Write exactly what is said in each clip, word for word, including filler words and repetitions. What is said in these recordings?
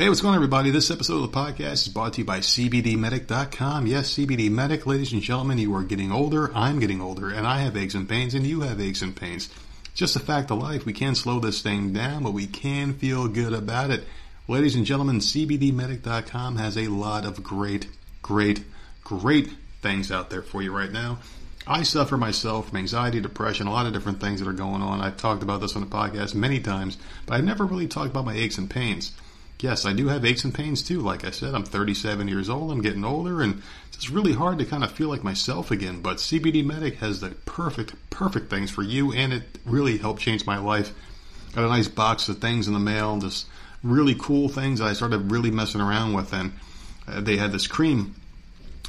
Hey, what's going on, everybody? This episode of the podcast is brought to you by C B D medic dot com. Yes, C B D Medic, ladies and gentlemen, you are getting older, I'm getting older, and I have aches and pains, and you have aches and pains. Just a fact of life. We can slow this thing down, but we can feel good about it. Ladies and gentlemen, C B D medic dot com has a lot of great, great, great things out there for you right now. I suffer myself from anxiety, depression, a lot of different things that are going on. I've talked about this on the podcast many times, but I've never really talked about my aches and pains. Yes, I do have aches and pains too. Like I said, I'm thirty-seven years old. I'm getting older, and it's just really hard to kind of feel like myself again. But C B D Medic has the perfect, perfect things for you, and it really helped change my life. Got a nice box of things in the mail, just really cool things I started really messing around with. And uh, they had this cream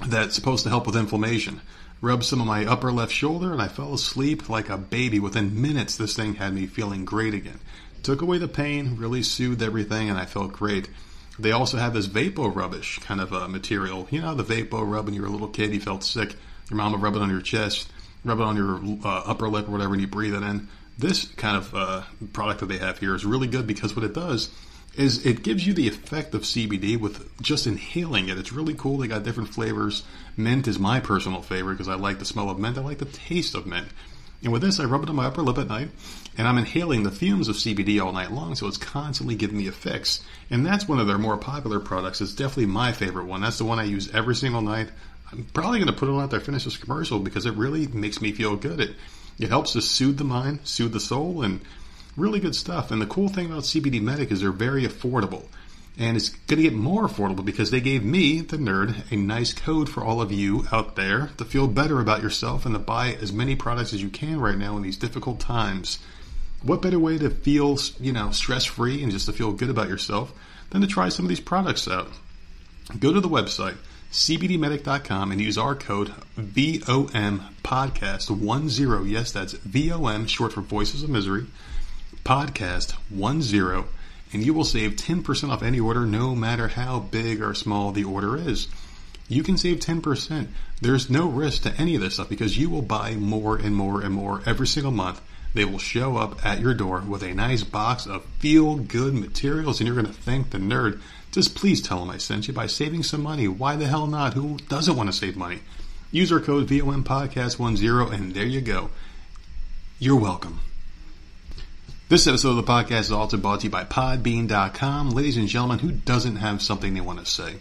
that's supposed to help with inflammation. Rubbed some on my upper left shoulder, and I fell asleep like a baby. Within minutes, this thing had me feeling great again. Took away the pain, really soothed everything, and I felt great. They also have this Vapo rubbish kind of uh, material. You know, the Vapo rub when you were a little kid, you felt sick. Your mom would rub it on your chest, rub it on your uh, upper lip or whatever, and you breathe it in. This kind of uh, product that they have here is really good because what it does is it gives you the effect of C B D with just inhaling it. It's really cool. They got different flavors. Mint is my personal favorite because I like the smell of mint. I like the taste of mint. And with this, I rub it on my upper lip at night, and I'm inhaling the fumes of C B D all night long, so it's constantly giving me a fix. And that's one of their more popular products. It's definitely my favorite one. That's the one I use every single night. I'm probably going to put it on after I finish this commercial because it really makes me feel good. It, it helps to soothe the mind, soothe the soul, and really good stuff. And the cool thing about C B D Medic is they're very affordable. And it's going to get more affordable because they gave me, the nerd, a nice code for all of you out there to feel better about yourself and to buy as many products as you can right now in these difficult times. What better way to feel, you know, stress-free and just to feel good about yourself than to try some of these products out? Go to the website, C B D medic dot com, and use our code V O M podcast ten. Yes, that's V O M, short for Voices of Misery, podcast ten. And you will save ten percent off any order, no matter how big or small the order is. You can save ten percent. There's no risk to any of this stuff because you will buy more and more and more every single month. They will show up at your door with a nice box of feel-good materials, and you're going to thank the nerd. Just please tell them I sent you by saving some money. Why the hell not? Who doesn't want to save money? Use our code V O M podcast ten, and there you go. You're welcome. This episode of the podcast is also brought to you by Podbean dot com. Ladies and gentlemen, who doesn't have something they want to say?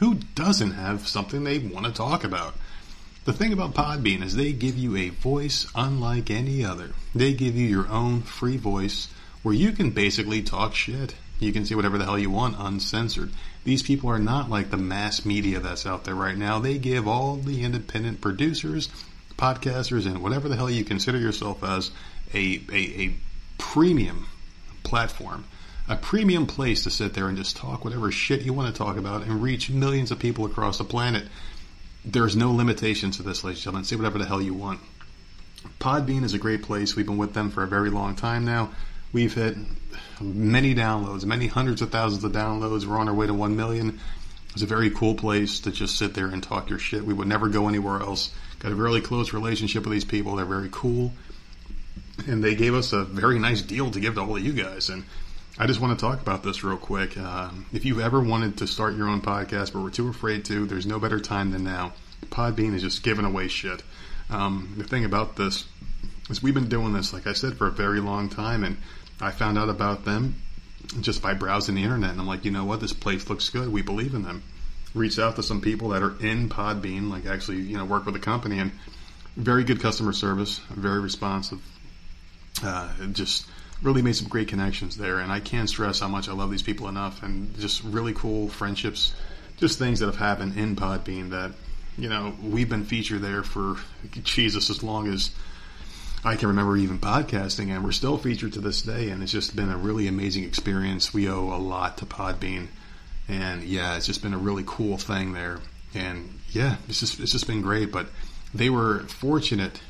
Who doesn't have something they want to talk about? The thing about Podbean is they give you a voice unlike any other. They give you your own free voice where you can basically talk shit. You can say whatever the hell you want, uncensored. These people are not like the mass media that's out there right now. They give all the independent producers, podcasters, and whatever the hell you consider yourself as a a, a premium platform, a premium place to sit there and just talk whatever shit you want to talk about and reach millions of people across the planet. There's no limitations to this, ladies and gentlemen. Say whatever the hell you want. Podbean is a great place. We've been with them for a very long time now. We've hit many downloads, many hundreds of thousands of downloads. We're on our way to one million. It's a very cool place to just sit there and talk your shit. We would never go anywhere else. Got a really close relationship with these people. They're very cool. And they gave us a very nice deal to give to all of you guys. And I just want to talk about this real quick. Uh, if you've ever wanted to start your own podcast but were too afraid to, there's no better time than now. Podbean is just giving away shit. Um, the thing about this is we've been doing this, like I said, for a very long time. And I found out about them just by browsing the internet. And I'm like, you know what? This place looks good. We believe in them. Reached out to some people that are in Podbean, like actually, you know, work with the company. And very good customer service, very responsive. Uh, just really made some great connections there, and I can't stress how much I love these people enough, and just really cool friendships, just things that have happened in Podbean that, you know, we've been featured there for, Jesus, as long as I can remember even podcasting, and we're still featured to this day, and it's just been a really amazing experience. We owe a lot to Podbean, and yeah, it's just been a really cool thing there, and yeah, it's just it's just been great, but they were fortunate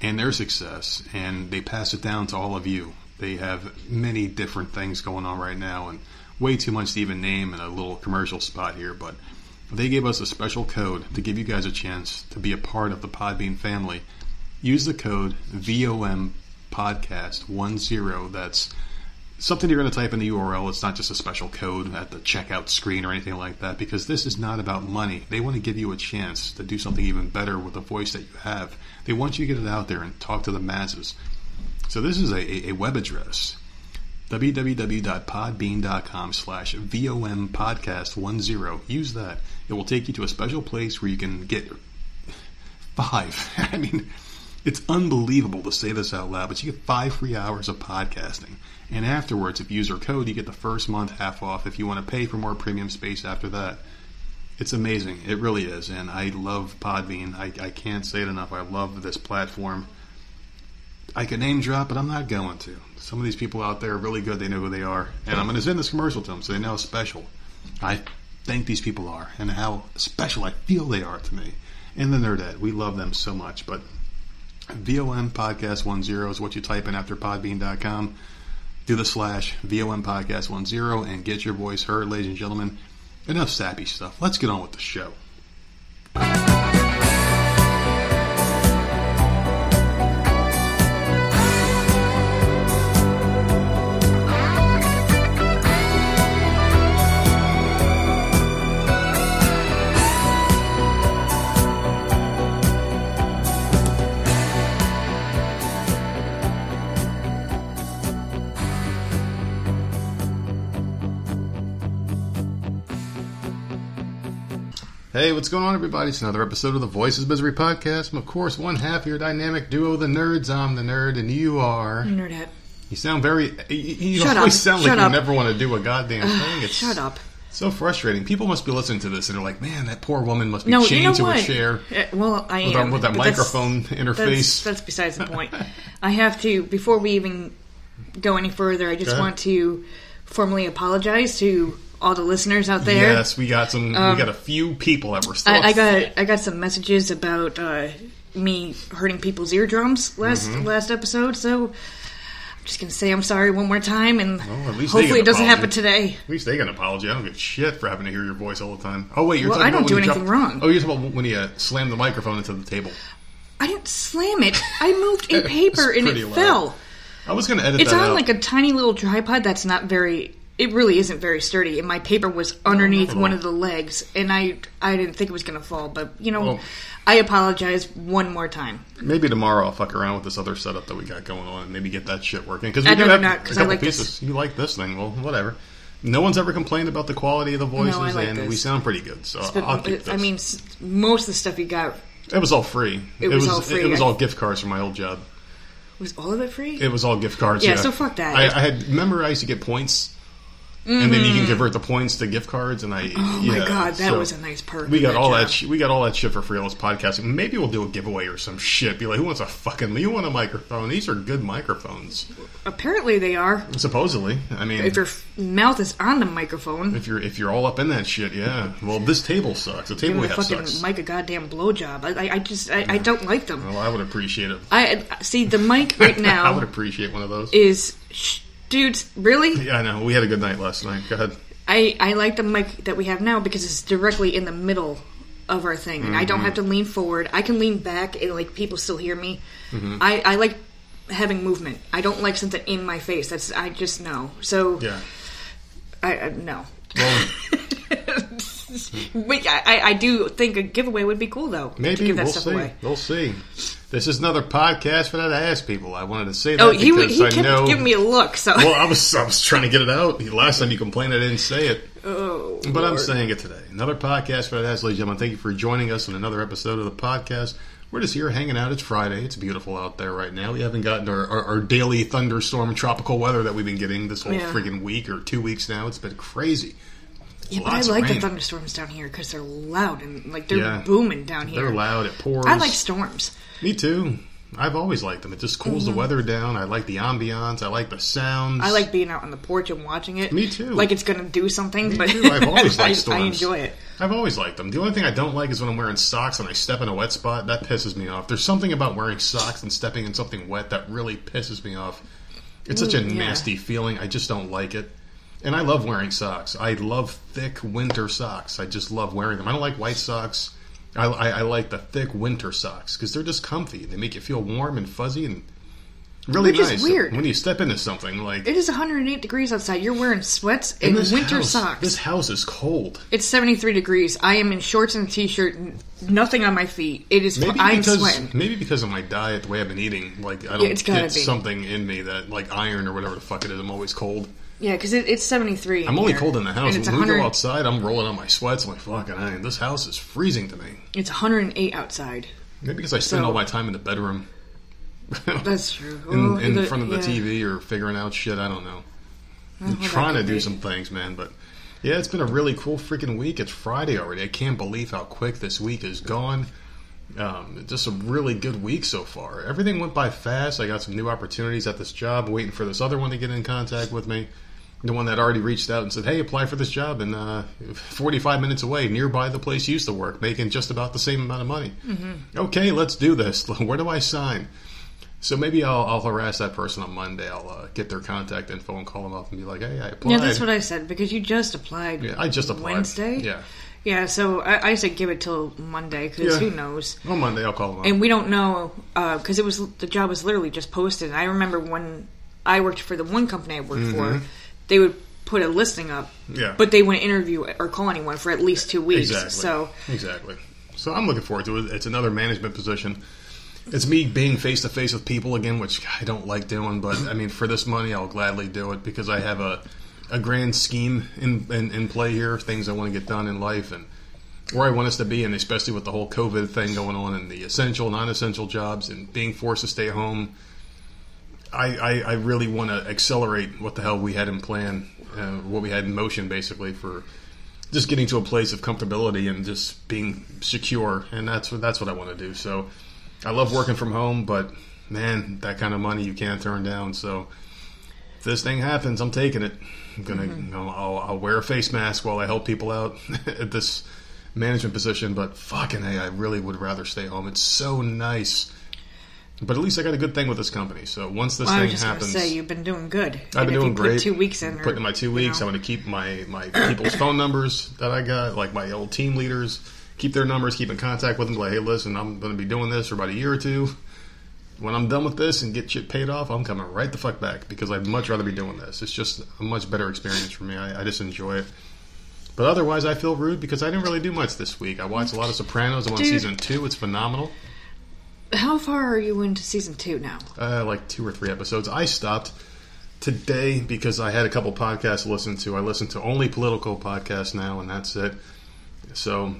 and their success, and they pass it down to all of you. They have many different things going on right now, and way too much to even name in a little commercial spot here, but they gave us a special code to give you guys a chance to be a part of the Podbean family. Use the code V O M podcast ten, that's something you're going to type in the U R L. It's not just a special code at the checkout screen or anything like that, because this is not about money. They want to give you a chance to do something even better with the voice that you have. They want you to get it out there and talk to the masses. So this is a, a web address, w w w dot podbean dot com slash V O M podcast ten. Use that. It will take you to a special place where you can get five. I mean, it's unbelievable to say this out loud, but you get five free hours of podcasting. And afterwards, if you use our code, you get the first month half off if you want to pay for more premium space after that. It's amazing. It really is. And I love Podbean. I, I can't say it enough. I love this platform. I could name drop, but I'm not going to. Some of these people out there are really good. They know who they are. And I'm going to send this commercial to them so they know how special I think these people are and how special I feel they are to me. And the Nerdette. We love them so much. But V O M podcast ten is what you type in after podbean dot com. Do the slash V O M podcast ten and get your voice heard, ladies and gentlemen. Enough sappy stuff. Let's get on with the show. Hey, what's going on, everybody? It's another episode of the Voices of Misery Podcast. I'm, of course, one half of your dynamic duo, the Nerds. I'm the Nerd, and you are... Nerdette. You sound very... You, you shut always up. sound shut like up. You never want to do a goddamn thing. It's shut up. So frustrating. People must be listening to this, and they're like, man, that poor woman must be no, chained you know to what? a chair. Uh, well, I with am. Our, with that microphone that's, interface. That's, that's besides the point. I have to... Before we even go any further, I just want to formally apologize to... all the listeners out there. Yes, we got some. Um, we got a few people that were still. I, I got. I got some messages about uh, me hurting people's eardrums last mm-hmm. last episode. So I'm just gonna say I'm sorry one more time, and well, at least hopefully it doesn't apology. happen today. At least they got an apology. I don't give a shit for having to hear your voice all the time. Oh wait, you're well, talking about I don't do anything jumped, wrong. Oh, you're talking about when he uh, slammed the microphone into the table. I didn't slam it. I moved a paper and it loud. fell. I was gonna edit. It's that It's on out. like a tiny little tripod that's not very. It really isn't very sturdy, and my paper was underneath no, no, no. one of the legs, and I I didn't think it was going to fall, but, you know, well, I apologize one more time. Maybe tomorrow I'll fuck around with this other setup that we got going on and maybe get that shit working. Cause we I do have not, because I like pieces. this. You like this thing. Well, whatever. No one's ever complained about the quality of the voices, no, like and this. we sound pretty good, so been, I'll keep this. I mean, most of the stuff you got... It was all free. It, it was, was all free. It, it was all gift cards from my old job. Was all of it free? It was all gift cards, yeah. Yeah, so fuck that. I, I had Remember I used to get points... Mm-hmm. And then you can convert the points to gift cards, and I oh yeah. my god, that so was a nice perk. We got all job. that sh- we got all that shit for free on this podcasting. Maybe we'll do a giveaway or some shit. Be like, who wants a fucking? You want a microphone? These are good microphones. Apparently, they are. Supposedly, I mean, if your f- mouth is on the microphone, if you're if you're all up in that shit, yeah. Well, this table sucks. The table we have fucking sucks. Mic a goddamn blowjob. I, I, I just I, I don't like them. Well, I would appreciate it. I see the mic right now. I would appreciate one of those. Is. Sh- Dude, really? Yeah, I know. We had a good night last night. Go ahead. I, I like the mic that we have now because it's directly in the middle of our thing. And mm-hmm. I don't have to lean forward. I can lean back and, like, people still hear me. Mm-hmm. I, I like having movement. I don't like something in my face. That's I just know. So, yeah. I, I no. Well, Wait, I, I do think a giveaway would be cool, though. Maybe. To give that we'll stuff see. Away. We'll see. This is another podcast for that ass people. I wanted to say that oh, he, because he kept I know... giving me a look, so... Well, I was, I was trying to get it out. Last time you complained, I didn't say it. Oh, But Lord. I'm saying it today. Another podcast for that ass, ladies and gentlemen. Thank you for joining us on another episode of the podcast. We're just here hanging out. It's Friday. It's beautiful out there right now. We haven't gotten our, our, our daily thunderstorm tropical weather that we've been getting this whole yeah. freaking week or two weeks now. It's been crazy. Yeah, Lots but I like rain. the thunderstorms down here because they're loud and like they're yeah. booming down here. They're loud. It pours. I like storms. Me too. I've always liked them. It just cools mm-hmm. the weather down. I like the ambiance. I like the sounds. I like being out on the porch and watching it. Me too. Like it's going to do something. Me but too. I've always liked storms. I, I enjoy it. I've always liked them. The only thing I don't like is when I'm wearing socks and I step in a wet spot. That pisses me off. There's something about wearing socks and stepping in something wet that really pisses me off. It's mm, such a yeah. nasty feeling. I just don't like it. And I love wearing socks. I love thick winter socks. I just love wearing them. I don't like white socks. I, I, I like the thick winter socks because they're just comfy. They make you feel warm and fuzzy, and Really Which nice. Which is weird. When you step into something, like... It is one hundred eight degrees outside. You're wearing sweats and winter house, socks. This house is cold. It's seventy-three degrees. I am in shorts and a t-shirt, nothing on my feet. It is... Maybe I'm because, sweating. Maybe because of my diet, the way I've been eating, like, I don't yeah, it's gotta get be. something in me that, like, iron or whatever the fuck it is, I'm always cold. Yeah, because it, it's seventy-three. I'm only here. cold in the house. When one hundred... we go outside, I'm rolling on my sweats. I'm like, fucking iron. This house is freezing to me. It's one hundred eight outside. Maybe because I spend so... all my time in the bedroom. That's true. In, in the, front of the yeah. T V or figuring out shit, I don't know. I'm trying to do be. some things, man. But yeah, it's been a really cool freaking week. It's Friday already. I can't believe how quick this week is gone. Um, just a really good week so far. Everything went by fast. I got some new opportunities at this job, waiting for this other one to get in contact with me. The one that already reached out and said, hey, apply for this job, and uh, forty-five minutes away, nearby the place you used to work, making just about the same amount of money. Mm-hmm. Okay, let's do this. Where do I sign? So maybe I'll, I'll harass that person on Monday. I'll uh, get their contact info and call them up and be like, hey, I applied. Yeah, that's what I said, because you just applied Yeah, I just applied. Wednesday? Yeah. Yeah, so I, I said give it till Monday, because yeah. who knows. On Monday, I'll call them up. And we don't know, because uh, it was the job was literally just posted. I remember when I worked for the one company I worked mm-hmm. for, they would put a listing up, yeah. but they wouldn't interview or call anyone for at least two weeks. Exactly. So. exactly. So I'm looking forward to it. It's another management position. It's me being face-to-face with people again, which I don't like doing, but, I mean, for this money, I'll gladly do it because I have a, a grand scheme in, in, in play here, things I want to get done in life and where I want us to be, and especially with the whole COVID thing going on and the essential, non-essential jobs and being forced to stay home, I, I, I really want to accelerate what the hell we had in plan, uh, what we had in motion, basically, for just getting to a place of comfortability and just being secure, and that's what, that's what I want to do, so... I love working from home, but, man, that kind of money you can't turn down. So, if this thing happens, I'm taking it. I'm gonna, mm-hmm. you know, I'll, I'll wear a face mask while I help people out at this management position. But, fucking hey, I really would rather stay home. It's so nice. But at least I got a good thing with this company. So, once this well, thing happens... I was just going to say, you've been doing good. I've been doing great. Two weeks in. Or, putting in my two weeks. You know. I'm going to keep my, my people's phone numbers that I got, like my old team leaders. Keep their numbers, keep in contact with them, like, hey, listen, I'm going to be doing this for about a year or two. When I'm done with this and get shit paid off, I'm coming right the fuck back because I'd much rather be doing this. It's just a much better experience for me. I, I just enjoy it. But otherwise, I feel rude because I didn't really do much this week. I watched a lot of Sopranos. I'm on Dude, season two. It's phenomenal. How far are you into season two now? Uh, like two or three episodes. I stopped today because I had a couple podcasts to listen to. I listen to only political podcasts now, and that's it. So...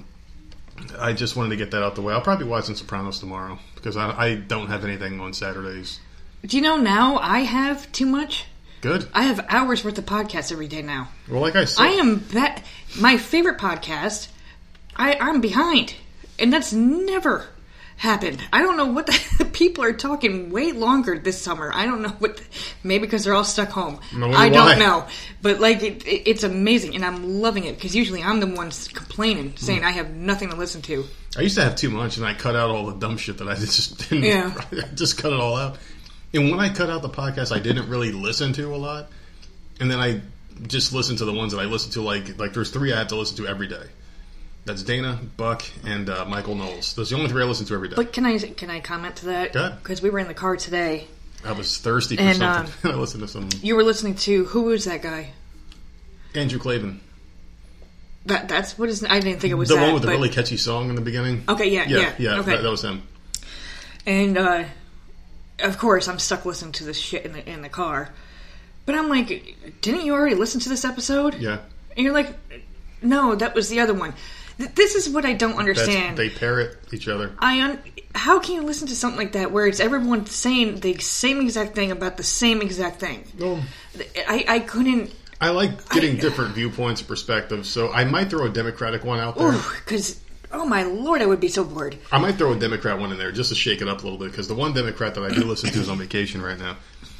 I just wanted to get that out the way. I'll probably be watching Sopranos tomorrow because I, I don't have anything on Saturdays. Do you know now I have too much? Good. I have hours worth of podcasts every day now. Well, like I said. I am that... My favorite podcast, I, I'm behind. And that's never happened. I don't know what the... People are talking way longer this summer. I don't know what... The, maybe because they're all stuck home. No, I don't why. know. But, like, it, it, it's amazing. And I'm loving it. Because usually I'm the one complaining, saying mm. I have nothing to listen to. I used to have too much, and I cut out all the dumb shit that I just didn't... Yeah. I just cut it all out. And when I cut out the podcast, I didn't really listen to a lot. And then I just listened to the ones that I listened to. Like, like there's three I have to listen to every day. That's Dana, Buck, and uh, Michael Knowles. Those are the only three I listen to every day. But can I can I comment to that? Good. Because we were in the car today. I was thirsty for and, something. Um, I listened to something. You were listening to, who was that guy? Andrew Klavan. That, that's what is... I didn't think it was the that. The one with but, the really catchy song in the beginning. Okay, yeah, yeah. Yeah, yeah okay. that, that was him. And, uh, of course, I'm stuck listening to this shit in the, in the car. But I'm like, didn't you already listen to this episode? Yeah. And you're like, no, that was the other one. This is what I don't understand. That's, they parrot each other. I un- How can you listen to something like that where it's everyone saying the same exact thing about the same exact thing? Well, I, I couldn't... I like getting I, different viewpoints and perspectives, so I might throw a Democratic one out there. Because, oh my lord, I would be so bored. I might throw a Democrat one in there just to shake it up a little bit, because the one Democrat that I do listen to is on vacation right now.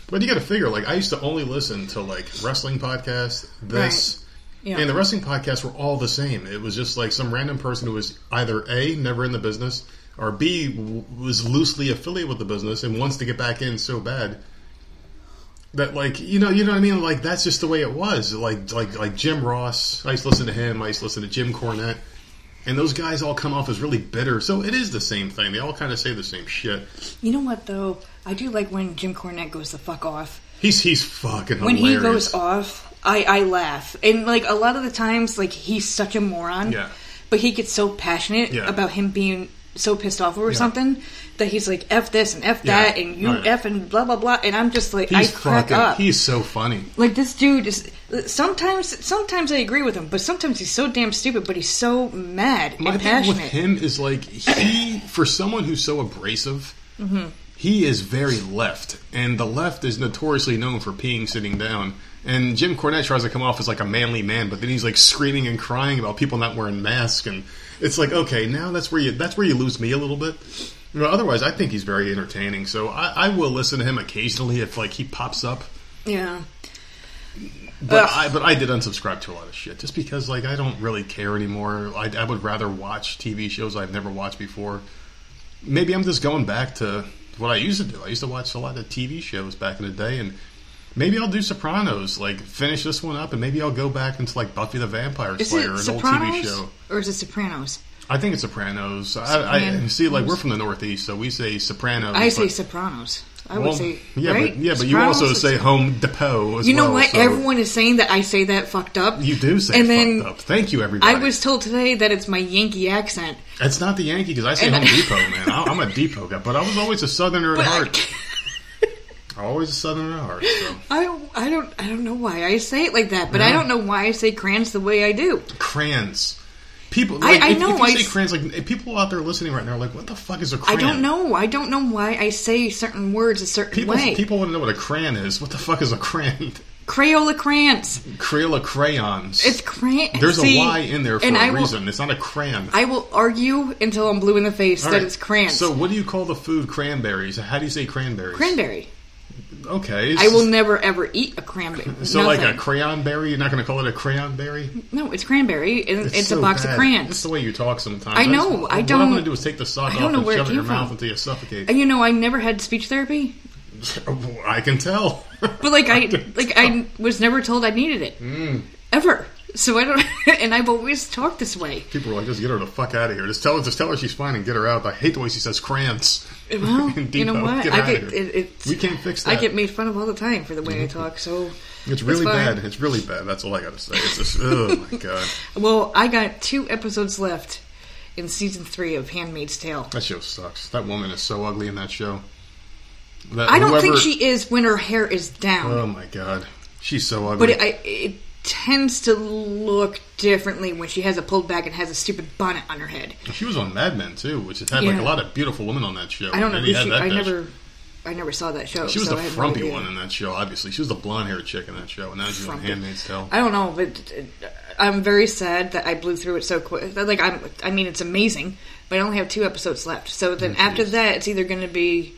But you got to figure, like, I used to only listen to, like, wrestling podcasts, this... Right. Yeah. And the wrestling podcasts were all the same. It was just like some random person who was either A, never in the business, or B, w- was loosely affiliated with the business and wants to get back in so bad that, like, you know, you know what I mean? Like, that's just the way it was. Like, like, like Jim Ross. I used to listen to him. I used to listen to Jim Cornette. And those guys all come off as really bitter. So it is the same thing. They all kind of say the same shit. You know what, though? I do like when Jim Cornette goes the fuck off. He's he's fucking hilarious. When he goes off, I, I laugh. And, like, a lot of the times, like, he's such a moron. Yeah. But he gets so passionate yeah. about him being so pissed off or yeah. something that he's like, F this and F that yeah. and you right. F and blah, blah, blah. And I'm just like, he's I crack fucking, up. He's so funny. Like, this dude is... Sometimes sometimes I agree with him, but sometimes he's so damn stupid, but he's so mad My and passionate. My thing with him is, like, he... For someone who's so abrasive... Mm-hmm. He is very left, and the left is notoriously known for peeing sitting down. And Jim Cornette tries to come off as like a manly man, but then he's like screaming and crying about people not wearing masks, and it's like, okay, now that's where you that's where you lose me a little bit. You know, otherwise, I think he's very entertaining, so I, I will listen to him occasionally if like he pops up. Yeah, but Ugh. I but I did unsubscribe to a lot of shit just because like I don't really care anymore. I, I would rather watch T V shows I've never watched before. Maybe I'm just going back to what I used to do. I used to watch a lot of T V shows back in the day, and maybe I'll do Sopranos, like finish this one up, and maybe I'll go back into like Buffy the Vampire Slayer, an old T V show. Or is it Sopranos? I think it's Sopranos. Sopranos. I, I see, like we're from the Northeast, so we say Sopranos. I say Sopranos. I well, would say yeah, right? but, yeah, Sopranos, but you also say Home Depot. As you know well, what? So. Everyone is saying that I say that fucked up. You do say and fucked then, up. Thank you, everybody. I was told today that it's my Yankee accent. It's not the Yankee because I say and Home I- Depot, man. I, I'm a Depot guy, but I was always a Southerner at heart. Always a Southerner at heart. So. I I don't I don't know why I say it like that, but no. I don't know why I say crayons the way I do. Crayons. People, like, I, I if, know. If you say I, crayons, like people out there listening right now are like, "What the fuck is a crayon?" I don't know. I don't know why I say certain words a certain people, way. People want to know what a crayon is. What the fuck is a crayon? Crayola crayons. Crayola crayons. It's crayon. There's See, a Y in there for a will, reason. It's not a crayon. I will argue until I'm blue in the face All that right. it's crayons. So, what do you call the food cranberries? How do you say cranberries? Cranberry. Okay. I will never ever eat a cranberry. So Nothing. Like a crayon berry? You're not going to call it a crayon berry? No, it's cranberry. And it's it's so a box bad. Of crayons. That's the way you talk sometimes. I know. I, I don't. What I'm going to do is take the sock off and shove it in your from. Mouth until you suffocate. And you know, I never had speech therapy. I can tell. But like I, I like tell. I was never told I needed it mm. ever. So I don't, and I've always talked this way. People are like, just get her the fuck out of here. Just tell her, just tell her she's fine and get her out. I hate the way she says crayons. Well, Depot, you know what? Get her I out get, here. It, we can't fix that. I get made fun of all the time for the way I talk, so it's really it's bad. It's really bad. That's all I got to say. It's just, oh my god. Well, I got two episodes left in season three of Handmaid's Tale. That show sucks. That woman is so ugly in that show. That I don't whoever, think she is when her hair is down. Oh my god, she's so ugly. But it. I, it tends to look differently when she has it pulled back and has a stupid bonnet on her head. She was on Mad Men too, which had yeah. like a lot of beautiful women on that show. I don't know. She, I never, I never saw that show. She was so the frumpy no one in that show. Obviously, she was the blonde haired chick in that show, and now she's on Handmaid's Tale. I don't know, but I'm very sad that I blew through it so quick. Like I'm, I mean, it's amazing, but I only have two episodes left. So then mm-hmm. after that, it's either going to be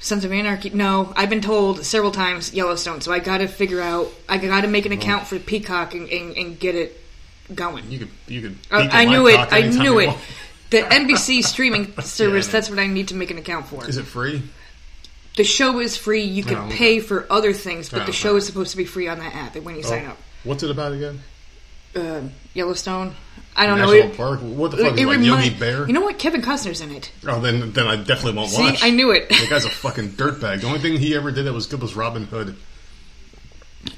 Sons of Anarchy. No, I've been told several times Yellowstone, so I gotta figure out. I gotta make an account for Peacock and, and, and get it going. You could, you could. Uh, I knew it. I knew it. The N B C streaming service. Yeah, that's what I need to make an account for. Is it free? The show is free. You can no, pay for other things, but no, the show no. is supposed to be free on that app when you oh, sign up. What's it about again? Uh, Yellowstone. I don't National know. National Park? What the fuck is it, like Yogi Bear? You know what? Kevin Costner's in it. Oh, then then I definitely won't See, watch. See, I knew it. That guy's a fucking dirtbag. The only thing he ever did that was good was Robin Hood.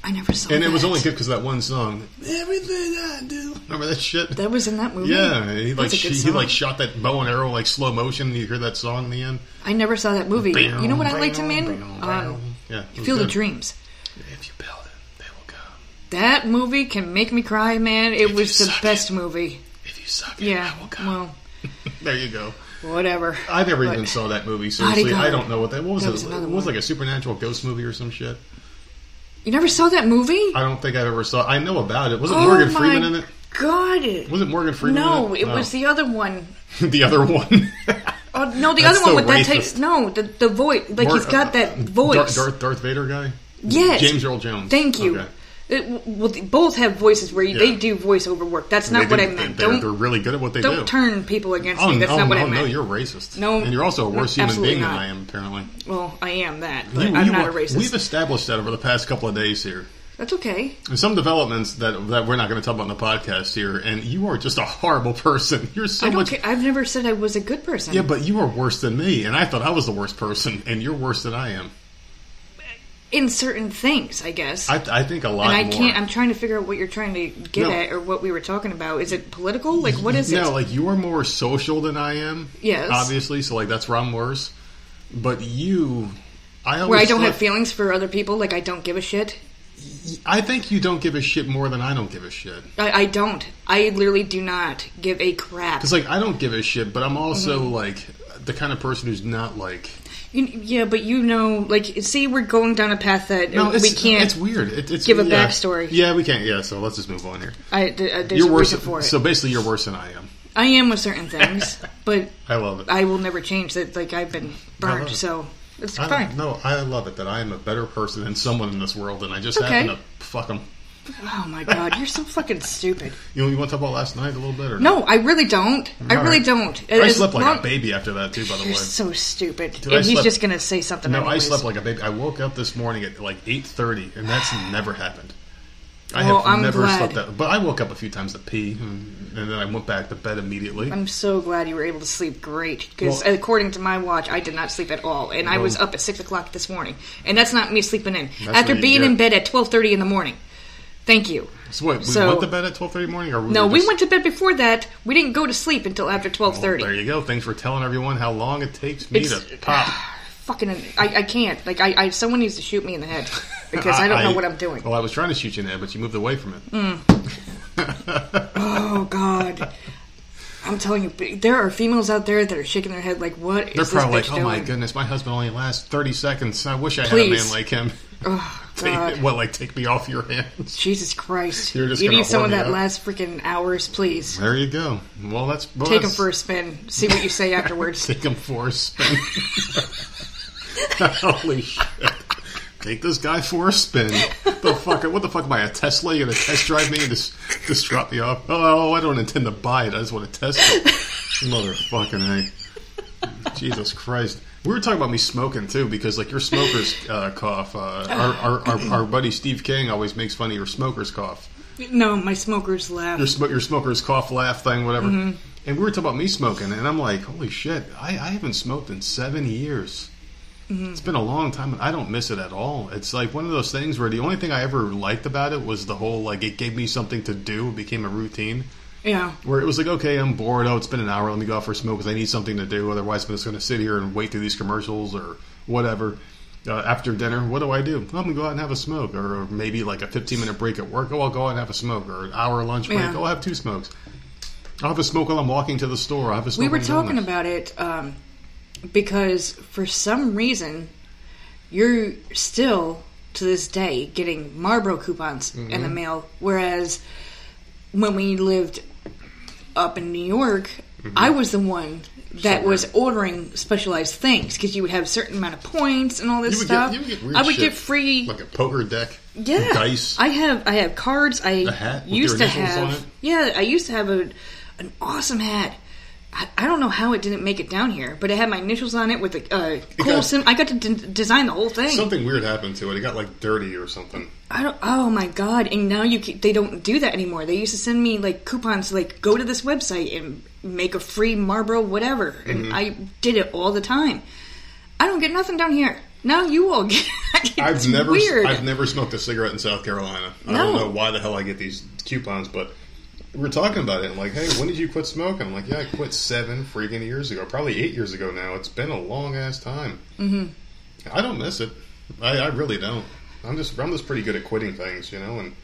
I never saw it. And that. It was only good because of that one song. Everything I do. Remember that shit? That was in that movie? Yeah. He like she, he like shot that bow and arrow like slow motion. And you hear that song in the end? I never saw that movie. Bam, you know what bam, I liked him in? Bam, bam. Um, yeah, Field good. Of Dreams. If you build That movie can make me cry, man. It if was the best it. Movie. If you suck it, yeah, I will go. Well, there you go. Whatever. I never but even saw that movie, seriously. I don't know what that, what was. That was it? It was like a supernatural ghost movie or some shit. You never saw that movie? I don't think I ever saw it. I know about it. Wasn't oh Morgan Freeman in it? God. Was it Morgan Freeman no, in it? No, it was the other one. The other one? Oh, no, the That's other one with racist. That type. No, the, the voice. Like, Mor- he's got that voice. Darth, Darth Vader guy? Yes. James Earl Jones. Thank you. Okay. It, well, they both have voices where you, yeah. they do voiceover work. That's not they what do, I meant. They're, don't, they're really good at what they don't do. Don't turn people against oh, me. That's oh, not what oh, I meant. No, you're racist. No, and you're also a worse no, human being not. Than I am, apparently. Well, I am that, but you, I'm you not are, a racist. We've established that over the past couple of days here. That's okay. There's some developments that that we're not going to talk about on the podcast here, and you are just a horrible person. You're so I don't much. Care. I've never said I was a good person. Yeah, but you are worse than me, and I thought I was the worst person, and you're worse than I am. In certain things, I guess. I, I think a lot and I more. Can't, I'm trying to figure out what you're trying to get no. at or what we were talking about. Is it political? Like, what is no, it? No, like, you are more social than I am. Yes. Obviously, so, like, that's where I'm worse. But you, I always Where I don't thought, have feelings for other people, like, I don't give a shit. I think you don't give a shit more than I don't give a shit. I, I don't. I literally do not give a crap. Because, like, I don't give a shit, but I'm also, mm-hmm. like, the kind of person who's not, like... You, yeah, but you know, like, see, we're going down a path that no, it's, we can't. It's weird. It, it's, give a yeah. backstory. Yeah, we can't. Yeah, so let's just move on here. I, uh, there's you're worse for it. So basically, you're worse than I am. I am with certain things, but I love it. I will never change that. Like, I've been burned, it. so it's I fine. No, I love it that I am a better person than someone in this world, and I just okay. happen to fuck them. Oh my god, you're so fucking stupid. You know, you want to talk about last night a little bit? Or no, no, I really don't. All I really right. don't. I As slept like long... a baby after that, too, by the you're way. You're so stupid. Dude, and I he's slept... just going to say something. No, anyways. I slept like a baby. I woke up this morning at like eight thirty, and that's never happened. I well, have I'm never glad. slept that. But I woke up a few times to pee, and then I went back to bed immediately. I'm so glad you were able to sleep great, because well, according to my watch, I did not sleep at all, and well, I was up at six o'clock this morning, and that's not me sleeping in. After being get. in bed at twelve thirty in the morning. Thank you. So what, we so, went to bed at twelve thirty in the morning? Or we no, just... we went to bed before that. We didn't go to sleep until after twelve thirty. Well, there you go. Thanks for telling everyone how long it takes me it's, to pop. Fucking, I, I can't. Like, I, I, someone needs to shoot me in the head, because I, I don't I, know what I'm doing. Well, I was trying to shoot you in the head, but you moved away from it. Mm. Oh, God. I'm telling you, there are females out there that are shaking their head like, what is They're this probably like, oh, doing? My goodness, my husband only lasts thirty seconds. I wish I Please. had a man like him. Oh, God. Take, what, like, take me off your hands? Jesus Christ. You're just you need someone that out. lasts freaking hours, please. There you go. Well, that's... Well, take that's... him for a spin. See what you say afterwards. Take him for a spin. Holy shit. Take this guy for a spin. The fuck? What the fuck am I, a Tesla? You're going to test drive me and just, just drop me off? Oh, I don't intend to buy it. I just want to test it. Motherfucking A. Jesus Christ. We were talking about me smoking, too, because, like, your smoker's uh, cough. Uh, our, our, our, our buddy Steve King always makes fun of your smoker's cough. No, my smoker's laugh. Your, sm- your smoker's cough, laugh thing, whatever. Mm-hmm. And we were talking about me smoking, and I'm like, holy shit, I, I haven't smoked in seven years. Mm-hmm. It's been a long time, and I don't miss it at all. It's, like, one of those things where the only thing I ever liked about it was the whole, like, it gave me something to do. It became a routine. Yeah. Where it was like, okay, I'm bored. Oh, it's been an hour. Let me go out for a smoke because I need something to do. Otherwise, I'm just going to sit here and wait through these commercials or whatever. Uh, after dinner, what do I do? Well, I'm going to go out and have a smoke. Or maybe like a fifteen-minute break at work. Oh, I'll go out and have a smoke. Or an hour lunch break. Yeah. Oh, I'll have two smokes. I'll have a smoke while I'm walking to the store. I'll have a smoke. We were talking donuts. about it um, because for some reason, you're still, to this day, getting Marlboro coupons mm-hmm. in the mail. Whereas when we lived up in New York, mm-hmm. I was the one that Somewhere. was ordering specialized things because you would have a certain amount of points and all this you would stuff. Get, you would get weird I would shit. get free, like a poker deck, yeah. dice. I have I have cards. I a hat with used your to have on it. yeah. I used to have a an awesome hat. I, I don't know how it didn't make it down here, but it had my initials on it with a uh, cool got, sim. I got to d- design the whole thing. Something weird happened to it. It got like dirty or something. I don't, oh my god! And now you can, they don't do that anymore. They used to send me like coupons to like go to this website and make a free Marlboro whatever, and mm-hmm. I did it all the time. I don't get nothing down here. Now you all get. It's I've never, weird. I've never smoked a cigarette in South Carolina. No. I don't know why the hell I get these coupons, but we were talking about it. I'm like, hey, when did you quit smoking? I'm like, yeah, I quit seven freaking years ago, probably eight years ago now. It's been a long ass time. Mm-hmm. I don't miss it. I, I really don't. I'm just I'm just pretty good at quitting things, you know, and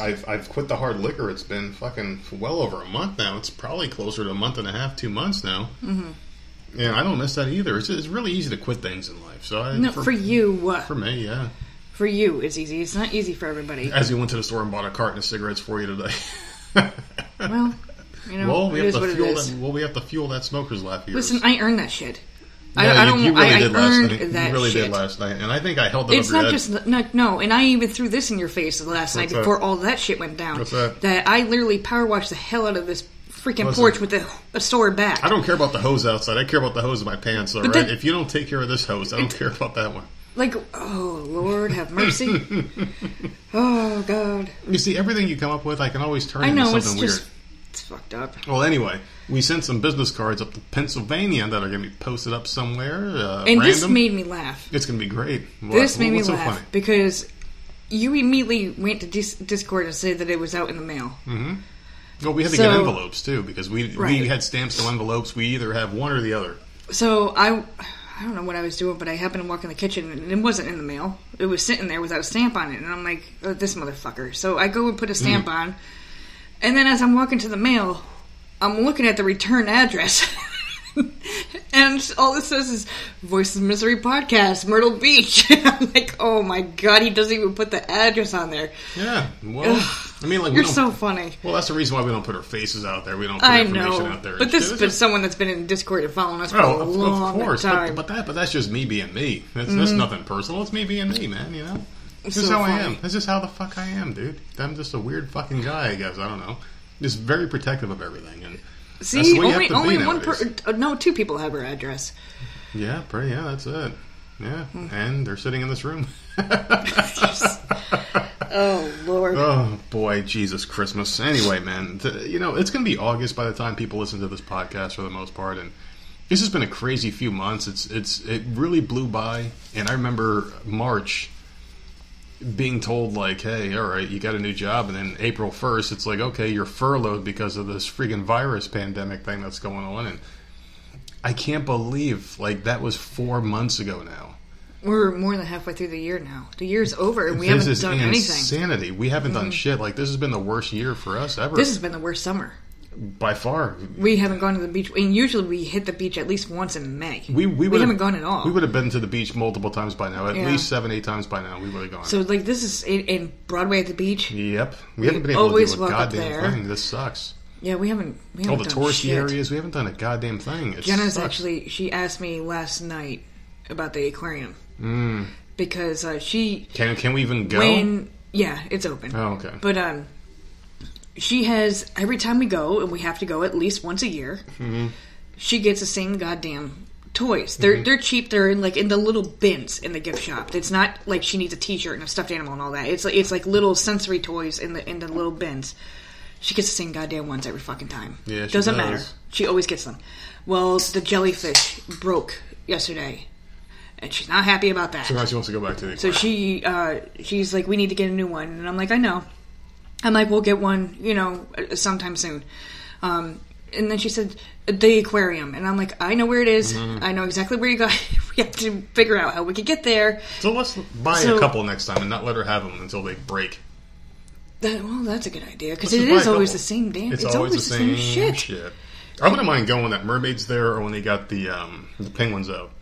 I've I've quit the hard liquor. It's been fucking well over a month now. It's probably closer to a month and a half, two months now. Mm-hmm. And I don't miss that either. It's it's really easy to quit things in life. So I, no, for, for you, what? For me, yeah. For you, it's easy. It's not easy for everybody. As you went to the store and bought a carton of cigarettes for you today. Well, you know, well, we it have is to what fuel it is. That, well, we have to fuel that smoker's laugh here. Listen, I earned that shit. Yeah, I don't. You, you really I, did I last night. That you really shit. did last night, and I think I held it. It's not just not, no, and I even threw this in your face last What's night that? before all that shit went down. What's that? That I literally power washed the hell out of this freaking Listen, porch with a, a sore back. I don't care about the hose outside. I care about the hose in my pants. All but right, that, if you don't take care of this hose, I don't it, care about that one. Like, oh, Lord, have mercy. Oh, God. You see, everything you come up with, I can always turn I know, into something it's just, weird. It's fucked up. Well, anyway, we sent some business cards up to Pennsylvania that are going to be posted up somewhere. Uh, and random. This made me laugh. It's going to be great. Well, this made well, me so laugh funny? Because you immediately went to dis- Discord and said that it was out in the mail. Mm-hmm. Well, we had to so, get envelopes, too, because we right. we had stamps to envelopes. We either have one or the other. So, I I don't know what I was doing, but I happened to walk in the kitchen, and it wasn't in the mail. It was sitting there without a stamp on it, and I'm like, oh, this motherfucker. So, I go and put a stamp mm. on, and then as I'm walking to the mail, I'm looking at the return address, and all it says is, Voices of Misery Podcast, Myrtle Beach. I'm like, oh, my God, he doesn't even put the address on there. Yeah, well... Ugh. I mean, like, we You're so funny. Well, that's the reason why we don't put our faces out there. We don't put I information know, out there. But this has been just, someone that's been in Discord and following us for oh, a long of course, time. But, but, that, but that's just me being me. That's, mm-hmm. that's nothing personal. It's me being me, man, you know? This is so how funny. I am. This is how the fuck I am, dude. I'm just a weird fucking guy, I guess. I don't know. Just very protective of everything. And see, that's the way only, you have to only be one person. Uh, no, two people have her address. Yeah, pretty, yeah, that's it. Yeah, mm-hmm. And they're sitting in this room. Oh, Lord. Oh, boy, Jesus Christmas. Anyway, man, the, you know, it's going to be August by the time people listen to this podcast for the most part, and this has been a crazy few months. It's it's It really blew by, and I remember March being told, like, hey, all right, you got a new job, and then April first, it's like, okay, you're furloughed because of this freaking virus pandemic thing that's going on, and I can't believe, like, that was four months ago now. We're more than halfway through the year now. The year's over, and we this haven't done insanity. anything. This is insanity. We haven't mm-hmm. done shit. Like, this has been the worst year for us ever. This has been the worst summer. By far. We haven't gone to the beach. And usually we hit the beach at least once in May. We we, we haven't gone at all. We would have been to the beach multiple times by now. At yeah. least seven, eight times by now we would have gone. So, like, this is in, in Broadway at the beach. Yep. We, we haven't been able to do a goddamn thing. This sucks. Yeah, we haven't, we haven't all the done touristy shit. areas. We haven't done a goddamn thing. It Jenna's sucks. actually, she asked me last night about the aquarium. Mm. Because uh, she can can we even go? When, yeah, it's open. Oh, okay. But um, she has every time we go, and we have to go at least once a year. Mm-hmm. She gets the same goddamn toys. They're mm-hmm. they're cheap. They're in like in the little bins in the gift shop. It's not like she needs a T-shirt and a stuffed animal and all that. It's like it's like little sensory toys in the in the little bins. She gets the same goddamn ones every fucking time. Yeah, she doesn't does. matter. She always gets them. Well, the jellyfish broke yesterday. And she's not happy about that. So now she wants to go back to the aquarium. So she, uh, she's like, we need to get a new one. And I'm like, I know. I'm like, we'll get one, you know, sometime soon. Um, and then she said, the aquarium. And I'm like, I know where it is. Mm-hmm. I know exactly where you go. We have to figure out how we could get there. So let's buy so, a couple next time and not let her have them until they break. That, well, that's a good idea. Because it is always the same damn It's, it's always, always the same, same shit. shit. I wouldn't mind going when that mermaid's there or when they got the, um, the penguins out.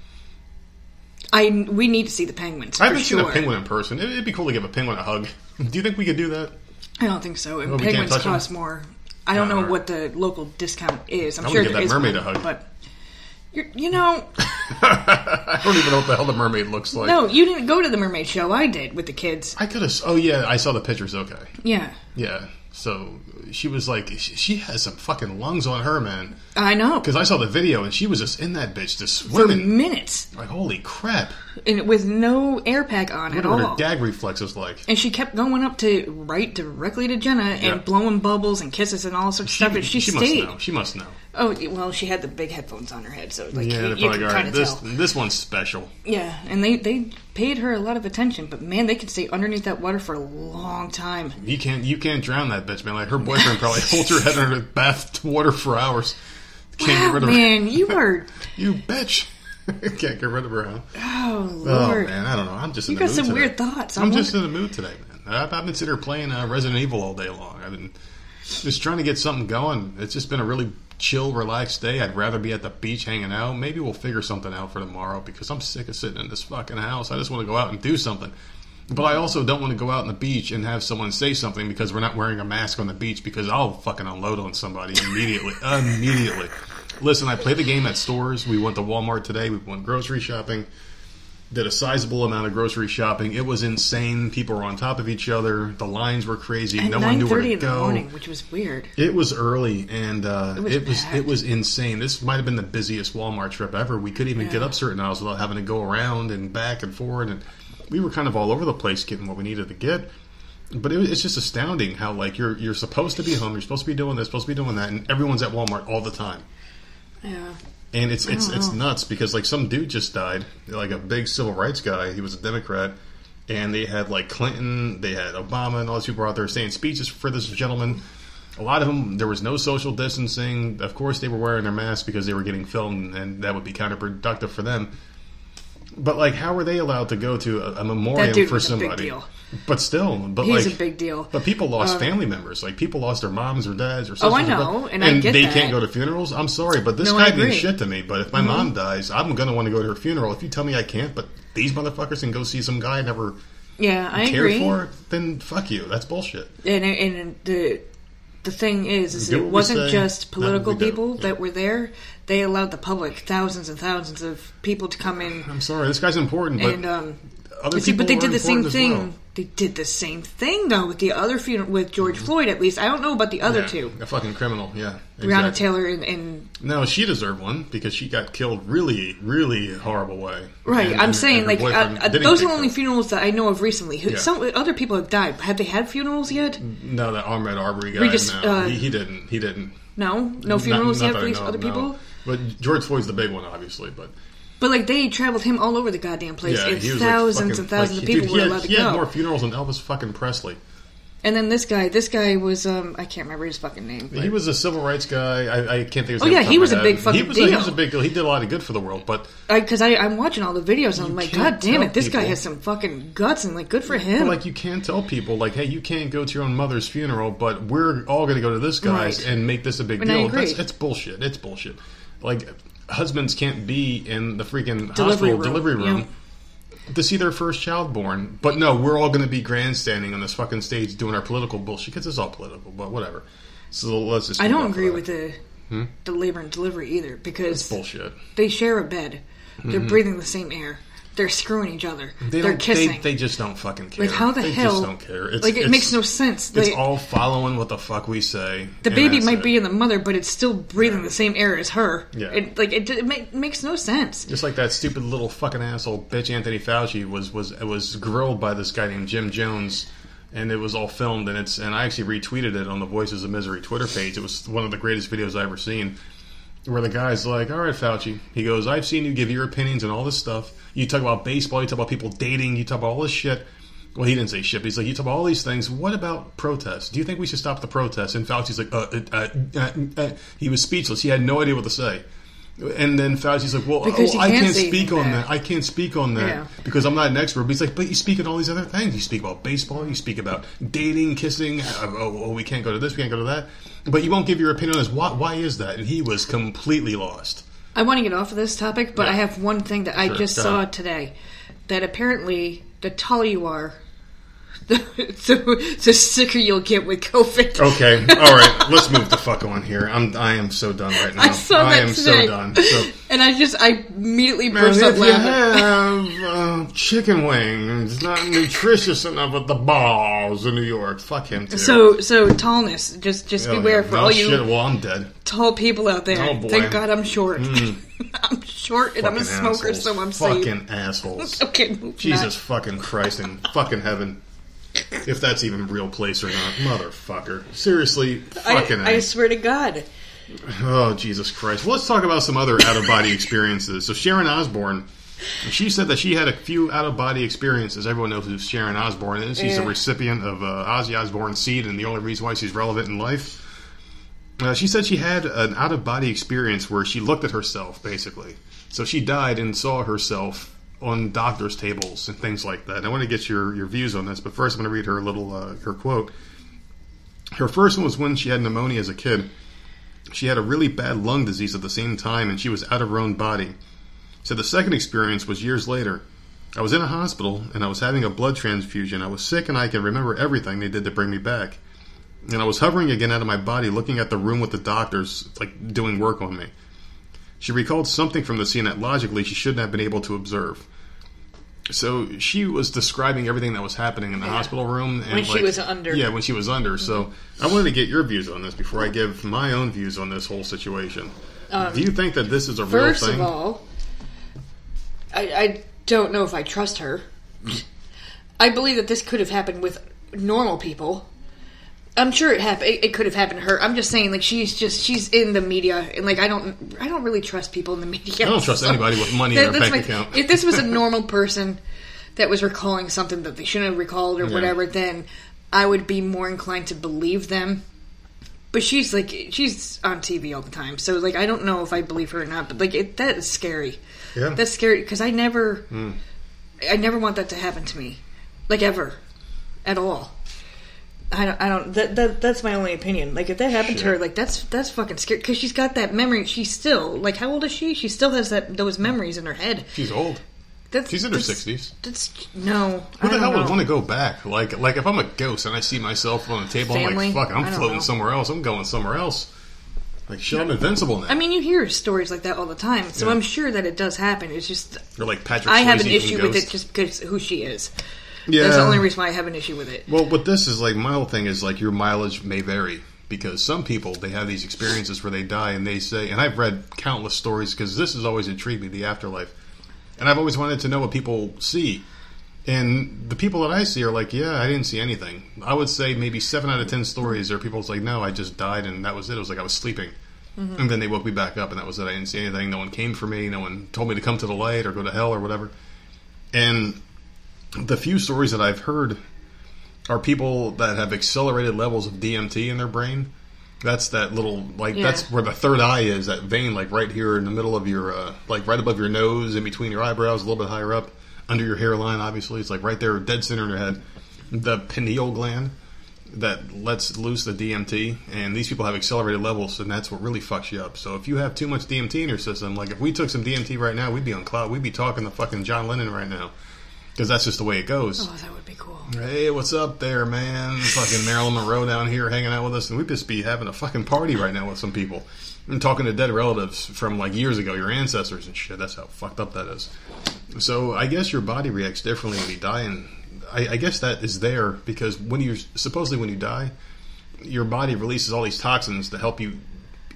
I, we need to see the penguins, for I haven't sure. seen a penguin in person. It, it'd be cool to give a penguin a hug. Do you think we could do that? I don't think so. And oh, penguins cost them? more. I don't uh, know what the local discount is. I'm I sure there give that mermaid one, a hug. But, you're, you know... I don't even know what the hell the mermaid looks like. No, you didn't go to the mermaid show. I did, with the kids. I could have... Oh, yeah, I saw the pictures. Okay. Yeah. Yeah. So, she was like... She has some fucking lungs on her, man. I know. Because I saw the video, and she was just in that bitch, just swimming. For minutes. Like, holy crap. And with no air pack on at all. What her gag reflex was like. And she kept going up to... Right directly to Jenna, and yeah. blowing bubbles and kisses and all sorts of stuff, but she, she stayed. She must know. She must know. Oh, well, she had the big headphones on her head, so, like, yeah, you, you can kind of this, tell. This one's special. Yeah, and they... they paid her a lot of attention, but man, they could stay underneath that water for a long time. You can't, you can't drown that bitch, man. Like her boyfriend probably holds her head under the bath water for hours. Can't wow, get rid of man, her. you are you bitch. Can't get rid of her. Huh? Oh Lord, oh, man, I don't know. I'm just in you the got mood some today. weird thoughts. I'm, I'm just in the mood today, man. I've, I've been sitting here playing uh, Resident Evil all day long. I've been just trying to get something going. It's just been a really chill, relaxed day. I'd rather be at the beach hanging out. Maybe we'll figure something out for tomorrow because I'm sick of sitting in this fucking house. I just want to go out and do something. But I also don't want to go out on the beach and have someone say something because we're not wearing a mask on the beach because I'll fucking unload on somebody immediately. immediately. Listen, I played the game at stores. We went to Walmart today. We went grocery shopping. did a sizable amount of grocery shopping. It was insane. People were on top of each other. The lines were crazy. At no one knew where to go. At nine thirty in the morning, which was weird. It was early, and uh, it was it was, it was insane. This might have been the busiest Walmart trip ever. We couldn't even yeah. get up certain aisles without having to go around and back and forward. And we were kind of all over the place getting what we needed to get. But it, it's just astounding how, like, you're you're supposed to be home, you're supposed to be doing this, supposed to be doing that, and everyone's at Walmart all the time. Yeah. And it's it's it's nuts because, like, some dude just died, like a big civil rights guy. He was a Democrat, and they had, like, Clinton, they had Obama, and all these people out there saying speeches for this gentleman. A lot of them, there was no social distancing. Of course, they were wearing their masks because they were getting filmed, and that would be counterproductive for them. But, like, how were they allowed to go to a, a memorial that dude for was somebody? A big deal. But still, but he's like, a big deal. But people lost um, family members. Like, people lost their moms or dads or sisters. Oh, I know, and, and I get they that. Can't go to funerals. I'm sorry, but this no, guy means shit to me. But if my mm-hmm. mom dies, I'm gonna want to go to her funeral. If you tell me I can't, but these motherfuckers can go see some guy I never yeah I cared agree. for, then fuck you. That's bullshit. And and the the thing is, is it wasn't say, just political people yeah. that were there. They allowed the public, thousands and thousands of people, to come in. I'm sorry, this guy's important, but and, um, other see, people but they did the same thing. Well. They did the same thing, though, with the other funeral, with George mm-hmm. Floyd, at least. I don't know about the other yeah, two. A fucking criminal, yeah. Exactly. Breonna Taylor and, and... No, she deserved one, because she got killed really, really horrible way. Right, and, I'm and, saying, and like, uh, those are the only them. funerals that I know of recently. Yeah. Some other people have died. Have they had funerals yet? No, that Ahmed Arbery guy, Regis, no. Uh, he, he didn't, he didn't. No? No funerals not, not yet for other no. people? But George Floyd's the big one, obviously, but... But, like, they traveled him all over the goddamn place. Yeah, and thousands like fucking, and thousands like, of people dude, were had, allowed to go. He had more funerals than Elvis fucking Presley. And then this guy, this guy was, um, I can't remember his fucking name. But... He was a civil rights guy. I, I can't think of his name. Oh, yeah, he was a big fucking he was, deal. He was a big deal. He did a lot of good for the world, but... Because I, I, I'm watching all the videos, and I'm like, God damn it, this people. guy has some fucking guts, and, like, good for him. But, like, you can't tell people, like, hey, you can't go to your own mother's funeral, but we're all going to go to this guy's right. and make this a big and deal. That's, it's bullshit. It's bullshit. Like... Husbands can't be in the freaking delivery hospital room. delivery room yeah. to see their first child born. But no, we're all going to be grandstanding on this fucking stage doing our political bullshit. Because it's all political, but whatever. So let's just. I don't agree with the, hmm? the labor and delivery either because it's bullshit. They share a bed. They're mm-hmm. breathing the same air. They're screwing each other. They They're kissing. They, they just don't fucking care. Like, how the they hell? They just don't care. It's, like, it it's, makes no sense. It's like, all following what the fuck we say. The baby might it. be in the mother, but it's still breathing yeah. the same air as her. Yeah. It, like, it, it make, makes no sense. Just like that stupid little fucking asshole bitch Anthony Fauci was, was, was grilled by this guy named Jim Jones, and it was all filmed, and it's and I actually retweeted it on the Voices of Misery Twitter page. It was one of the greatest videos I've ever seen. Where the guy's like, all right, Fauci. He goes, I've seen you give your opinions and all this stuff. You talk about baseball. You talk about people dating. You talk about all this shit. Well, he didn't say shit, but he's like, you talk about all these things. What about protests? Do you think we should stop the protests? And Fauci's like, uh, uh, uh, uh, uh. He was speechless. He had no idea what to say. And then Fauci's like, well, oh, I can't speak on that. I can't speak on that yeah. because I'm not an expert. But he's like, but you speak on all these other things. You speak about baseball. You speak about dating, kissing. Oh, oh, we can't go to this. We can't go to that. But you won't give your opinion on this. Why, why is that? And he was completely lost. I want to get off of this topic, but yeah. I have one thing that I sure, just saw ahead. today. That apparently, the taller you are, the, the, the sicker you'll get with COVID. Okay, all right, let's move the fuck on here. I'm I am so done right now. I saw that I am today. so done. So. And I just I immediately burst out laughing. If you have uh, chicken wings, not nutritious enough at the balls in New York. Fuck him too. So so tallness, just just oh, beware yeah. for oh, all shit. you. Well, I'm dead. Tall people out there. Oh, boy. Thank God I'm short. Mm. I'm short and fucking I'm a smoker, assholes. so I'm safe. Fucking assholes. Okay, Jesus fucking Christ in fucking heaven. If that's even real place or not. Motherfucker. Seriously, fucking I, I swear to God. Oh, Jesus Christ. Well, let's talk about some other out-of-body experiences. So Sharon Osbourne, she said that she had a few out-of-body experiences. Everyone knows who Sharon Osbourne is. She's yeah. a recipient of uh, Ozzy Osbourne's seed and the only reason why she's relevant in life. Uh, she said she had an out-of-body experience where she looked at herself, basically. So she died and saw herself on doctors' tables and things like that. And I want to get your, your views on this, but first I'm going to read her little uh, her quote. Her first one was when she had pneumonia as a kid. She had a really bad lung disease at the same time, and she was out of her own body. So the second experience was years later. I was in a hospital, and I was having a blood transfusion. I was sick, and I can remember everything they did to bring me back. And I was hovering again out of my body, looking at the room with the doctors, like, doing work on me. She recalled something from the scene that logically she shouldn't have been able to observe. So she was describing everything that was happening in the yeah. hospital room. And when like, she was under. Yeah, when she was under. Mm-hmm. So I wanted to get your views on this before I give my own views on this whole situation. Um, Do you think that this is a real thing? First of all, I, I don't know if I trust her. I believe that this could have happened with normal people. I'm sure it happened. It, it could have happened to her. I'm just saying, like, she's just she's in the media, and like I don't, I don't really trust people in the media. I don't trust so anybody with money that, in their bank like, account. If this was a normal person that was recalling something that they shouldn't have recalled or yeah. whatever, then I would be more inclined to believe them. But she's like she's on T V all the time, so like I don't know if I believe her or not. But like it, that is scary. Yeah, that's scary because I never, mm. I never want that to happen to me, like ever, at all. I don't. I don't. That, that that's my only opinion. Like if that happened Shit. to her, like that's that's fucking scary because she's got that memory. She's still like, how old is she? She still has that those memories in her head. She's old. That's, she's in her sixties. That's no. Who the hell know. would want to go back? Like like if I'm a ghost and I see myself on a table, Family, I'm like, fuck, I'm floating know. somewhere else. I'm going somewhere else. Like shit, I'm invincible now. I mean, you hear stories like that all the time, so yeah. I'm sure that it does happen. It's just you're like Patrick. I have an issue with it just because who she is. Yeah. That's the only reason why I have an issue with it. Well, what this is like, my whole thing is like your mileage may vary because some people, they have these experiences where they die and they say, and I've read countless stories because this has always intrigued me, the afterlife. And I've always wanted to know what people see. And the people that I see are like, yeah, I didn't see anything. I would say maybe seven out of ten stories are people's like, no, I just died and that was it. It was like I was sleeping. Mm-hmm. And then they woke me back up and that was it. I didn't see anything. No one came for me. No one told me to come to the light or go to hell or whatever. And the few stories that I've heard are people that have accelerated levels of D M T in their brain. That's that little, like, yeah. that's where the third eye is, that vein, like, right here in the middle of your, uh, like, right above your nose, in between your eyebrows, a little bit higher up, under your hairline, obviously. It's, like, right there, dead center in your head. The pineal gland that lets loose the D M T, and these people have accelerated levels, and that's what really fucks you up. So if you have too much D M T in your system, like, if we took some D M T right now, we'd be on cloud. We'd be talking to fucking John Lennon right now. Because that's just the way it goes. Oh, that would be cool. Hey, what's up there, man? Fucking Marilyn Monroe down here hanging out with us. And we'd just be having a fucking party right now with some people. And talking to dead relatives from, like, years ago, your ancestors and shit. That's how fucked up that is. So I guess your body reacts differently when you die. And I, I guess that is there because when you supposedly when you die, your body releases all these toxins to help you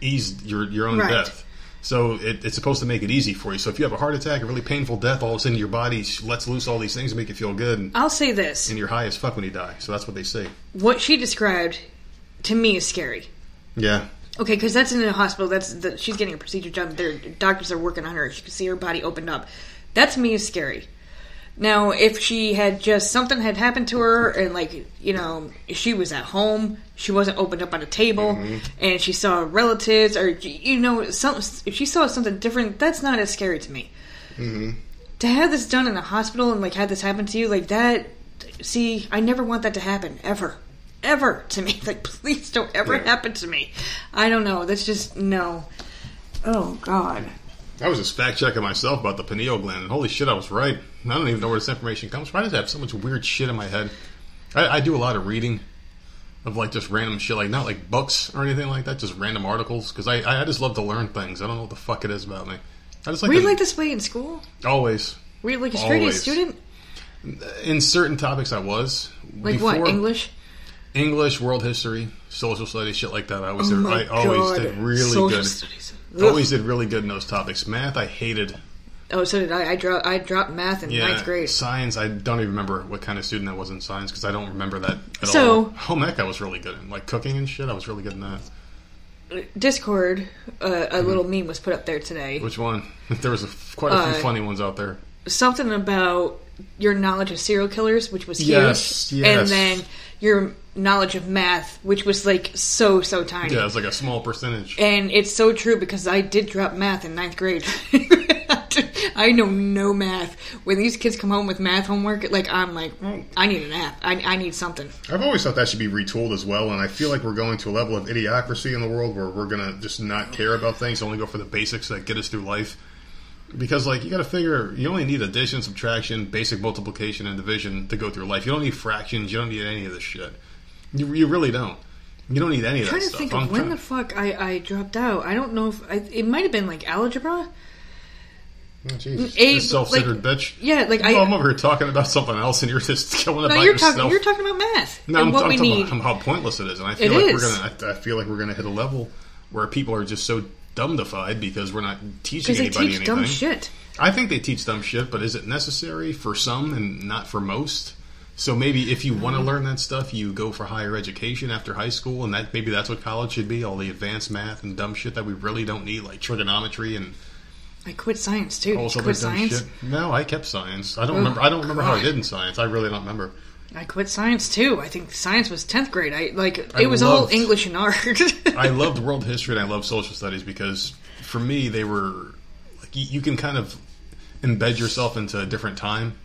ease your, your own right. death. So it, it's supposed to make it easy for you. So if you have a heart attack, a really painful death, all of a sudden your body lets loose all these things and make you feel good. And, I'll say this. And you're high as fuck when you die. So that's what they say. What she described, to me, is scary. Yeah. Okay, because that's in a hospital. That's the, she's getting a procedure done. Their doctors are working on her. She can see her body opened up. That, to me, is scary. Now, if she had just, something had happened to her and, like, you know, she was at home, she wasn't opened up on a table, mm-hmm. and she saw relatives or, you know, some, if she saw something different, that's not as scary to me. Mm-hmm. To have this done in a hospital and, like, have this happen to you, like, that, see, I never want that to happen, ever. Ever to me. Like, please don't ever yeah. happen to me. I don't know. That's just, no. Oh, God. I was just fact-checking myself about the pineal gland, and holy shit, I was right. I don't even know where this information comes from. Why does I have so much weird shit in my head? I, I do a lot of reading of, like, just random shit, like, not like books or anything like that, just random articles, because I, I just love to learn things. I don't know what the fuck it is about me. I just like Were you to, like this way in school? Always. Were you, like, a straight-A student? In certain topics, I was. Like Before, what, English? English, world history, social studies, shit like that. I always, oh did, I always did really social good. Studies. Always did really good in those topics. Math, I hated. Oh, so did I. I dropped, I dropped math in yeah, ninth grade. Science, I don't even remember what kind of student I was in science because I don't remember that at so, all. Home ec, I was really good in. Like cooking and shit, I was really good in that. Discord, uh, a mm-hmm. little meme was put up there today. Which one? There was a, quite a few uh, funny ones out there. Something about your knowledge of serial killers, which was huge. Yes, yes. And then your knowledge of math, which was like so so tiny. Yeah, it was like a small percentage. And it's so true because I did drop math in ninth grade. I know no math. When these kids come home with math homework, like I'm like, I need an app. I, I need something. I've always thought that should be retooled as well, and I feel like we're going to a level of idiocracy in the world where we're gonna just not care about things, only go for the basics that get us through life. Because, like, you got to figure, you only need addition, subtraction, basic multiplication, and division to go through life. You don't need fractions. You don't need any of this shit. You, you really don't. You don't need any of that stuff. I'm trying to think of when the fuck I, I dropped out. I don't know if... I, it might have been, like, algebra. Oh, a, self-centered like, bitch. Yeah, like you know, I, I'm over here talking about something else, and you're just killing it no, by you're yourself. Talking, you're talking about math. No, and I'm, what I'm we talking need. About how pointless it is, and I feel it like is. we're gonna. I feel like we're gonna hit a level where people are just so dumbedified because we're not teaching anybody they teach anything. Dumb shit. I think they teach dumb shit, but is it necessary for some and not for most? So maybe if you mm-hmm. want to learn that stuff, you go for higher education after high school, and that maybe that's what college should be, all the advanced math and dumb shit that we really don't need, like trigonometry and. I quit science too. Also, quit science. Shit. No, I kept science. I don't oh, remember. I don't remember God. how I did in science. I really don't remember. I quit science too. I think science was tenth grade. I like I it was loved, all English and art. I loved world history and I loved social studies because for me they were like you, you can kind of embed yourself into a different time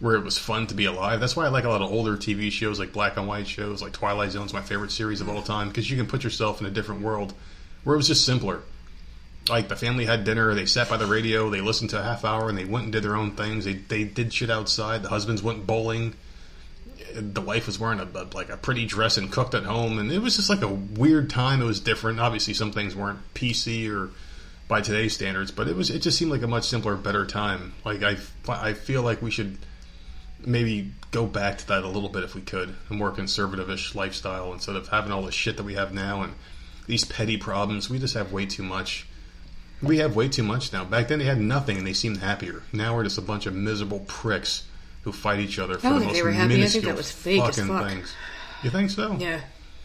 where it was fun to be alive. That's why I like a lot of older T V shows like black and white shows like Twilight Zone is my favorite series of all time because you can put yourself in a different world where it was just simpler. Like, the family had dinner, they sat by the radio, they listened to a half hour, and they went and did their own things. They they did shit outside. The husbands went bowling. The wife was wearing, a, a like, a pretty dress and cooked at home. And it was just, like, a weird time. It was different. Obviously, some things weren't P C or by today's standards, but it was it just seemed like a much simpler, better time. Like, I, I feel like we should maybe go back to that a little bit if we could. A more conservative-ish lifestyle instead of having all the shit that we have now and these petty problems. We just have way too much. We have way too much now. Back then they had nothing and they seemed happier. Now we're just a bunch of miserable pricks who fight each other for the most minuscule fucking things. You think so? Yeah,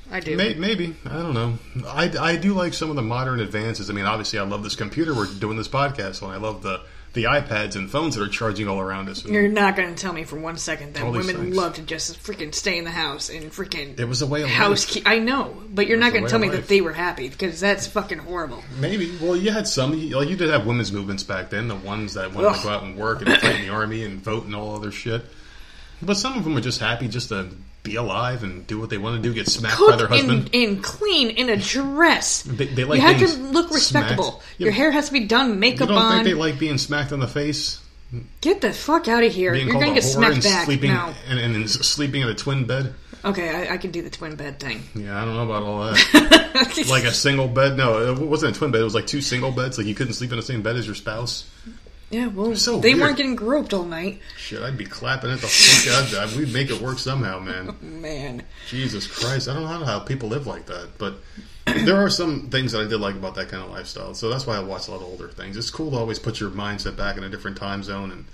I do. Maybe. maybe. I don't know. I, I do like some of the modern advances. I mean, obviously I love this computer we're doing this podcast on. I love the, the iPads and phones that are charging all around us. You're not going to tell me for one second that women things. love to just freaking stay in the house and freaking... It was a way of housekeep. I know, but you're not going to tell me life. that they were happy because that's fucking horrible. Maybe. Well, you had some... Like, you did have women's movements back then, the ones that wanted Ugh. to go out and work and fight in the army and vote and all other shit. But some of them were just happy just to be alive and do what they want to do, get smacked Cook by their husband. And, and clean in a dress. They, they like you have to look respectable. Smacked. Your yeah, hair has to be done, makeup on. You don't on. think they like being smacked on the face? Get the fuck out of here. Being You're going to get smacked and back sleeping, now. And, and, and sleeping in a twin bed? Okay, I, I can do the twin bed thing. Yeah, I don't know about all that. Like a single bed? No, it wasn't a twin bed. It was like two single beds. Like you couldn't sleep in the same bed as your spouse. Yeah, well, so they weird. weren't getting groped all night. Shit, I'd be clapping at the fuck out. We'd make it work somehow, man. Oh, man. Jesus Christ. I don't know how people live like that. But there are some things that I did like about that kind of lifestyle. So that's why I watch a lot of older things. It's cool to always put your mindset back in a different time zone and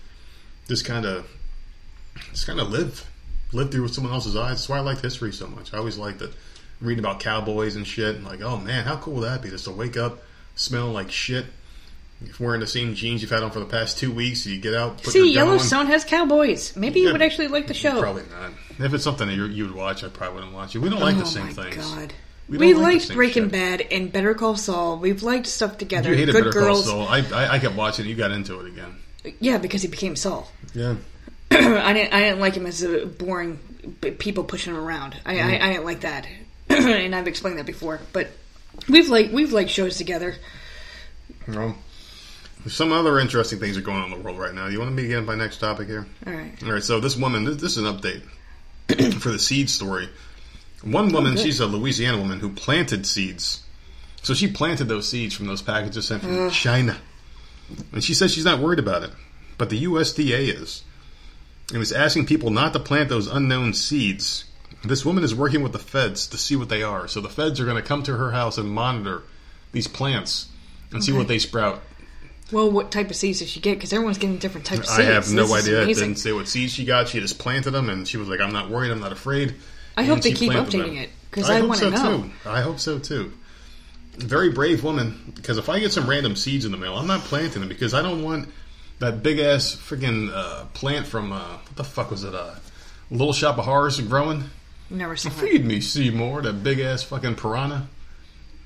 just kind of just kind of live. Live through with someone else's eyes. That's why I liked history so much. I always liked it. Reading about cowboys and shit. And like, oh, man, how cool would that be? Just to wake up, smelling like shit. If wearing the same jeans you've had on for the past two weeks, you get out. Put See, your Yellowstone on. has cowboys. Maybe yeah, you would actually like the show. Probably not. If it's something that you would watch, I probably wouldn't watch it. We don't like oh the same things. Oh my god. We, we like liked Breaking shit. Bad and Better Call Saul. We've liked stuff together. You hated Good Better Girls. Call Saul. I, I, I kept watching it. You got into it again. Yeah, because he became Saul. Yeah. I didn't. I didn't like him as a boring people pushing him around. I, mm. I, I didn't like that, and I've explained that before. But we've like we've liked shows together. No. Some other interesting things are going on in the world right now. You want to begin by next topic here? All right. All right, so this woman, this is an update for the seed story. One woman, oh, she's a Louisiana woman who planted seeds. So she planted those seeds from those packages sent from uh. China. And she says she's not worried about it. But the U S D A is. It was asking people not to plant those unknown seeds. This woman is working with the feds to see what they are. So the feds are going to come to her house and monitor these plants and okay. see what they sprout. Well, what type of seeds did she get? Because everyone's getting different types of seeds. I have no this idea. I didn't say what seeds she got. She just planted them, and she was like, I'm not worried. I'm not afraid. I and hope they keep updating them. it, because I, I want to so know. Too. I hope so, too. Very brave woman, because if I get some random seeds in the mail, I'm not planting them, because I don't want that big-ass freaking uh, plant from, uh, what the fuck was it, uh, Little Shop of Horrors growing? Never seen Feed that. me, Seymour, that big-ass fucking piranha.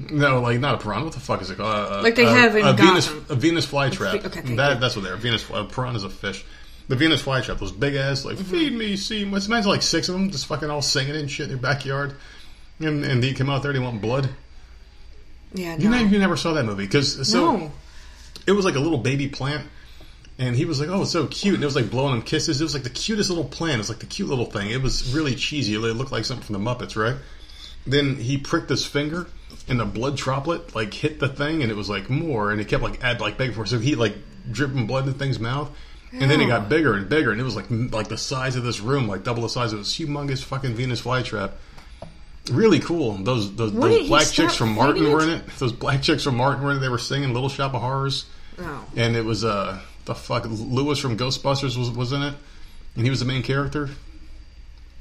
No, like, not a piranha. What the fuck is it called? Uh, like they uh, have in a Venus, a Venus flytrap. Okay, that, that's what they are. Venus, a piranha's a fish. The Venus flytrap, those big-ass, like, mm-hmm. feed me, see... Imagine, like, six of them just fucking all singing and shit in their backyard. And, and they come out there, they want blood. Yeah, no. You, know, you never saw that movie, because... So, no. It was, like, a little baby plant, and he was like, oh, it's so cute. And it was, like, blowing him kisses. It was, like, the cutest little plant. It was, like, the cute little thing. It was really cheesy. It looked like something from the Muppets, right? Then he pricked his finger... And the blood droplet, like, hit the thing, and it was, like, more, and it kept, like, add, like, back and forth. So he, like, dripping blood into the thing's mouth. Yeah. And then it got bigger and bigger, and it was like like the size of this room, like double the size. It was humongous fucking Venus flytrap. Really cool. Those those, those black chicks from Martin were in it. Those black chicks from Martin were in it. They were singing Little Shop of Horrors. Oh. And it was, uh, the fuck, Lewis from Ghostbusters was, was in it. And he was the main character.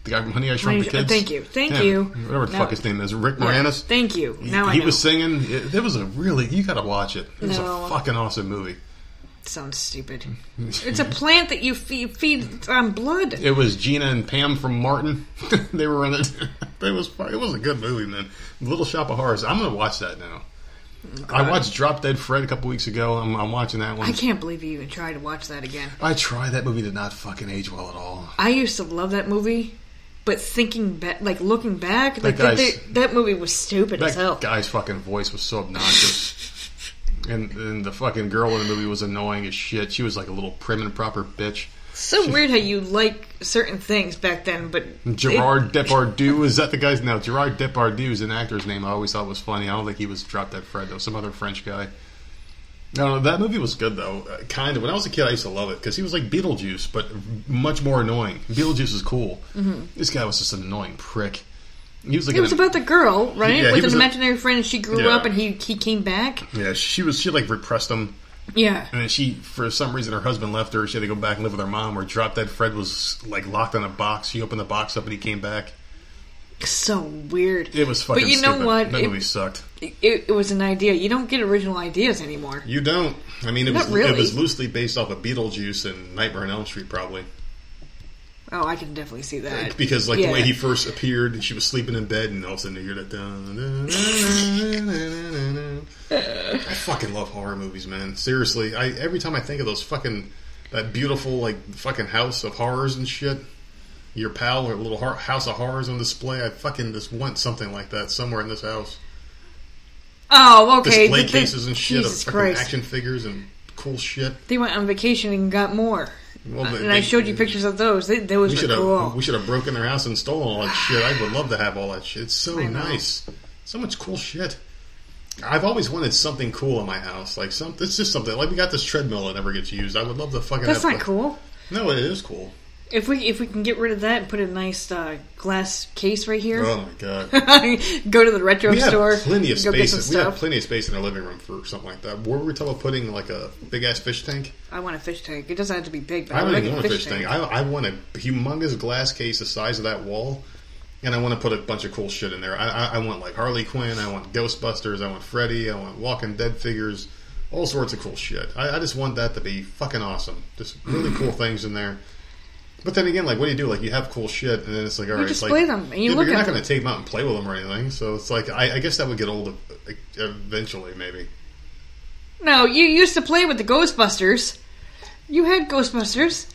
The guy from Honey, I Shrunk the Kids. Thank you. Thank yeah, you. Whatever the no. fuck his name is. Rick Moranis. Yeah. Thank you. Now he, I He know. was singing. It, it was a really, you gotta watch it. It was no. a fucking awesome movie. Sounds stupid. It's a plant that you feed, feed on blood. It was Gina and Pam from Martin. They were in it. It was it was a good movie, man. Little Shop of Horrors. I'm going to watch that now. God. I watched Drop Dead Fred a couple weeks ago. I'm, I'm watching that one. I can't believe you even tried to watch that again. I tried. That movie did not fucking age well at all. I used to love that movie, but thinking back, like looking back, that, like, they, that movie was stupid as hell. That guy's fucking voice was so obnoxious. And, and the fucking girl in the movie was annoying as shit. She was like a little prim and proper bitch. So she, weird how you like certain things back then, but... Gerard it, Depardieu, is that the guy's... No, Gerard Depardieu is an actor's name I always thought was funny. I don't think he was Drop Dead Fred, though. Some other French guy. No, that movie was good, though. Uh, kind of. When I was a kid, I used to love it, because he was like Beetlejuice, but much more annoying. Beetlejuice is cool. Mm-hmm. This guy was just an annoying prick. He was like it was an, about the girl, right? Yeah, with an imaginary a, friend, and she grew yeah. up, and he he came back. Yeah, she was she like repressed him. Yeah, and then she, for some reason, her husband left her. She had to go back and live with her mom. Where Drop Dead Fred was like locked in a box. She opened the box up, and he came back. So weird. It was fucking. But you know stupid. what? That it, movie sucked. It, it was an idea. You don't get original ideas anymore. You don't. I mean, it Not was really. It was loosely based off of Beetlejuice and Nightmare on Elm Street, probably. Oh, I can definitely see that. Because, like, yeah. the way he first appeared, she was sleeping in bed, and all of a sudden you hear that... Dun, dun, dun, dun, dun. I fucking love horror movies, man. Seriously. I Every time I think of those fucking... That beautiful, like, fucking house of horrors and shit. Your pal, or a little ho- house of horrors on display. I fucking just want something like that somewhere in this house. Oh, okay. Display the, cases and shit Jesus of fucking Christ. action figures and cool shit. They went on vacation and got more. Well, uh, they, and I showed you pictures of those. They, those we were cool. Have, we should have broken their house and stolen all that shit. I would love to have all that shit. It's so nice. So much cool shit. I've always wanted something cool in my house. Like some, it's just something. Like we got this treadmill that never gets used. I would love to fucking That's have... That's not cool. No, it is cool. If we if we can get rid of that and put a nice uh, glass case right here. Oh, my God. Go to the retro we store. Have plenty of space. We have plenty of space in our living room for something like that. Were we talking about putting, like, a big-ass fish tank? I want a fish tank. It doesn't have to be big, but I, I don't even want a fish tank. tank. I, I want a humongous glass case the size of that wall, and I want to put a bunch of cool shit in there. I, I, I want, like, Harley Quinn. I want Ghostbusters. I want Freddy. I want Walking Dead figures. All sorts of cool shit. I, I just want that to be fucking awesome. Just really cool things in there. But then again, like, what do you do? Like, you have cool shit, and then it's like, all right, you display like, them, and you yeah, look you're at not going to take them out and play with them or anything. So it's like, I, I guess that would get old eventually, maybe. No, you used to play with the Ghostbusters. You had Ghostbusters.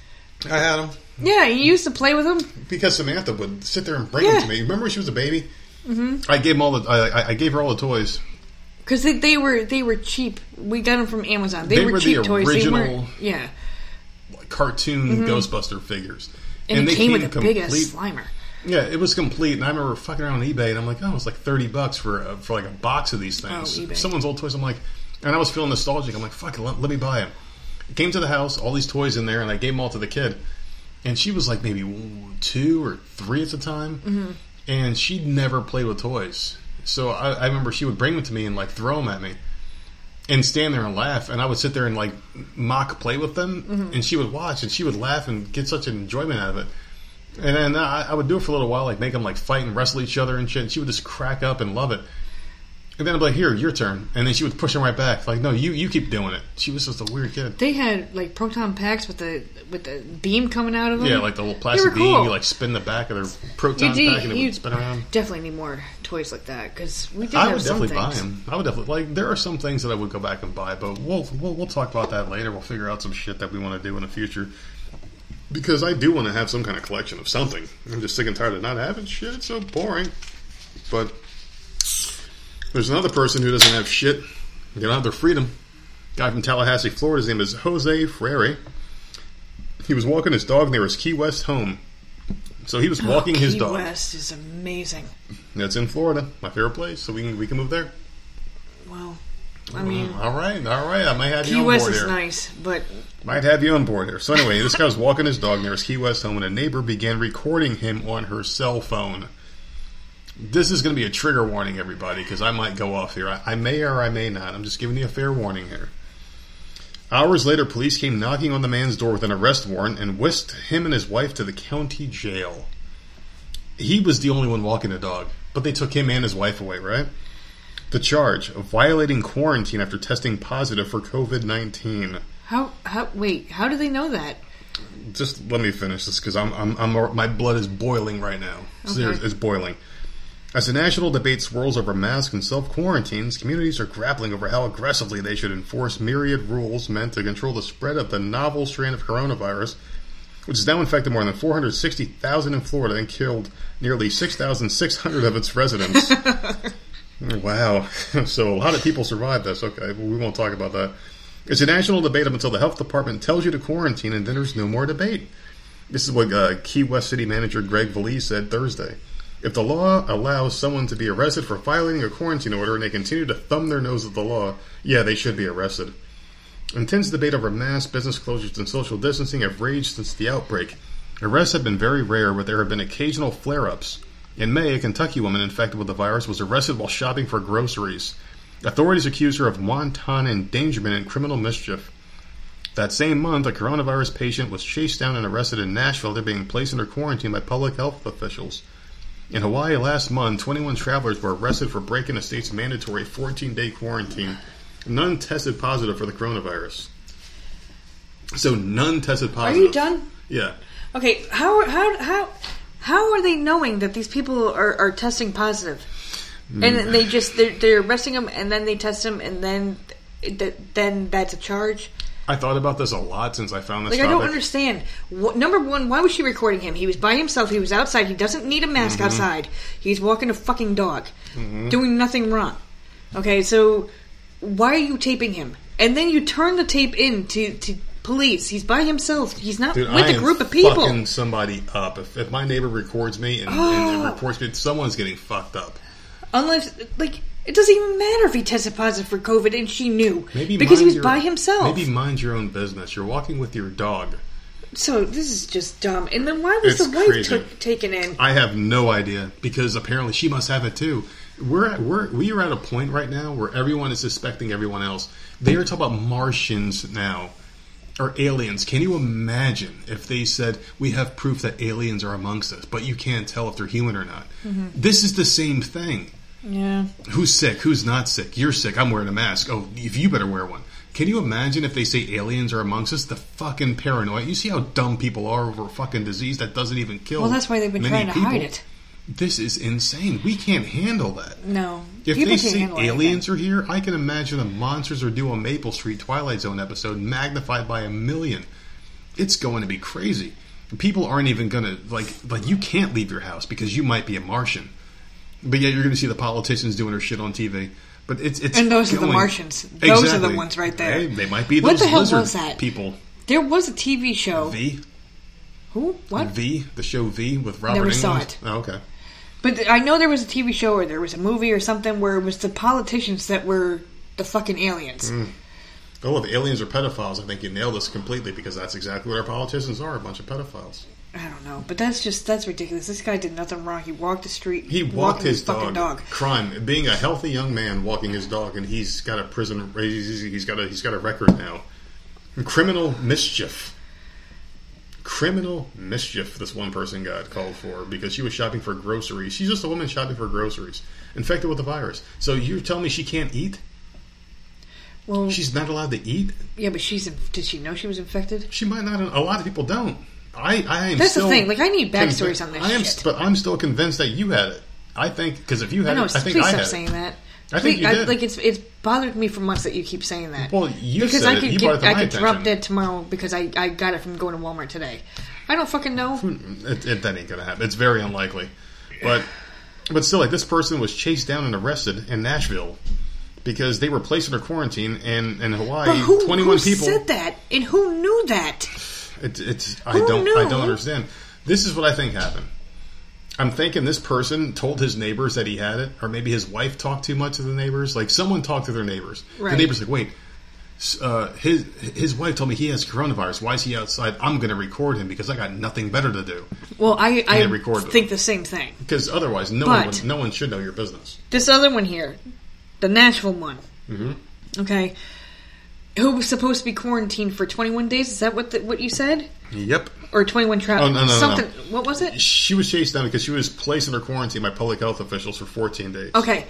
I had them. Yeah, you used to play with them because Samantha would sit there and bring yeah. them to me. Remember when she was a baby? Mm-hmm. I gave them all the. I, I gave her all the toys. Because they, they were they were cheap. We got them from Amazon. They, they were, were cheap the toys. Original, they were yeah. cartoon mm-hmm. Ghostbuster figures. And, and it they came, came with a complete, big ass Slimer. Yeah, it was complete. And I remember fucking around on eBay and I'm like, oh, it's like thirty bucks for a, for like a box of these things. Oh, someone's old toys. I'm like, and I was feeling nostalgic. I'm like, fuck it, let, let me buy them. I came to the house, all these toys in there, and I gave them all to the kid. And she was like maybe two or three at the time. Mm-hmm. And she'd never played with toys. So I, I remember she would bring them to me and like throw them at me. And stand there and laugh. And I would sit there and, like, mock play with them. Mm-hmm. And she would watch. And she would laugh and get such an enjoyment out of it. And then I, I would do it for a little while. Like, make them, like, fight and wrestle each other and shit. And she would just crack up and love it. And then I'd be like, here, your turn. And then she would push them right back. Like, no, you, you keep doing it. She was just a weird kid. They had, like, proton packs with the with the beam coming out of them. Yeah, like the little plastic beam. Cool. You, like, spin the back of their proton you did, pack and it would spin around. Definitely need more toys like that, because we did I have some things. I would definitely buy them. I would definitely, like, there are some things that I would go back and buy, but we'll, we'll we'll talk about that later. We'll figure out some shit that we want to do in the future, because I do want to have some kind of collection of something. I'm just sick and tired of not having shit. It's so boring. But there's another person who doesn't have shit. They don't have their freedom. Guy from Tallahassee, Florida. His name is Jose Freire. He was walking his dog near his Key West home. So he was walking oh, his dog. Key West is amazing. That's in Florida, my favorite place. So we can we can move there. Wow. I mean, mm, all right, all right. I might have Key you on West board here. Key West is nice, but might have you on board there. So anyway, this guy was walking his dog near his Key West home, and a neighbor began recording him on her cell phone. This is going to be a trigger warning, everybody, because I might go off here. I, I may or I may not. I'm just giving you a fair warning here. Hours later, police came knocking on the man's door with an arrest warrant and whisked him and his wife to the county jail. He was the only one walking the dog, but they took him and his wife away, right? The charge of violating quarantine after testing positive for COVID nineteen. How? How? Wait. How do they know that? Just let me finish this because I'm, I'm, I'm, my blood is boiling right now. Okay. It's boiling. As the national debate swirls over masks and self-quarantines, communities are grappling over how aggressively they should enforce myriad rules meant to control the spread of the novel strain of coronavirus, which has now infected more than four hundred sixty thousand in Florida and killed nearly six thousand six hundred of its residents. Wow. So a lot of people survived this. Okay, well, we won't talk about that. It's a national debate up until the health department tells you to quarantine, and then there's no more debate. This is what uh, Key West City Manager Greg Valise said Thursday. If the law allows someone to be arrested for violating a quarantine order and they continue to thumb their nose at the law, yeah, they should be arrested. Intense debate over mass business closures and social distancing have raged since the outbreak. Arrests have been very rare, but there have been occasional flare-ups. In May, a Kentucky woman infected with the virus was arrested while shopping for groceries. Authorities accused her of wanton endangerment and criminal mischief. That same month, a coronavirus patient was chased down and arrested in Nashville after being placed under quarantine by public health officials. In Hawaii last month, twenty-one travelers were arrested for breaking the state's mandatory fourteen-day quarantine. None tested positive for the coronavirus. So none tested positive. Are you done? Yeah. Okay. How how how how are they knowing that these people are, are testing positive? Mm. And they just they're, they're arresting them, and then they test them, and then then that's a charge. I thought about this a lot since I found this Like, topic. I don't understand. What, number one, why was she recording him? He was by himself. He was outside. He doesn't need a mask mm-hmm. outside. He's walking a fucking dog. Mm-hmm. Doing nothing wrong. Okay, so why are you taping him? And then you turn the tape in to, to police. He's by himself. He's not Dude, with I a group of people. Fucking somebody up. If, if my neighbor records me and, oh. and reports me, someone's getting fucked up. Unless, like... It doesn't even matter if he tested positive for COVID and she knew. Maybe because he was your, by himself. Maybe mind your own business. You're walking with your dog. So this is just dumb. And then why was it's the wife took, taken in? I have no idea because apparently she must have it too. We're at, we're we are at a point right now where everyone is suspecting everyone else. They are talking about Martians now or aliens. Can you imagine if they said we have proof that aliens are amongst us, but you can't tell if they're human or not? Mm-hmm. This is the same thing. Yeah. Who's sick? Who's not sick? You're sick. I'm wearing a mask. Oh, if you better wear one. Can you imagine if they say aliens are amongst us? The fucking paranoia. You see how dumb people are over a fucking disease that doesn't even kill Well, that's why they've been trying to people. hide it. This is insane. We can't handle that. No. If people they say aliens anything. are here, I can imagine the monsters are due on Maple Street Twilight Zone episode magnified by a million. It's going to be crazy. People aren't even going to, like, like, you can't leave your house because you might be a Martian. But yeah, you're going to see the politicians doing their shit on T V. But it's it's and those going. are the Martians. Those exactly. are the ones right there. Hey, they might be those lizard people. There was a T V show. V. Who? What? V. The show V with Robert Never Englund. Saw it. Oh, okay. But I know there was a T V show or there was a movie or something where it was the politicians that were the fucking aliens. Mm. Oh, if aliens are pedophiles, I think you nailed this completely because that's exactly what our politicians are, a bunch of pedophiles. I don't know, but that's just, that's ridiculous. This guy did nothing wrong. He walked the street. He walked his, his dog. dog. Crime. Being a healthy young man walking his dog, and he's got a prison, he's got a, he's got a record now. Criminal mischief. Criminal mischief this one person got called for because she was shopping for groceries. She's just a woman shopping for groceries, infected with the virus. So you're telling me she can't eat? Well, she's not allowed to eat? Yeah, but she's, did she know she was infected? She might not, a lot of people don't. I, I am That's still the thing. Like, I need backstories conv- on this I am, shit. But I'm still convinced that you had it. I think, because if you had I know, it, I think I had it. Please stop saying that. I think please, you did. I, like, it's, it's bothered me for months that you keep saying that. Well, you because said I could it. You get, brought it to I my could attention. Drop dead tomorrow because I, I got it from going to Walmart today. I don't fucking know. It, it, that ain't going to happen. It's very unlikely. But, but still, like, this person was chased down and arrested in Nashville. Because they were placed under quarantine and in Hawaii. But who, twenty-one who people said that? And who knew that? It, it's I don't knew? I don't understand. This is what I think happened. I'm thinking this person told his neighbors that he had it, or maybe his wife talked too much to the neighbors. Like, someone talked to their neighbors. Right. The neighbor's like, wait, uh, his his wife told me he has coronavirus. Why is he outside? I'm going to record him because I got nothing better to do. Well, I, I record think them. the same thing. Because otherwise, no one, would, no one should know your business. This other one here, the Nashville one, mm-hmm. okay, who was supposed to be quarantined for twenty-one days. Is that what the, what you said? Yep. Or twenty-one travel. Oh, no, no, Something. No, no. What was it? She was chased down because she was placed under quarantine by public health officials for fourteen days. Okay.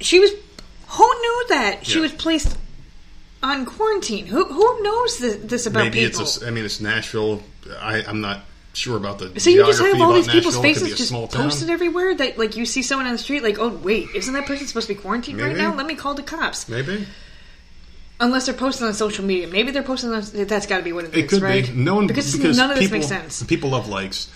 She was... Who knew that? She yeah. was placed on quarantine. Who who knows this, this about Maybe people? Maybe it's... A, I mean, it's Nashville. I, I'm not sure about the So you just have all these Nashville. people's faces just posted everywhere? That, like, you see someone on the street, like, oh, wait, isn't that person supposed to be quarantined Maybe. right now? Let me call the cops. Maybe. Unless they're posted on social media. Maybe they're posted on... That's got to be what it, it is, could right? Be. No one, because, because none of people, this makes sense. People love likes.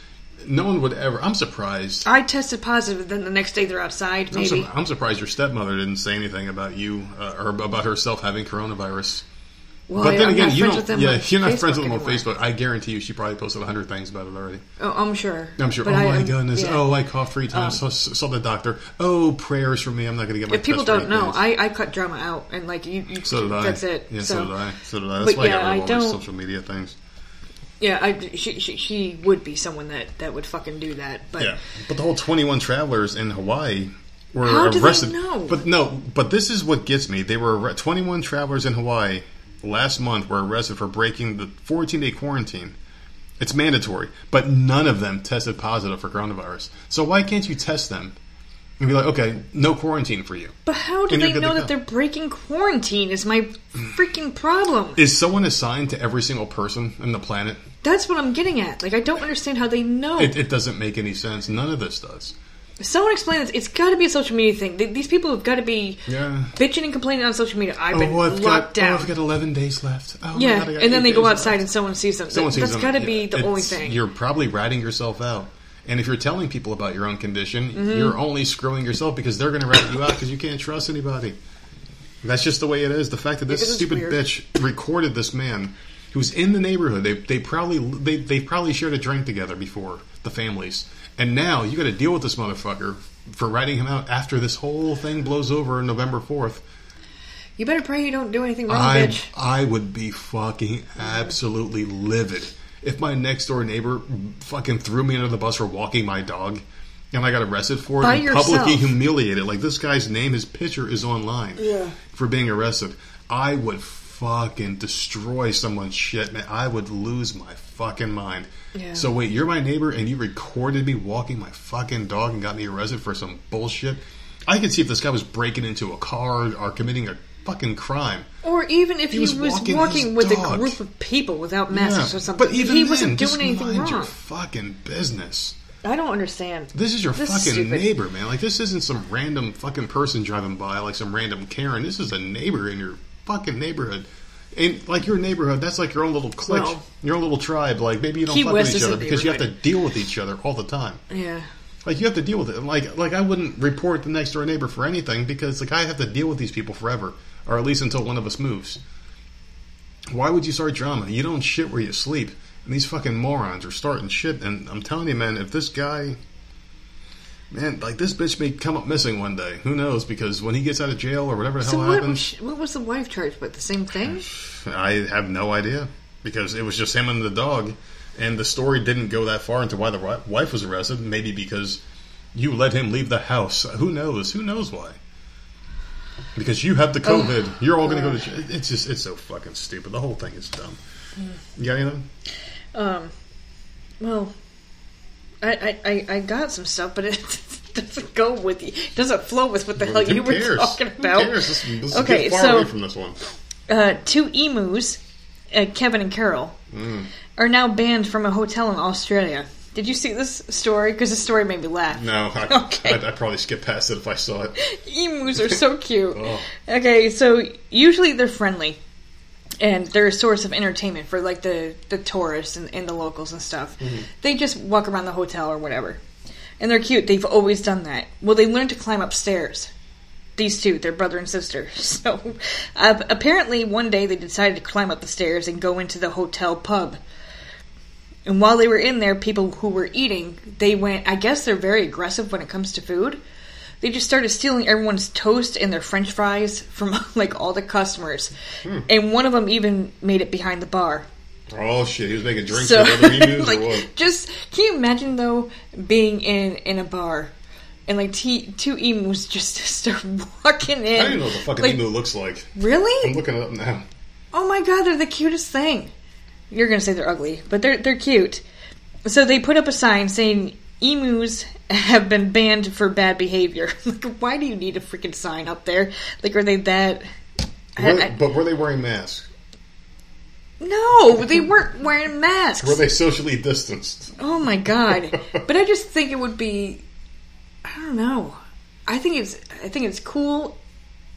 No one would ever... I'm surprised... I tested positive, then the next day they're outside, I'm maybe. Su- I'm surprised your stepmother didn't say anything about you uh, or about herself having coronavirus. Well, but I, then I'm again, you don't... Yeah, you're not Facebook friends with them anymore. on Facebook. I guarantee you she probably posted one hundred things about it already. Oh, I'm sure. I'm sure. But oh, I, my I'm, goodness. Yeah. Oh, I coughed three times. Um, saw, saw the doctor. Oh, prayers for me. I'm not going to get my test. If people don't know, I, I cut drama out. And, like, you... you so did I. That's it. Yeah, so, so did I. So did I. That's why yeah, I got rid of all my social media things. Yeah, I, she, she she would be someone that, that would fucking do that. But yeah, but the whole twenty-one travelers in Hawaii... were How arrested. do they know? But no, but this is what gets me. They were... twenty-one travelers in Hawaii... last month were arrested for breaking the fourteen-day quarantine. It's mandatory, but none of them tested positive for coronavirus. So why can't you test them and be like, okay, no quarantine for you? But how do they know that they're breaking quarantine is my freaking problem. Is someone assigned to every single person on the planet? That's what I'm getting at. Like, I don't understand how they know. It, it doesn't make any sense. None of this does. Someone explain this. It's got to be a social media thing. These people have got to be yeah. bitching and complaining on social media. I've been oh, well, I've locked got, down. Oh, I've got eleven days left. Oh, yeah, God, and then they go outside left. and someone sees them. Someone sees That's got to yeah. be the it's, only thing. You're probably ratting yourself out. And if you're telling people about your own condition, mm-hmm. you're only screwing yourself because they're going to rat you out because you can't trust anybody. That's just the way it is. The fact that this, this stupid bitch recorded this man who's in the neighborhood. They they probably they they probably shared a drink together before, the families. And now you got to deal with this motherfucker for writing him out after this whole thing blows over on November fourth. You better pray you don't do anything wrong, I, bitch. I would be fucking absolutely livid if my next door neighbor fucking threw me under the bus for walking my dog and I got arrested for it and publicly humiliated. Like, this guy's name, his picture is online yeah. for being arrested. I would fucking destroy someone's shit, man. I would lose my fucking mind. Yeah. So wait, you're my neighbor and you recorded me walking my fucking dog and got me arrested for some bullshit? I could see if this guy was breaking into a car or committing a fucking crime. Or even if he, he was walking, walking with dog. a group of people without masks yeah. or something. But even he then, wasn't doing anything mind wrong. Your fucking business. I don't understand. This is your this fucking is neighbor, man. Like, this isn't some random fucking person driving by, like some random Karen. This is a neighbor in your fucking neighborhood. And, like, your neighborhood, that's like your own little clique, well, your own little tribe. Like, maybe you don't fuck with each other because you have to deal with each other all the time. Yeah. Like, you have to deal with it. Like, like I wouldn't report the next door neighbor for anything because, like, I have to deal with these people forever, or at least until one of us moves. Why would you start drama? You don't shit where you sleep. And these fucking morons are starting shit. And I'm telling you, man, if this guy... Man, like, this bitch may come up missing one day. Who knows? Because when he gets out of jail or whatever the so hell what happens... So what was the wife charged with? The same thing? I have no idea. Because it was just him and the dog. And the story didn't go that far into why the wife was arrested. Maybe because you let him leave the house. Who knows? Who knows why? Because you have the COVID. Oh. You're all going to go to jail. It's just... It's so fucking stupid. The whole thing is dumb. Mm. You got anything? Um, well... I, I, I got some stuff, but it doesn't go with you. It doesn't flow with what the well, hell you cares? were talking about. Who cares? This, this okay, is far so, away from this one. Uh, two emus, uh, Kevin and Carol, mm. are now banned from a hotel in Australia. Did you see this story? Because the story made me laugh. No, I, okay. I'd, I'd probably skip past it if I saw it. Emus are so cute. Oh. Okay, so usually they're friendly. And they're a source of entertainment for, like, the, the tourists and, and the locals and stuff. Mm-hmm. They just walk around the hotel or whatever. And they're cute. They've always done that. Well, they learned to climb upstairs. These two, their brother and sister. So, uh, apparently, one day they decided to climb up the stairs and go into the hotel pub. And while they were in there, people who were eating, they went, I guess they're very aggressive when it comes to food. They just started stealing everyone's toast and their french fries from, like, all the customers. Hmm. And one of them even made it behind the bar. Oh, shit. He was making drinks so, with other menus like, or what? Just, can you imagine, though, being in, in a bar? And, like, T, two Emu was just start walking in. I don't even know what the fucking like, Emu looks like. Really? I'm looking it up now. Oh, my God. They're the cutest thing. You're going to say they're ugly, but they're they're cute. So they put up a sign saying, Emus have been banned for bad behavior. Like, why do you need a freaking sign up there? Like, are they that... Were they, I, but were they wearing masks? No, they weren't wearing masks. Were they socially distanced? Oh, my God. But I just think it would be... I don't know. I think it's I think it's cool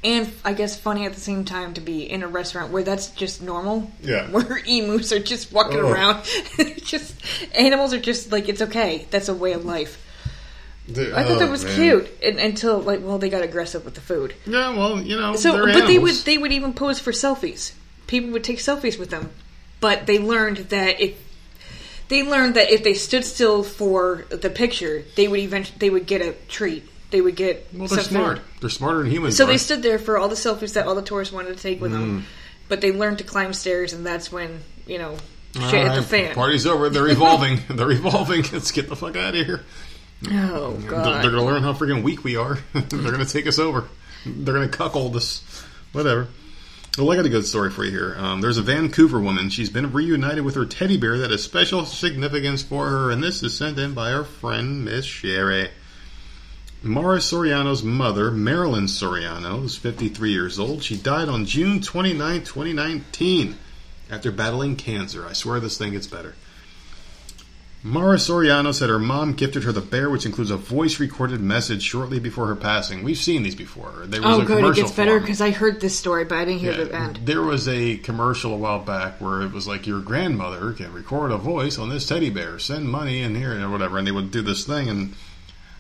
and, I guess, funny at the same time to be in a restaurant where that's just normal. Yeah. Where emus are just walking oh. around. just Animals are just, like, it's okay. That's a way of life. The, I thought oh, that was man. cute and, until, like, well, they got aggressive with the food. Yeah, well, you know, so, they're But they would, they would even pose for selfies. People would take selfies with them. But they learned that if They learned that if they stood still for the picture, they would eventually they would get a treat. They would get well. They're smart. Food. They're smarter than humans. So are. They stood there for all the selfies that all the tourists wanted to take with mm. them. But they learned to climb stairs, and that's when you know shit all hit right. the fan. Party's over. They're evolving. They're evolving. Let's get the fuck out of here. Oh God! They're, they're gonna learn how freaking weak we are. They're gonna take us over. They're gonna cuckold us. Whatever. Well, I got a good story for you here. Um, there's a Vancouver woman. She's been reunited with her teddy bear that has special significance for her, and this is sent in by our friend, Miss Sherry. Mara Soriano's mother, Marilyn Soriano, is fifty-three years old. She died on June twenty-ninth, twenty nineteen, after battling cancer. I swear this thing gets better. Mara Soriano said her mom gifted her the bear, which includes a voice-recorded message shortly before her passing. We've seen these before. There was oh, a good. It gets better because I heard this story, but I didn't hear yeah, the end. There was a commercial a while back where it was like, your grandmother can record a voice on this teddy bear. Send money in here or whatever. And they would do this thing. And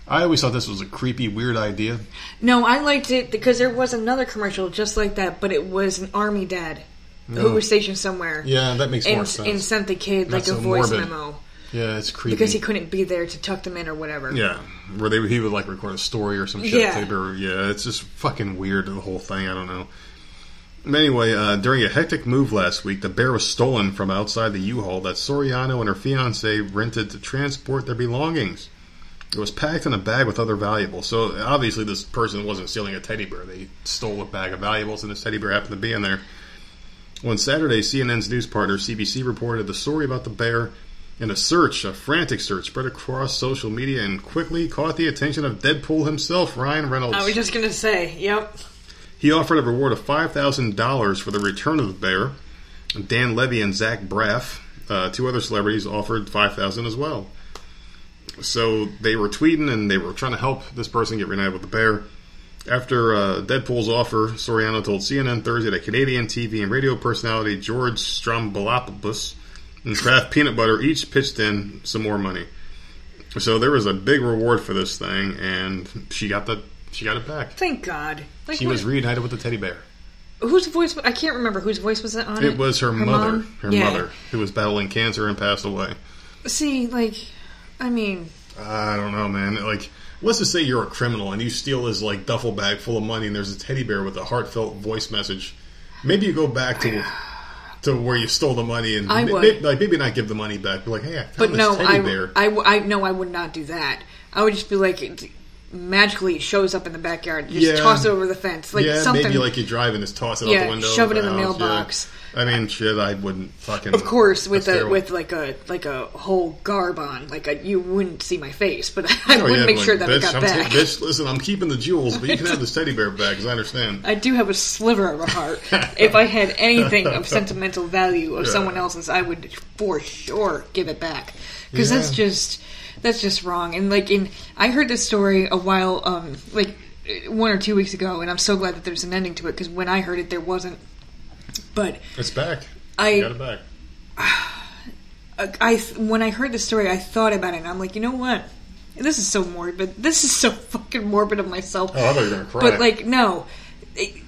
I always thought this was a creepy, weird idea. No, I liked it because there was another commercial just like that, but it was an army dad no. who was stationed somewhere. Yeah, that makes and, more sense. And sent the kid That's like a so voice morbid. memo. Yeah, it's creepy. Because he couldn't be there to tuck them in or whatever. Yeah, where they he would like record a story or some shit. Yeah, or, yeah it's just fucking weird, the whole thing. I don't know. Anyway, uh, during a hectic move last week, the bear was stolen from outside the U-Haul that Soriano and her fiancé rented to transport their belongings. It was packed in a bag with other valuables. So obviously this person wasn't stealing a teddy bear. They stole a bag of valuables and this teddy bear happened to be in there. On Saturday, C N N's news partner C B C reported the story about the bear... And a search, a frantic search, spread across social media and quickly caught the attention of Deadpool himself, Ryan Reynolds. I was just going to say, yep. He offered a reward of five thousand dollars for the return of the bear. Dan Levy and Zach Braff, uh, two other celebrities, offered five thousand dollars as well. So they were tweeting and they were trying to help this person get reunited with the bear. After uh, Deadpool's offer, Soriano told C N N Thursday that Canadian T V and radio personality George Strombolopoulos and Kraft Peanut Butter each pitched in some more money. So there was a big reward for this thing, and she got the she got it back. Thank God. Like, she what? was reunited with the teddy bear. Whose voice? I can't remember whose voice was that on it. It was her, her mother. Mom? Her yeah. mother, who was battling cancer and passed away. See, like, I mean... I don't know, man. Like, let's just say you're a criminal, and you steal this, like, duffel bag full of money, and there's a teddy bear with a heartfelt voice message. Maybe you go back to... to where you stole the money and I would. Maybe, like, maybe not give the money back. Be like, hey, I found but this no, teddy I, bear. I, I, no, I would not do that. I would just be like, it magically it shows up in the backyard. Just yeah. toss it over the fence. Like yeah, something, maybe like you drive and just toss it yeah, out the window. Shove it in the house. mailbox. Yeah. I mean, shit, I wouldn't fucking... Of course, with a, with like a like a whole garb on. Like, a, you wouldn't see my face, but I oh, would yeah, make like, sure that bitch, it got I'm back. T- bitch, listen, I'm keeping the jewels, but you can have this teddy bear back, because I understand. I do have a sliver of a heart. If I had anything of sentimental value of yeah. someone else's, I would for sure give it back. Because yeah. that's just... That's just wrong. And, like, in I heard this story a while, um, like, one or two weeks ago, and I'm so glad that there's an ending to it, because when I heard it, there wasn't. But... It's back. I you got it back. I, I, when I heard the story, I thought about it, and I'm like, you know what? This is so morbid. This is so fucking morbid of myself. Oh, I thought you were going to cry. But, like, no. It,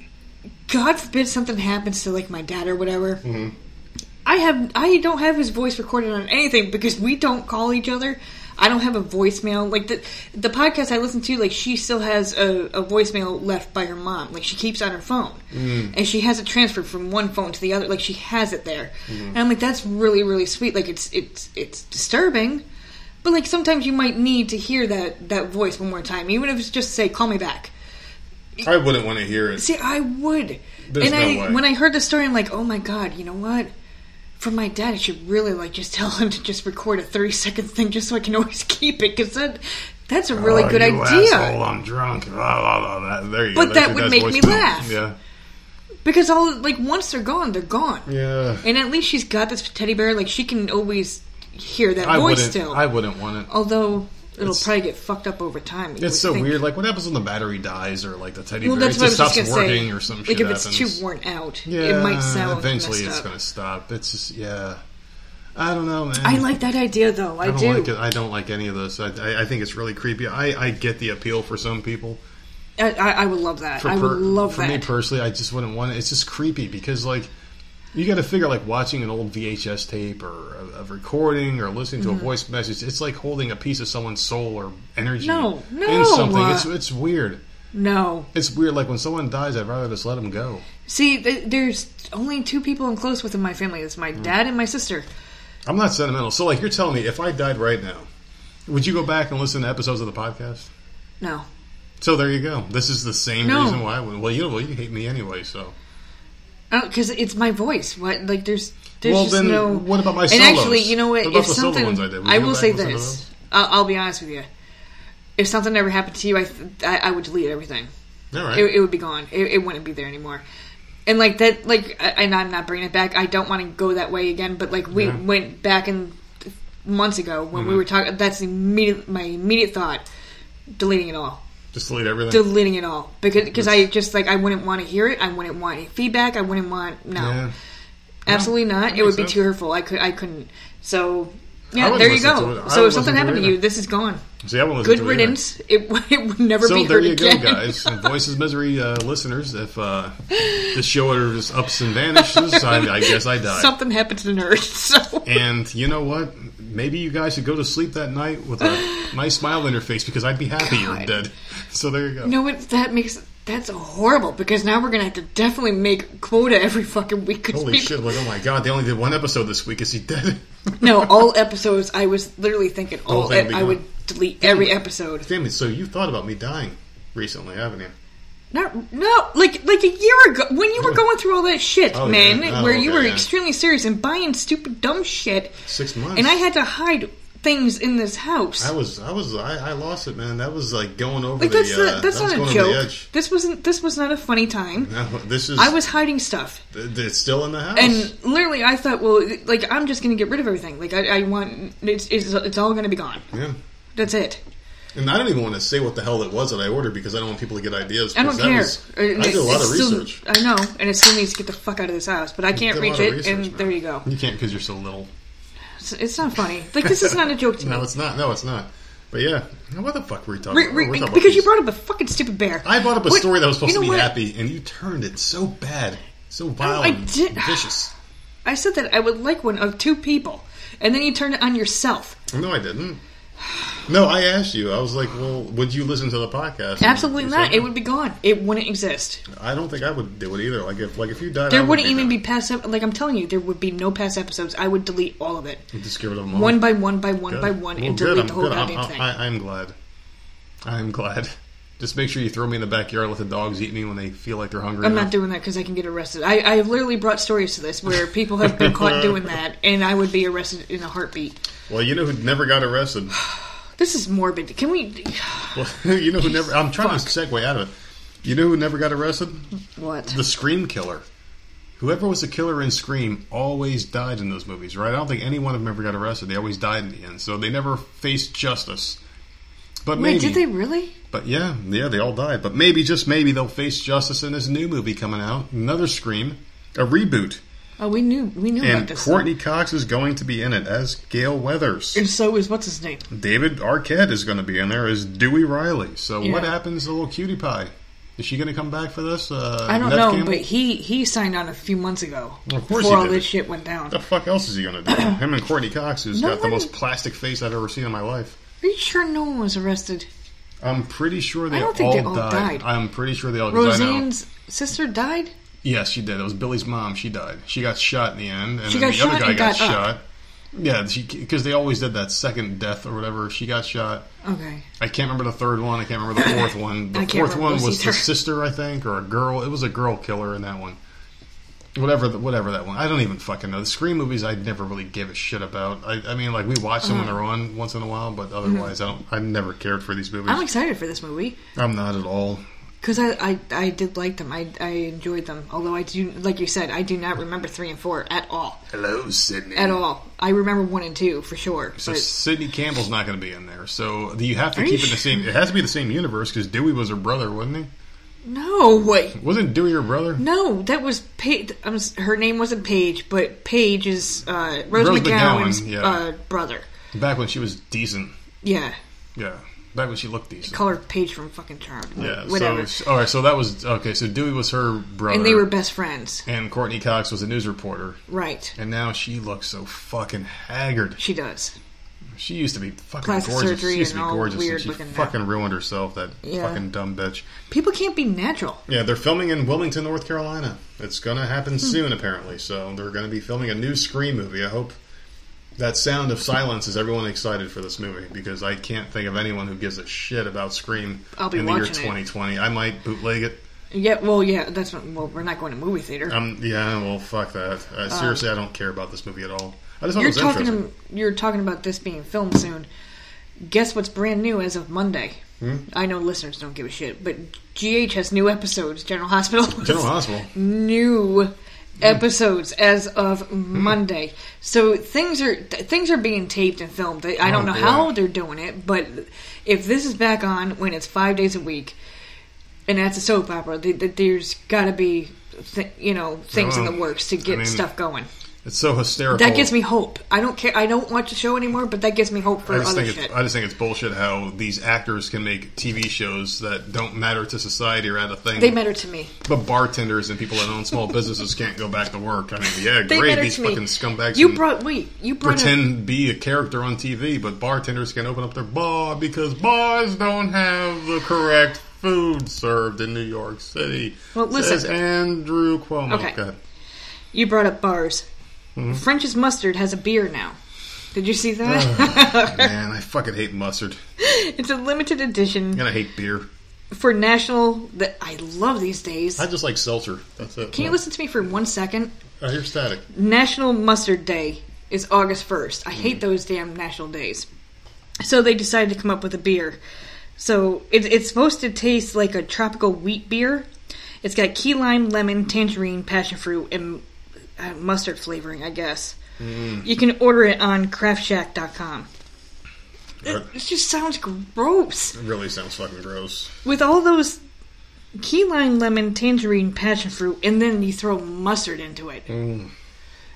God forbid something happens to, like, my dad or whatever. Mm-hmm. I have I don't have his voice recorded on anything because we don't call each other. I don't have a voicemail. Like, the the podcast I listen to, like, she still has a, a voicemail left by her mom. Like, she keeps on her phone. Mm. And she has it transferred from one phone to the other. Like, she has it there. Mm. And I'm like, that's really, really sweet. Like, it's it's it's disturbing. But, like, sometimes you might need to hear that, that voice one more time. Even if it's just, say, call me back. I wouldn't want to hear it. See, I would. There's and no I, way. When I heard the story, I'm like, oh, my God, you know what? For my dad, I should really, like, just tell him to just record a thirty-second thing just so I can always keep it. Because that, that's a really oh, good you idea. Asshole, I'm drunk. Blah, blah, blah. That, there you but go. But that would make me down. Laugh. Yeah. Because, all like, once they're gone, they're gone. Yeah. And at least she's got this teddy bear. Like, she can always hear that I voice still. I wouldn't want it. Although... It'll it's, probably get fucked up over time. It's so think. Weird. Like, what happens when the battery dies or, like, the teddy bear well, that's it just stops just working say, or some like shit happens? Like, if it's too worn out, yeah, it might sound eventually it's going to stop. It's just, yeah. I don't know, man. I like that idea, though. I, I do. Like it. I don't like any of those. I, I, I think it's really creepy. I, I get the appeal for some people. I, I, I would love that. For I would per, love for that. For me personally, I just wouldn't want it. It's just creepy because, like, you got to figure, like, watching an old V H S tape or a, a recording or listening to mm-hmm. a voice message, it's like holding a piece of someone's soul or energy no, no, in something. Uh, it's it's weird. No. It's weird. Like, when someone dies, I'd rather just let them go. See, th- there's only two people I'm close with in my family. It's my mm. dad and my sister. I'm not sentimental. So, like, you're telling me if I died right now, would you go back and listen to episodes of the podcast? No. So, there you go. This is the same no. reason why I would. Well, you know, well, you hate me anyway, so... Because it's my voice. What like there's there's well, just then, no. What about my solos? And actually, you know what? What if something, ones I, did? I will say this. I'll, I'll be honest with you. If something ever happened to you, I th- I would delete everything. All right, it, it would be gone. It, it wouldn't be there anymore. And like that, like, and I'm not bringing it back. I don't want to go that way again. But like we yeah. went back in months ago when mm-hmm. we were talking. That's immediate, my immediate thought: deleting it all. Just delete everything? Deleting it all. Because cause I just, like, I wouldn't want to hear it. I wouldn't want any feedback. I wouldn't want, no. Yeah. Absolutely no, not. It would be sense. Too hurtful. I, could, I couldn't. So, yeah, there you go. So if something happened to you, this is gone. See, I won't listen Good to it riddance. It, it would never so be heard again. So there you go, guys. Voices of Misery uh, listeners, if uh, this show ever just ups and vanishes, I, I guess I died. Something happened to the nerd, so. And you know what? Maybe you guys should go to sleep that night with a nice smile on your face because I'd be happy God. You're dead. So there you go. You know what? That makes... That's horrible because now we're going to have to definitely make quota every fucking week. Holy people, shit. Like, oh my God. They only did one episode this week. Is he dead? No, all episodes. I was literally thinking all oh, e- I would delete damn, every episode. Damn it. So you thought about me dying recently, haven't you? Not, no. Like like a year ago when you were going through all that shit, oh, man, yeah. oh, where okay, you were yeah. extremely serious and buying stupid dumb shit. Six months. And I had to hide... things in this house. I was, I was, I, I lost it, man. That was like going over like that's the, uh, a, that's that not a joke. This wasn't, this was not a funny time. No, this is. I was hiding stuff. Th- it's still in the house. And literally, I thought, well, like I'm just going to get rid of everything. Like I, I want, it's, it's, it's all going to be gone. Yeah, that's it. And I don't even want to say what the hell it was that I ordered because I don't want people to get ideas. I don't care. Was, I did a lot of research. Still, I know, and it still needs to get the fuck out of this house, but I can't reach it. Research, and man. There you go. You can't because you're so little. It's not funny. Like, this is not a joke to me. No, it's not. No, it's not. But yeah, what the fuck were you talking re, re, about? We're talking because about you brought up a fucking stupid bear. I brought up a what? Story that was supposed you know to be what? Happy, and you turned it so bad, so violent, I, I did, and vicious. I said that I would like one of two people, and then you turned it on yourself. No, I didn't. No, I asked you. I was like, well, would you listen to the podcast? Absolutely not. Something? It would be gone. It wouldn't exist. I don't think I would do it either. Like, if like if you died... There I wouldn't would be even done. Be past... Like, I'm telling you, there would be no past episodes. I would delete all of it. You just get rid of them all. One by one by one good. By one well, and delete good. The whole good. Goddamn I'm, thing. I, I'm glad. I'm glad. Just make sure you throw me in the backyard and let the dogs eat me when they feel like they're hungry. I'm enough. Not doing that because I can get arrested. I, I literally brought stories to this where people have been caught doing that and I would be arrested in a heartbeat. Well, you know who never got arrested? This is morbid. Can we... Well, you know who never... I'm trying Fuck. To segue out of it. You know who never got arrested? What? The Scream killer. Whoever was the killer in Scream always died in those movies, right? I don't think any one of them ever got arrested. They always died in the end. So they never faced justice. But Wait, maybe... did they really? But yeah, yeah, they all died. But maybe, just maybe, they'll face justice in this new movie coming out. Another Scream. A reboot. Oh, we knew we knew and about this. And Courtney thing. Cox is going to be in it as Gail Weathers. And so is, what's his name? David Arquette is going to be in there as Dewey Riley. So yeah. What happens to little cutie pie? Is she going to come back for this? Uh, I don't know, Campbell? But he, he signed on a few months ago. Well, of course before he all did. This shit went down. What the fuck else is he going to do? Him and Courtney Cox, who's no got one... the most plastic face I've ever seen in my life. Are you sure no one was arrested? I'm pretty sure they, I don't think all, they all died. died. I'm pretty sure they all died. Roseanne's sister died? Yes, she did. It was Billy's mom. She died. She got shot in the end. And she then got the shot other guy got, got shot. Up. Yeah, because they always did that second death or whatever. She got shot. Okay. I can't remember the third one. I can't remember the fourth one. The fourth one was either. The sister, I think, or a girl. It was a girl killer in that one. Whatever, whatever that one. I don't even fucking know. The Scream movies I never really give a shit about. I, I mean, like, we watch them uh-huh. when they're on once in a while, but otherwise mm-hmm. I don't. I never cared for these movies. I'm excited for this movie. I'm not at all. Because I, I, I did like them. I, I enjoyed them. Although I do, like you said, I do not remember three and four at all. Hello, Sydney. At all. I remember one and two for sure. So but... Sydney Campbell's not going to be in there. So you have to Are keep it sure? the same. It has to be the same universe because Dewey was her brother, wasn't he? No, wait. Wasn't Dewey her brother? No, that was Paige. Um, her name wasn't Paige, but Paige is uh, Rose, Rose McGowan's McGowan, yeah. uh, brother. Back when she was decent. Yeah. Yeah. Back when she looked decent. Call her Paige from fucking Charmed. Like, yeah, whatever. So, all right, so that was... Okay, so Dewey was her brother. And they were best friends. And Courtney Cox was a news reporter. Right. And now she looks so fucking haggard. She does. She used to be fucking Plastic gorgeous. She used to be gorgeous. And she fucking now. ruined herself, that yeah. fucking dumb bitch. People can't be natural. Yeah, they're filming in Wilmington, North Carolina. It's going to happen hmm. soon, apparently. So they're going to be filming a new Scream movie. I hope... That sound of silence is everyone excited for this movie because I can't think of anyone who gives a shit about Scream I'll be in the year twenty twenty. It. I might bootleg it. Yeah, well, yeah, that's what, well, we're not going to movie theater. Um, yeah, well, fuck that. Uh, seriously, um, I don't care about this movie at all. I just thought it was talking interesting. To, you're talking about this being filmed soon. Guess what's brand new as of Monday? Hmm? I know listeners don't give a shit, but G H has new episodes. General Hospital. General Hospital. New. Episodes as of Monday, mm. so things are things are being taped and filmed. I don't oh, know boy. how they're doing it, but if this is back on when it's five days a week, and that's a soap opera, there's got to be th- you know things oh, in the works to get I mean, stuff going. It's so hysterical. That gives me hope. I don't care. I don't watch the show anymore, but that gives me hope for other shit. I just think it's bullshit how these actors can make T V shows that don't matter to society or out of thing. They matter to me. But bartenders and people that own small businesses can't go back to work. I mean, yeah, they great. These fucking me. scumbags. You brought wait. You brought pretend a, be a character on T V, but bartenders can open up their bar because bars don't have the correct food served in New York City. Well, listen, says Andrew Cuomo. Okay, go ahead. You brought up bars. Mm-hmm. French's Mustard has a beer now. Did you see that? Oh, man, I fucking hate mustard. It's a limited edition. And I hate beer. For national... that I love these days. I just like seltzer. That's it. Can you listen to me for one second? I hear static. National Mustard Day is August first. I mm. hate those damn national days. So they decided to come up with a beer. So it, it's supposed to taste like a tropical wheat beer. It's got key lime, lemon, tangerine, passion fruit, and... Uh, mustard flavoring, I guess. Mm. You can order it on craft shack dot com. It, it just sounds gross. It really sounds fucking gross. With all those key lime, lemon, tangerine, passion fruit, and then you throw mustard into it. Mm.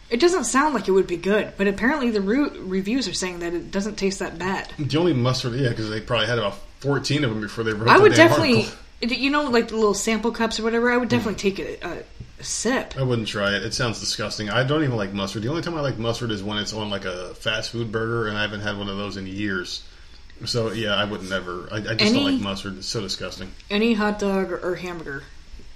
It doesn't sound like it would be good, but apparently the root reviews are saying that it doesn't taste that bad. The only mustard, yeah, because they probably had about fourteen of them before they wrote I the would definitely, article. You know, like the little sample cups or whatever, I would definitely mm. take it... Uh, sip. I wouldn't try it. It sounds disgusting. I don't even like mustard. The only time I like mustard is when it's on like a fast food burger, and I haven't had one of those in years. So yeah, I would never. I, I just any, don't like mustard. It's so disgusting. Any hot dog or, or hamburger,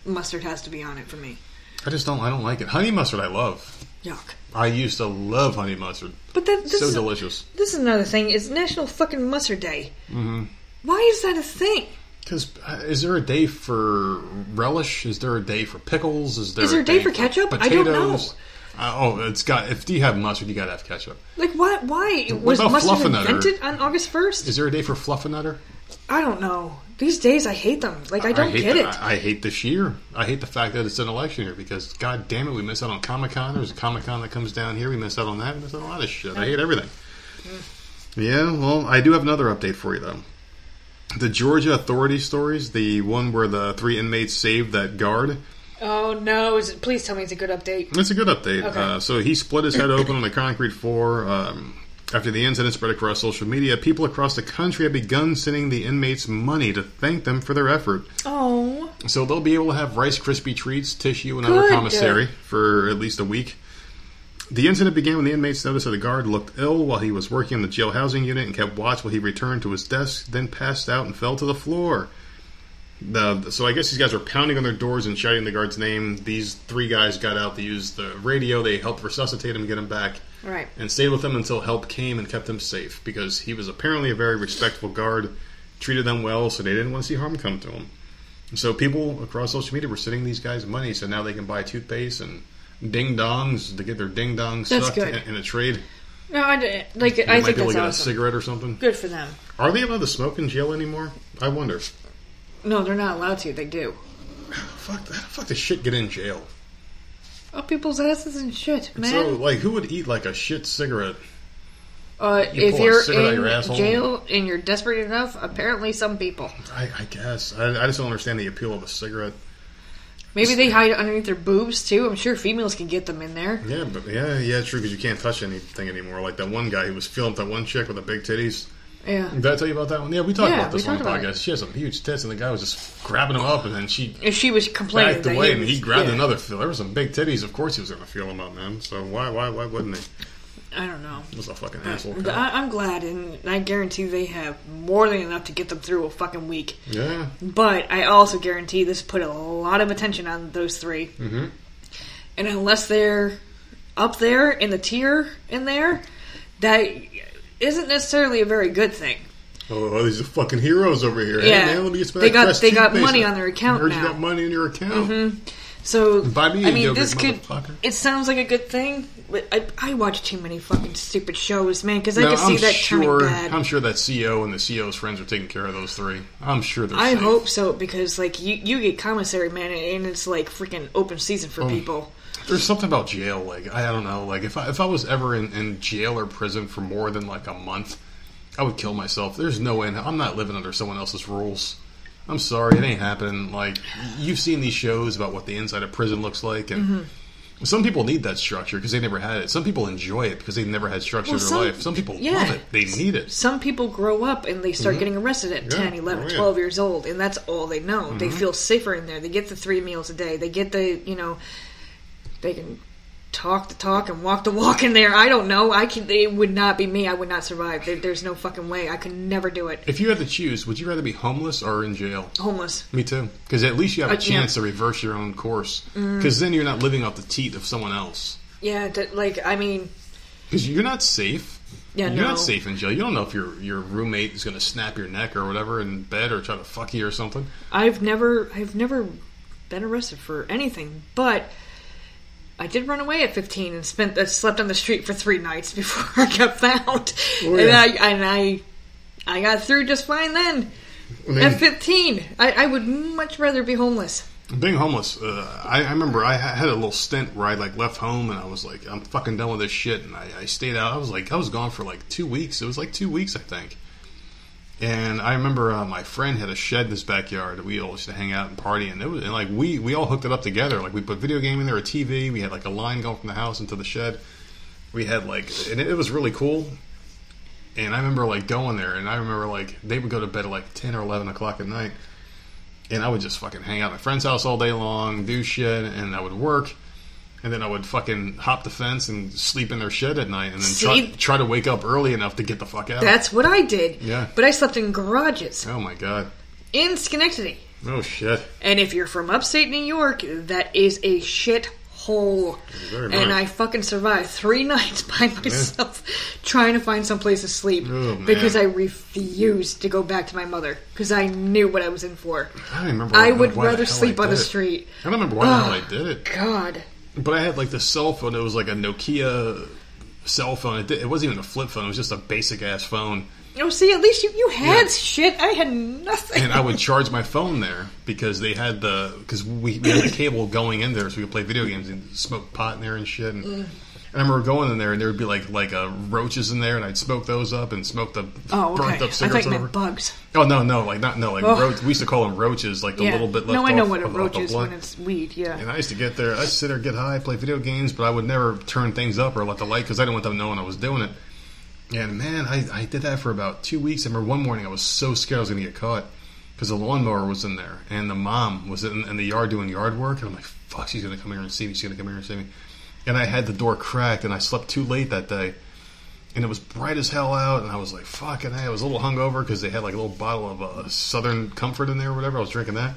mustard has to be on it for me. I just don't. I don't like it. Honey mustard, I love. Yuck. I used to love honey mustard. But that this so is, delicious. This is another thing. It's National Fucking Mustard Day. Mm-hmm. Why is that a thing? Because is there a day for relish? Is there a day for pickles? Is there, is there a day, day for ketchup? Potatoes? I don't know. Uh, oh, it's got. If you have mustard, you got to have ketchup. Like what? Why what was about mustard invented on August first? Is there a day for fluffernutter? I don't know. These days, I hate them. Like I don't I get the, it. I, I hate this year. I hate the fact that it's an election year because God damn it, we miss out on Comic Con. There's a Comic Con that comes down here. We miss out on that. We miss out on a lot of shit. I hate everything. Yeah. Well, I do have another update for you though. The Georgia authority stories, the one where the three inmates saved that guard. Oh, no. Is it, please tell me it's a good update. It's a good update. Okay. Uh, so he split his head open on the concrete floor. Um, after the incident spread across social media, people across the country have begun sending the inmates money to thank them for their effort. Oh. So they'll be able to have Rice Krispie treats, tissue, and Good. other commissary for at least a week. The incident began when the inmates noticed that a guard looked ill while he was working in the jail housing unit and kept watch while he returned to his desk, then passed out and fell to the floor. The, so I guess these guys were pounding on their doors and shouting the guard's name. These three guys got out. They used the radio. They helped resuscitate him, get him back. Right. And stayed with him until help came and kept him safe, because he was apparently a very respectful guard, treated them well, so they didn't want to see harm come to him. And so people across social media were sending these guys money, so now they can buy toothpaste and ding-dongs to get their ding-dongs that's sucked in, in a trade. No, I didn't. Like, I think that's awesome. They might be able to get a cigarette or something. Good for them. Are they allowed to smoke in jail anymore? I wonder. No, they're not allowed to. They do. Fuck that. Fuck the shit get in jail. Oh, people's asses and shit, man. So, like, who would eat, like, a shit cigarette? Uh, you if you're in your jail and you're desperate enough, apparently some people. I, I guess. I, I just don't understand the appeal of a cigarette. Maybe they hide it underneath their boobs, too. I'm sure females can get them in there. Yeah, but yeah, yeah, true, because you can't touch anything anymore. Like that one guy who was filmed, that one chick with the big titties. Yeah. Did I tell you about that one? Yeah, we talked yeah, about this on the podcast. It. She has some huge tits, and the guy was just grabbing them up, and then she and she was complaining backed that away, he was, and he grabbed yeah. another fill. There were some big titties. Of course he was going to feel them up, man. So why, why, why wouldn't he? I don't know. It was a fucking asshole. I, I'm glad, and I guarantee they have more than enough to get them through a fucking week. Yeah. But I also guarantee this put a lot of attention on those three. Mm-hmm. And unless they're up there in the tier in there, that isn't necessarily a very good thing. Oh, these are fucking heroes over here. Yeah. Hey, man, let me get they got, they got money on their account now. You got money in your account. Mm-hmm. So, I mean, this could, it sounds like a good thing, but I, I watch too many fucking stupid shows, man, because I no, can see I'm that sure, turning bad. I'm sure that C E O and the C E O's friends are taking care of those three. I'm sure they're I safe. Hope so, because, like, you, you get commissary, man, and it's, like, freaking open season for um, people. There's something about jail, like, I don't know, like, if I, if I was ever in, in jail or prison for more than, like, a month, I would kill myself. There's no way. I'm not living under someone else's rules. I'm sorry, it ain't happening. Like, you've seen these shows about what the inside of prison looks like, and mm-hmm. some people need that structure because they never had it. Some people enjoy it because they never had structure well, in their some, life. Some people yeah. love it. They need it. Some people grow up and they start mm-hmm. getting arrested at yeah. ten, eleven, oh, yeah. twelve years old, and that's all they know. Mm-hmm. They feel safer in there. They get the three meals a day. They get the, you know, they can talk the talk and walk the walk in there. I don't know. I can, it would not be me. I would not survive. There, there's no fucking way. I could never do it. If you had to choose, would you rather be homeless or in jail? Homeless. Me too. Because at least you have a uh, chance yeah. to reverse your own course. Because mm. then you're not living off the teat of someone else. Yeah, th- like, I mean... Because you're not safe. Yeah, You're no. not safe in jail. You don't know if your your roommate is going to snap your neck or whatever in bed or try to fuck you or something. I've never I've never been arrested for anything, but... I did run away at fifteen and spent uh, slept on the street for three nights before I got found. Oh, yeah. And I and I I got through just fine then. I mean, at fifteen. I, I would much rather be homeless. Being homeless, uh, I, I remember I had a little stint where I like left home and I was like, I'm fucking done with this shit, and I, I stayed out. I was like, I was gone for like two weeks. It was like two weeks, I think. And I remember uh, my friend had a shed in his backyard. We all used to hang out and party, and it was and like we, we all hooked it up together. Like we put video game in there, a T V. We had like a line going from the house into the shed. We had like, and it, it was really cool. And I remember like going there, and I remember like they would go to bed at like ten or eleven o'clock at night, and I would just fucking hang out at my friend's house all day long, do shit, and I would work. And then I would fucking hop the fence and sleep in their shed at night and then try, try to wake up early enough to get the fuck out. That's what I did. Yeah. But I slept in garages. Oh, my God. In Schenectady. Oh, shit. And if you're from upstate New York, that is a shit hole. Very much. And I fucking survived three nights by myself yeah. trying to find some place to sleep oh, because I refused to go back to my mother because I knew what I was in for. I don't remember. I would rather sleep on the street. I don't remember why the hell I did it. God. But I had, like, this cell phone. It was, like, a Nokia cell phone. It, it wasn't even a flip phone. It was just a basic-ass phone. Oh, see, at least you, you had yeah. shit. I had nothing. And I would charge my phone there because they had the... Because we, we had the cable going in there so we could play video games and smoke pot in there and shit. And, mm. and I remember going in there, and there would be, like, like uh, roaches in there, and I'd smoke those up and smoke the oh, okay. burnt-up cigarettes over. I thought you meant bugs. Oh, no, no. Like, not... No, like, oh. roach, we used to call them roaches, like, the yeah. little bit left no, off. No, I know what a roach is when it's weed, yeah. And I used to get there. I'd sit there, get high, play video games, but I would never turn things up or let the light, because I didn't want them knowing I was doing it. And, man, I, I did that for about two weeks. I remember one morning I was so scared I was going to get caught. because the lawnmower was in there, and the mom was in, in the yard doing yard work, and I'm like, fuck, she's going to come here and see me, she's going to come here and see me. And I had the door cracked, and I slept too late that day, and it was bright as hell out, and I was like, fucking hey, I was a little hungover, because they had like a little bottle of uh, Southern Comfort in there or whatever, I was drinking that.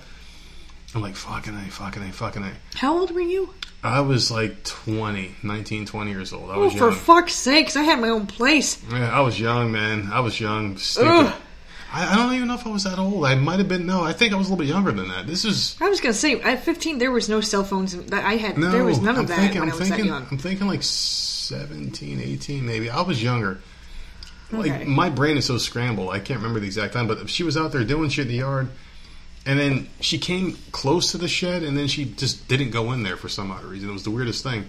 I'm like, fucking A, fucking A, fucking A. How old were you? I was like twenty, nineteen, twenty years old. I oh, was young. For fuck's sakes, I had my own place. Yeah, I was young, man. I was young, stupid. I, I don't even know if I was that old. I might have been, no, I think I was a little bit younger than that. This is... I was going to say, at fifteen, there was no cell phones. That I had. No, there was none of I'm that thinking, when I'm I was thinking, that young. I'm thinking like seventeen, eighteen, maybe. I was younger. Okay. Like, my brain is so scrambled, I can't remember the exact time, but she was out there doing shit in the yard. And then she came close to the shed, and then she just didn't go in there for some odd reason. It was the weirdest thing.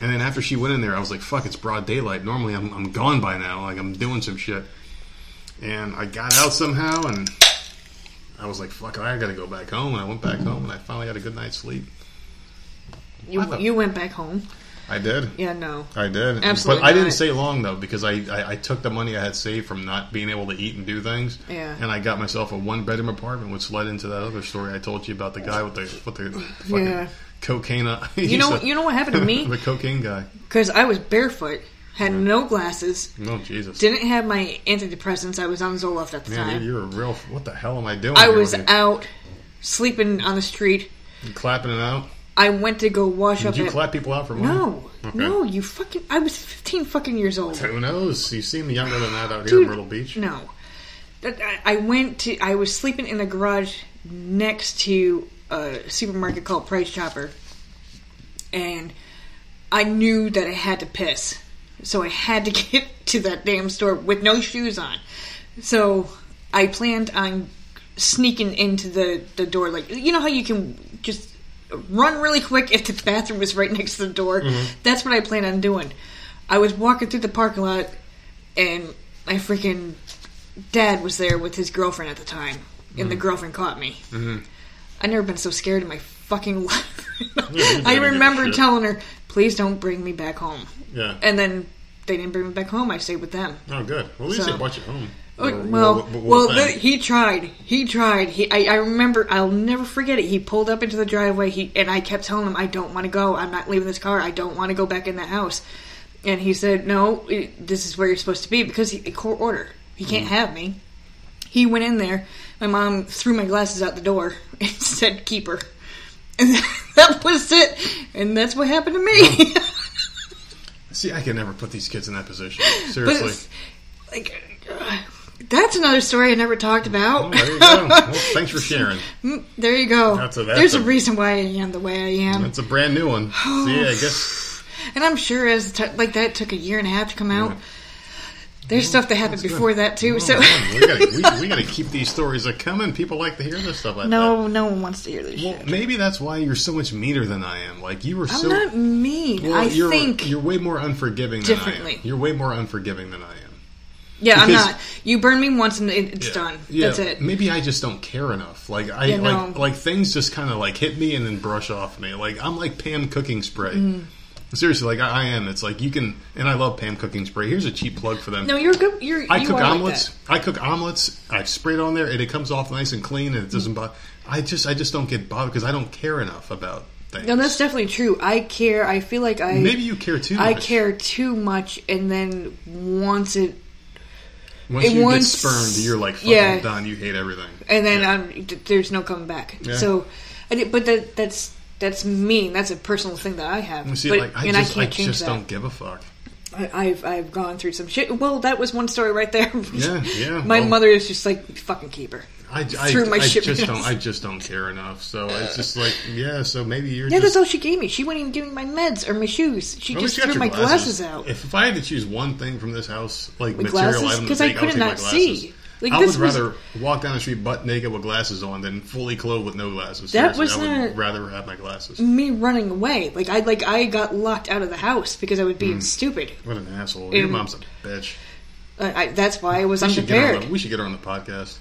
And then after she went in there, I was like, fuck, it's broad daylight. Normally I'm I'm gone by now. Like, I'm doing some shit. And I got out somehow, and I was like, fuck, I got to go back home. And I went back home, and I finally had a good night's sleep. You thought, you went back home? I did. Yeah, no. I did. Absolutely But I not. Didn't stay long, though, because I, I, I took the money I had saved from not being able to eat and do things. Yeah. And I got myself a one-bedroom apartment, which led into that other story I told you about the guy with the, with the fucking yeah. cocaine. You know, a, you know what happened to me? The cocaine guy. Because I was barefoot, had yeah. no glasses. Oh, Jesus. Didn't have my antidepressants. I was on Zoloft at the Man, time. You were real... What the hell am I doing? I here was out, sleeping on the street. You clapping it out? I went to go wash Did up. Did you at, clap people out for money? No, okay. no, you fucking. I was fifteen fucking years old. Who knows? You seem younger than that out Dude, here in Myrtle Beach. No, I went to. I was sleeping in the garage next to a supermarket called Price Chopper, and I knew that I had to piss, so I had to get to that damn store with no shoes on. So I planned on sneaking into the the door, like you know how you can just. Run really quick if the bathroom was right next to the door. Mm-hmm. That's what I plan on doing. I was walking through the parking lot, and my freaking dad was there with his girlfriend at the time, and mm-hmm. the girlfriend caught me. Mm-hmm. I've never been so scared in my fucking life. Yeah, I remember telling her, please don't bring me back home. Yeah. And then they didn't bring me back home. I stayed with them. Oh, good. Well, at least so, they brought you home. Well, well, well the, he tried. He tried. He, I, I remember. I'll never forget it. He pulled up into the driveway. He and I kept telling him, "I don't want to go. I'm not leaving this car. I don't want to go back in the house." And he said, "No, it, this is where you're supposed to be because he, a court order. He can't mm-hmm. have me." He went in there. My mom threw my glasses out the door and said, "Keep her." And that was it. And that's what happened to me. See, I can never put these kids in that position. Seriously, like. Uh, That's another story I never talked about. Oh, there you go. Well, thanks for sharing. There you go. That's a, that's There's a, a reason why I am the way I am. That's a brand new one. Oh. So yeah, I guess. And I'm sure as t- like that took a year and a half to come out. Yeah. There's well, stuff that happened before good. That too. Oh, so we gotta we, we gotta keep these stories a coming. People like to hear this stuff. Like no, that. No one wants to hear this. Well, shit. Maybe that's why you're so much meaner than I am. Like you were. I'm so, not mean. Well, I you're, think you're way more unforgiving than I am. You're way more unforgiving than I am. Yeah, because, I'm not. You burn me once and it's yeah, done. Yeah, that's it. Maybe I just don't care enough. Like I yeah, no. like like things just kind of like hit me and then brush off me. Like I'm like Pam cooking spray. Mm. Seriously, like I, I am. It's like you can, and I love Pam cooking spray. Here's a cheap plug for them. No, you're good. You're. I you cook are omelets. Like I cook omelets. I spray it on there, and it comes off nice and clean, and it doesn't mm. bother. I just I just don't get bothered because I don't care enough about. Things. No, that's definitely true. I care. I feel like I maybe you care too. I much. I care too much, and then once it. Once it you once, get spurned, you're like, fucking yeah. done. You hate everything. And then yeah. I'm, there's no coming back. Yeah. So, but that, that's that's mean. That's a personal thing that I have. See, but, like, I and just, I can't I change just that. Don't give a fuck. I, I've I've gone through some shit. Well, that was one story right there. Yeah, yeah. My well, mother is just like, fucking keep her. I, I, through my I shit just don't. I just don't care enough. So it's just like, yeah. So maybe you're. Yeah, just, that's all she gave me. She wouldn't even give me my meds or my shoes. She just threw my glasses. glasses out. If, if I had to choose one thing from this house, like my material item, because I couldn't not see. Like, I would was, rather walk down the street butt naked with glasses on than fully clothed with no glasses. That was I would rather have my glasses. Me running away, like I like I got locked out of the house because I was being mm. stupid. What an asshole! And, Your mom's a bitch. I, I, that's why I was we unprepared. Should the, we should get her on the podcast.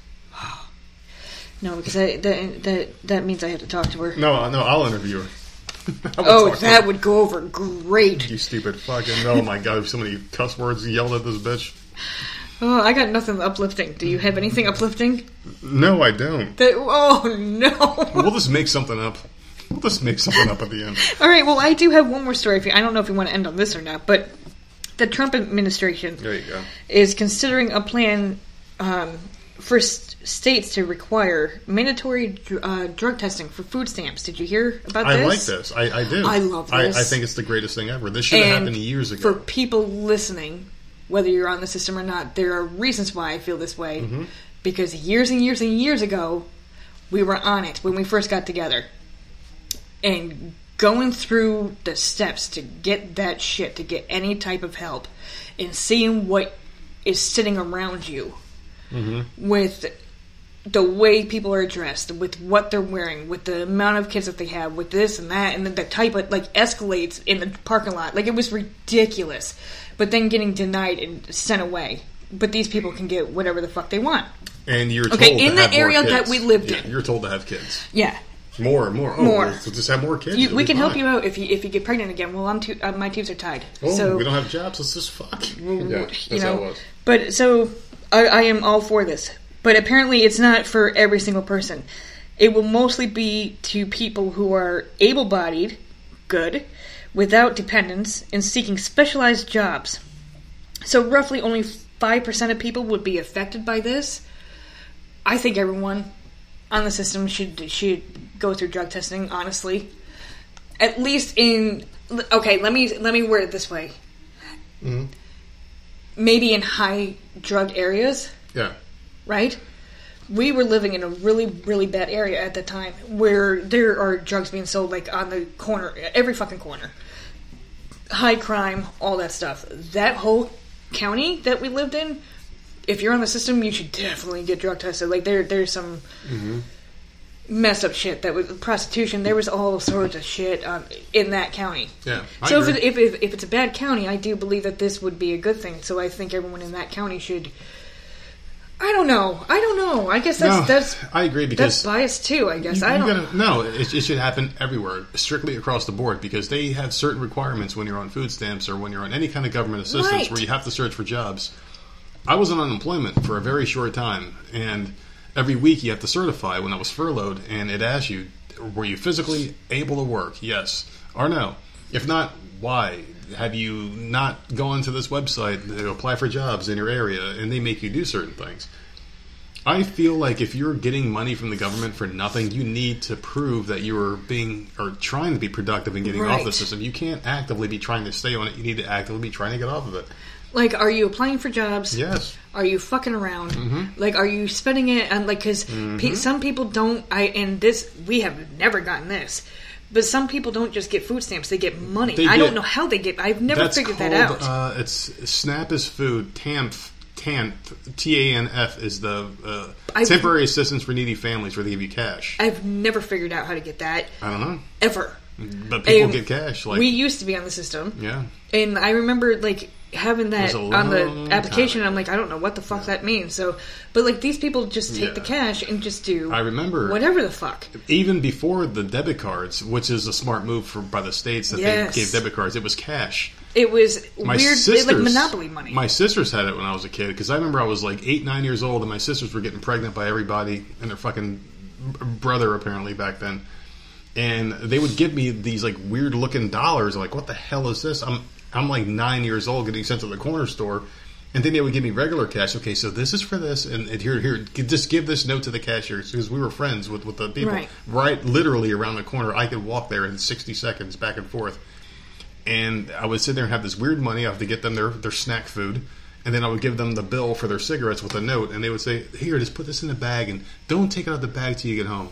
No, because I, that that that means I have to talk to her. No, no, I'll interview her. Oh, that her. Would go over great. You stupid fucking! Oh my god, so many cuss words yelled at this bitch. Oh, I got nothing uplifting. Do you have anything uplifting? No, I don't. That, oh, no. We'll just make something up. We'll just make something up at the end. All right, well, I do have one more story. If you, I don't know if you want to end on this or not, but the Trump administration there you go. is considering a plan um, for st- states to require mandatory uh, drug testing for food stamps. Did you hear about this? I like this. I, I do. I love this. I, I think it's the greatest thing ever. This should have happened years ago. For people listening... whether you're on the system or not, there are reasons why I feel this way. Mm-hmm. Because years and years and years ago, we were on it when we first got together. And going through the steps to get that shit, to get any type of help, and seeing what is sitting around you mm-hmm. with the way people are dressed, with what they're wearing, with the amount of kids that they have, with this and that, and then the type of, like, escalates in the parking lot. Like, it was ridiculous. But then getting denied and sent away. But these people can get whatever the fuck they want. And you're okay, told in to the have area more kids. That we lived yeah, in. You're told to have kids. Yeah. More and more. Oh, more. So just have more kids. You, we can fine. help you out if you if you get pregnant again. Well, I'm too, uh, my tubes are tied. Oh, so, we don't have jobs. Let's just fuck. Well, yeah, that's you know, how it was. But so I, I am all for this. But apparently it's not for every single person. It will mostly be to people who are able-bodied, good, without dependence, and seeking specialized jobs. So roughly only five percent of people would be affected by this. I think everyone on the system should should go through drug testing, honestly. At least in... Okay, let me let me word it this way. Mm-hmm. Maybe in high drug areas. Yeah. Right? We were living in a really, really bad area at the time where there are drugs being sold, like, on the corner, every fucking corner. High crime, all that stuff. That whole county that we lived in, if you're on the system, you should definitely get drug tested. Like, there, there's some mm-hmm. messed up shit. That was prostitution. There was all sorts of shit um, in that county. Yeah, I So if, it, if, if, if it's a bad county, I do believe that this would be a good thing. So I think everyone in that county should... I don't know. I don't know. I guess that's... No, that's I agree because... That's biased too, I guess. You, you I don't gotta, know. No, it, it should happen everywhere, strictly across the board, because they have certain requirements when you're on food stamps or when you're on any kind of government assistance right. where you have to search for jobs. I was on unemployment for a very short time, and every week you have to certify when I was furloughed, and it asks you, were you physically able to work? Yes. Or no. If not, why? Have you not gone to this website to apply for jobs in your area, and they make you do certain things? I feel like if you're getting money from the government for nothing, you need to prove that you are being or trying to be productive and getting right. off the system. You can't actively be trying to stay on it. You need to actively be trying to get off of it. Like, are you applying for jobs? Yes. Are you fucking around? Mm-hmm. Like, are you spending it on, like, because mm-hmm. pe- some people don't, I and this, we have never gotten this. But some people don't just get food stamps; they get money. They I get, don't know how they get. I've never figured called, that out. Uh, it's SNAP is food. TANF, TANF, T A N F is the uh, I've, temporary assistance for needy families, where they give you cash. I've never figured out how to get that. I don't know ever. But people and get cash. Like, we used to be on the system. Yeah, and I remember like having that on the application. And I'm like, I don't know what the fuck yeah. that means. So, but like these people just take yeah. the cash and just do. I remember whatever the fuck. Even before the debit cards, which is a smart move for by the states that yes. they gave debit cards, it was cash. It was my weird, like monopoly money. My sisters had it when I was a kid because I remember I was like eight, nine years old, and my sisters were getting pregnant by everybody and their fucking brother apparently back then. And they would give me these like weird looking dollars. I'm like, what the hell is this? I'm I'm like nine years old getting sent to the corner store, and then they would give me regular cash. Okay, so this is for this, and, and here here just give this note to the cashier because we were friends with, with the people right. right literally around the corner. I could walk there in sixty seconds back and forth, and I would sit there and have this weird money. I have to get them their their snack food. And then I would give them the bill for their cigarettes with a note, and they would say, here, just put this in a bag and don't take it out of the bag till you get home.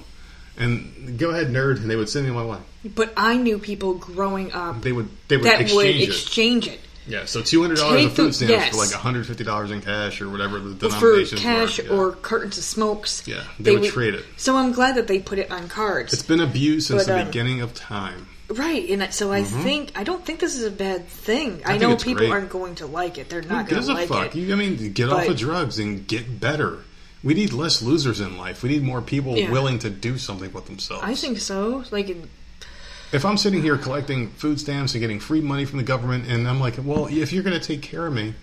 And go ahead, nerd, and they would send me my way. But I knew people growing up they would, they would that exchange would it. exchange it. Yeah, so two hundred dollars Take of food stamps yes. for like one hundred fifty dollars in cash or whatever the denominations were. For cash were. Yeah. or cartons of smokes. Yeah, they, they would, would trade it. So I'm glad that they put it on cards. It's been abused since but, the um, beginning of time. Right, and so I mm-hmm. think I don't think this is a bad thing. I, I know people great. aren't going to like it. They're not going to like fuck? it. You, I mean, get but, off of drugs and get better. We need less losers in life. We need more people yeah. willing to do something with themselves. I think so. Like, in... if I'm sitting here collecting food stamps and getting free money from the government, and I'm like, well, if you're going to take care of me,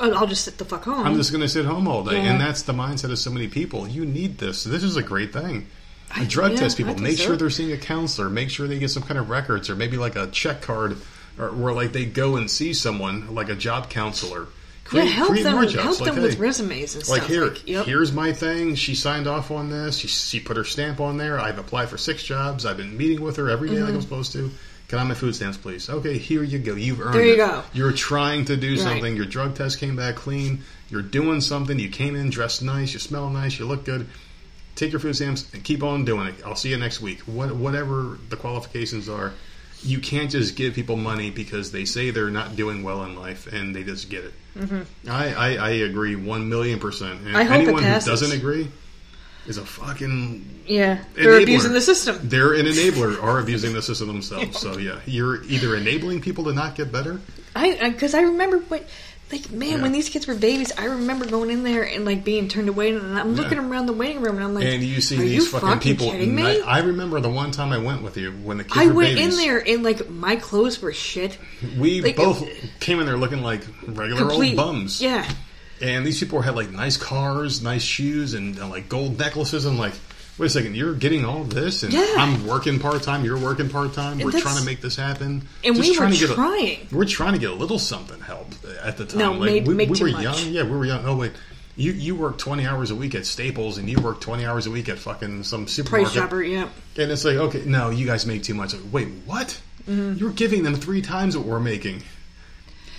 I'll just sit the fuck home. I'm just going to sit home all day. Yeah. And that's the mindset of so many people. You need this. This is a great thing. I, drug yeah, test people. Make so. sure they're seeing a counselor. Make sure they get some kind of records or maybe like a check card or where like they go and see someone, like a job counselor. Create, yeah, help them, help like, them hey, with resumes and like, stuff. Here, like, yep. here's my thing. She signed off on this. She, she put her stamp on there. I've applied for six jobs. I've been meeting with her every day mm-hmm. like I'm supposed to. Can I have my food stamps, please? Okay, here you go. You've earned it. There you it. go. You're trying to do right. something. Your drug test came back clean. You're doing something. You came in dressed nice. You smell nice. You look good. Take your food stamps and keep on doing it. I'll see you next week. What, whatever the qualifications are, you can't just give people money because they say they're not doing well in life and they just get it. Mm-hmm. I, I, I agree one million percent. And I hope anyone it passes. Who doesn't agree... is a fucking yeah. They're enabler. abusing the system. They're an enabler, are abusing the system themselves. Yeah. So yeah, you're either enabling people to not get better. I because I, I remember when, like man, yeah. when these kids were babies, I remember going in there and like being turned away, and I'm looking yeah. around the waiting room, and I'm like, and you see are these you fucking, fucking people. Kidding me? I, I remember the one time I went with you when the kids I were babies. I went in there and like my clothes were shit. We like, both came in there looking like regular complete, old bums. Yeah. And these people had, like, nice cars, nice shoes, and, uh, like, gold necklaces. I'm like, wait a second, you're getting all this? And yeah. I'm working part-time, you're working part-time. We're trying to make this happen. And Just we trying were to get trying. A, we were trying to get a little something help at the time. No, like, made, we, make we too were much. young. Yeah, we were young. Oh, wait. You you work twenty hours a week at Staples, and you work twenty hours a week at fucking some supermarket. Price shopper, yeah. And it's like, okay, no, you guys make too much. Like, wait, what? Mm-hmm. You're giving them three times what we're making.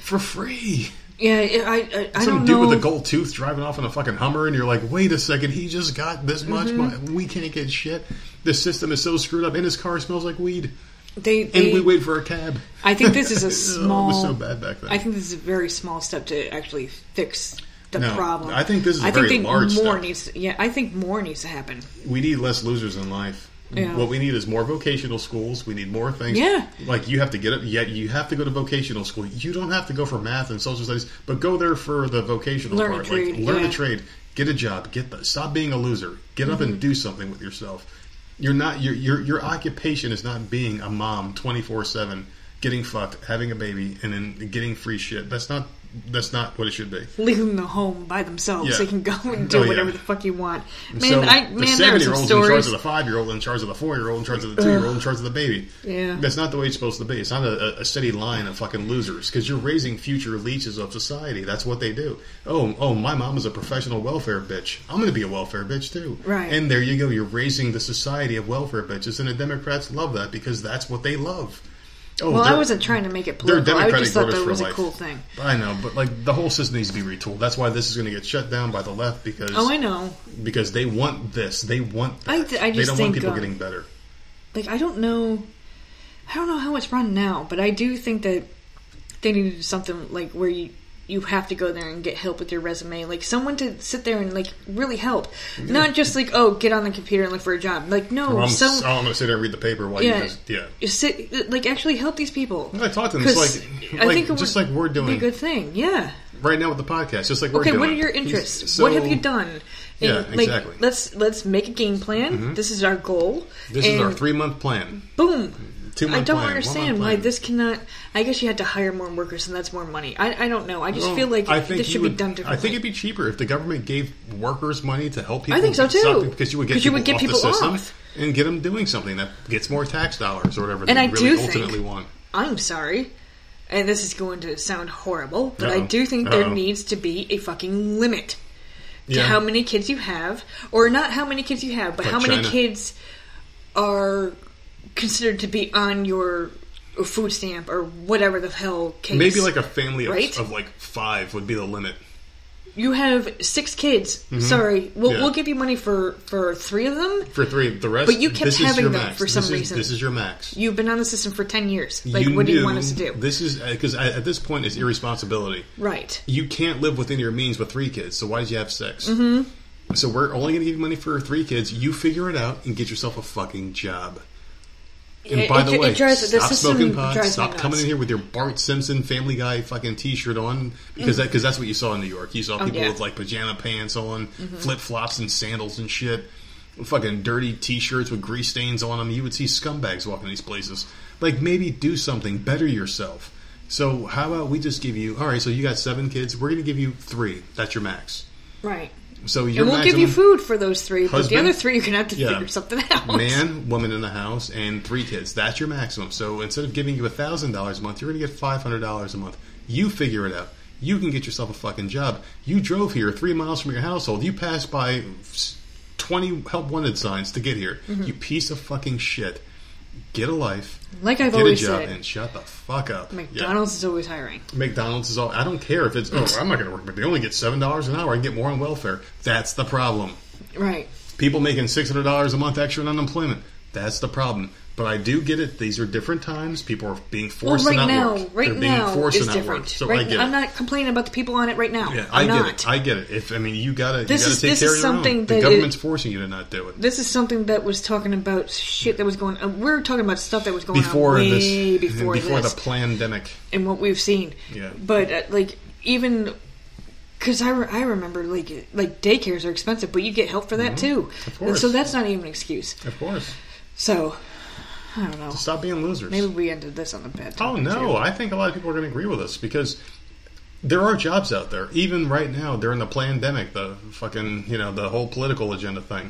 For free. Yeah, I, I, I Some don't know. Some dude with a gold tooth driving off in a fucking Hummer, and you're like, wait a second, he just got this much mm-hmm. money. We can't get shit. The system is so screwed up, and his car smells like weed. They, they, and we wait for a cab. I think this is a small... oh, it was so bad back then. I think this is a very small step to actually fix the no, problem. I think this is a I very think large more step. Needs to, yeah, I think more needs to happen. We need less losers in life. Yeah. What we need is more vocational schools. We need more things. Yeah. Like, you have to get up. Yet you have to go to vocational school. You don't have to go for math and social studies, but go there for the vocational learn part. A trade, like, learn yeah. a trade. Get a job. Get the, stop being a loser. Get mm-hmm. up and do something with yourself. You're not, you're, you're, your occupation is not being a mom twenty-four seven, getting fucked, having a baby, and then getting free shit. That's not... That's not what it should be. Leave them at home by themselves. Yeah. They can go and do oh, yeah. whatever the fuck you want. Man, so I, man the seven-year-old's in charge of the five-year-old, in charge of the four-year-old, in charge of the two-year-old, in charge of the baby. Yeah. That's not the way it's supposed to be. It's not a, a steady line of fucking losers because you're raising future leeches of society. That's what they do. Oh, oh, my mom is a professional welfare bitch. I'm going to be a welfare bitch too. Right. And there you go. You're raising the society of welfare bitches, and the Democrats love that because that's what they love. Oh, well, I wasn't trying to make it political. I just thought that was a cool thing. I know, but like the whole system needs to be retooled. That's why this is going to get shut down by the left because oh, I know because they want this. They want that. I, th- I just they don't think, want people um, getting better. Like I don't know, I don't know how it's run now, but I do think that they need to do something like where you. You have to go there and get help with your resume. Like, someone to sit there and, like, really help. Yeah. Not just, like, oh, get on the computer and look for a job. Like, no. I'm, some, I'm going to sit there and read the paper while yeah, you just, yeah. Sit, like, actually help these people. I talk to them. It's like, like I think it just like we're doing. Be a good thing, yeah. Right now with the podcast, just like we're okay, doing. Okay, what are your interests? So, what have you done? And, yeah, exactly. Like, let's, let's make a game plan. Mm-hmm. This is our goal. This and is our three-month plan. Boom. I don't plan, understand why this cannot... I guess you had to hire more workers and that's more money. I, I don't know. I just well, feel like I think this should would, be done differently. I think it'd be cheaper if the government gave workers money to help people. I think so, too. Because you would get, you would get off people the system off. And get them doing something that gets more tax dollars or whatever and they I really ultimately think, want. I'm sorry, and this is going to sound horrible, but Uh-oh. I do think Uh-oh. there needs to be a fucking limit to yeah. how many kids you have. Or not how many kids you have, but like how China. many kids are... considered to be on your food stamp or whatever the hell case. Maybe like a family of, right? of like five would be the limit. You have six kids. Mm-hmm. Sorry, we'll, yeah. we'll give you money for, for three of them. For three, the rest. But you kept having them max. for some this is, reason. This is your max. You've been on the system for ten years. Like, you what do you want us to do? This is because at this point it's irresponsibility. Right. You can't live within your means with three kids. So why did you have six? Mm-hmm. So we're only going to give you money for three kids. You figure it out and get yourself a fucking job. And it, by the it, way, it drives, stop the smoking pot. Stop coming in here with your Bart Simpson Family Guy fucking T-shirt on because mm-hmm. that, cause that's what you saw in New York. You saw people oh, yeah. with like pajama pants on, mm-hmm. flip flops and sandals and shit, fucking dirty T-shirts with grease stains on them. You would see scumbags walking these places. Like maybe do something, better yourself. So how about we just give you, all right, so you got seven kids. We're going to give you three. That's your max. Right. So your and we'll maximum, give you food for those three, husband, but the other three you're going to have to yeah, figure something out. Man, woman in the house, and three kids. That's your maximum. So instead of giving you one thousand dollars a month, you're going to get five hundred dollars a month. You figure it out. You can get yourself a fucking job. You drove here three miles from your household. You passed by twenty help wanted signs to get here. Mm-hmm. You piece of fucking shit. Get a life. Like I've always said. Get a job said, and shut the fuck up. McDonald's yeah. is always hiring. McDonald's is all. I don't care if it's, oh, I'm not going to work, but they only get seven dollars an hour. I can get more on welfare. That's the problem. Right. People making six hundred dollars a month extra in unemployment. That's the problem. But I do get it. These are different times. People are being forced well, right to not now, work. Right They're being now forced is to not different. Work. So right I get now, it. I'm not complaining about the people on it right now. Yeah, I'm I get not. it. I get it. If I mean, you gotta, this you gotta is, take this care is of your something own. That the government's it, forcing you to not do it. This is something that was talking about shit that was going. on. We're talking about stuff that was going before on way this, before, before this. the pandemic and what we've seen. Yeah, but uh, like even. Because I, re- I remember, like, like daycares are expensive, but you get help for that, mm-hmm. too. Of course. And so that's not even an excuse. Of course. So, I don't know. To stop being losers. Maybe we ended this on a bad topic. Oh, no. Too. I think a lot of people are going to agree with us because there are jobs out there. Even right now, during the pandemic, the fucking, you know, the whole political agenda thing.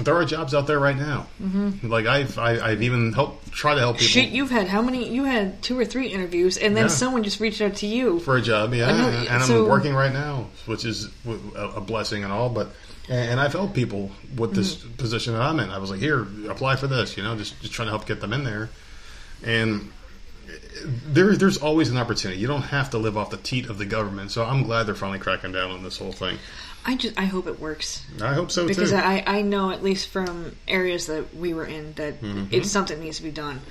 There are jobs out there right now. Mm-hmm. Like, I've I, I've even helped try to help people. Shit, you've had how many? You had two or three interviews, and then yeah. someone just reached out to you. For a job, yeah. Know, and I'm so, working right now, which is a blessing and all. But And I've helped people with this mm-hmm. position that I'm in. I was like, here, apply for this, you know, just, just trying to help get them in there. And there, there's always an opportunity. You don't have to live off the teat of the government. So I'm glad they're finally cracking down on this whole thing. I just I hope it works. I hope so, because too. Because I, I know, at least from areas that we were in, that mm-hmm. it's something that needs to be done.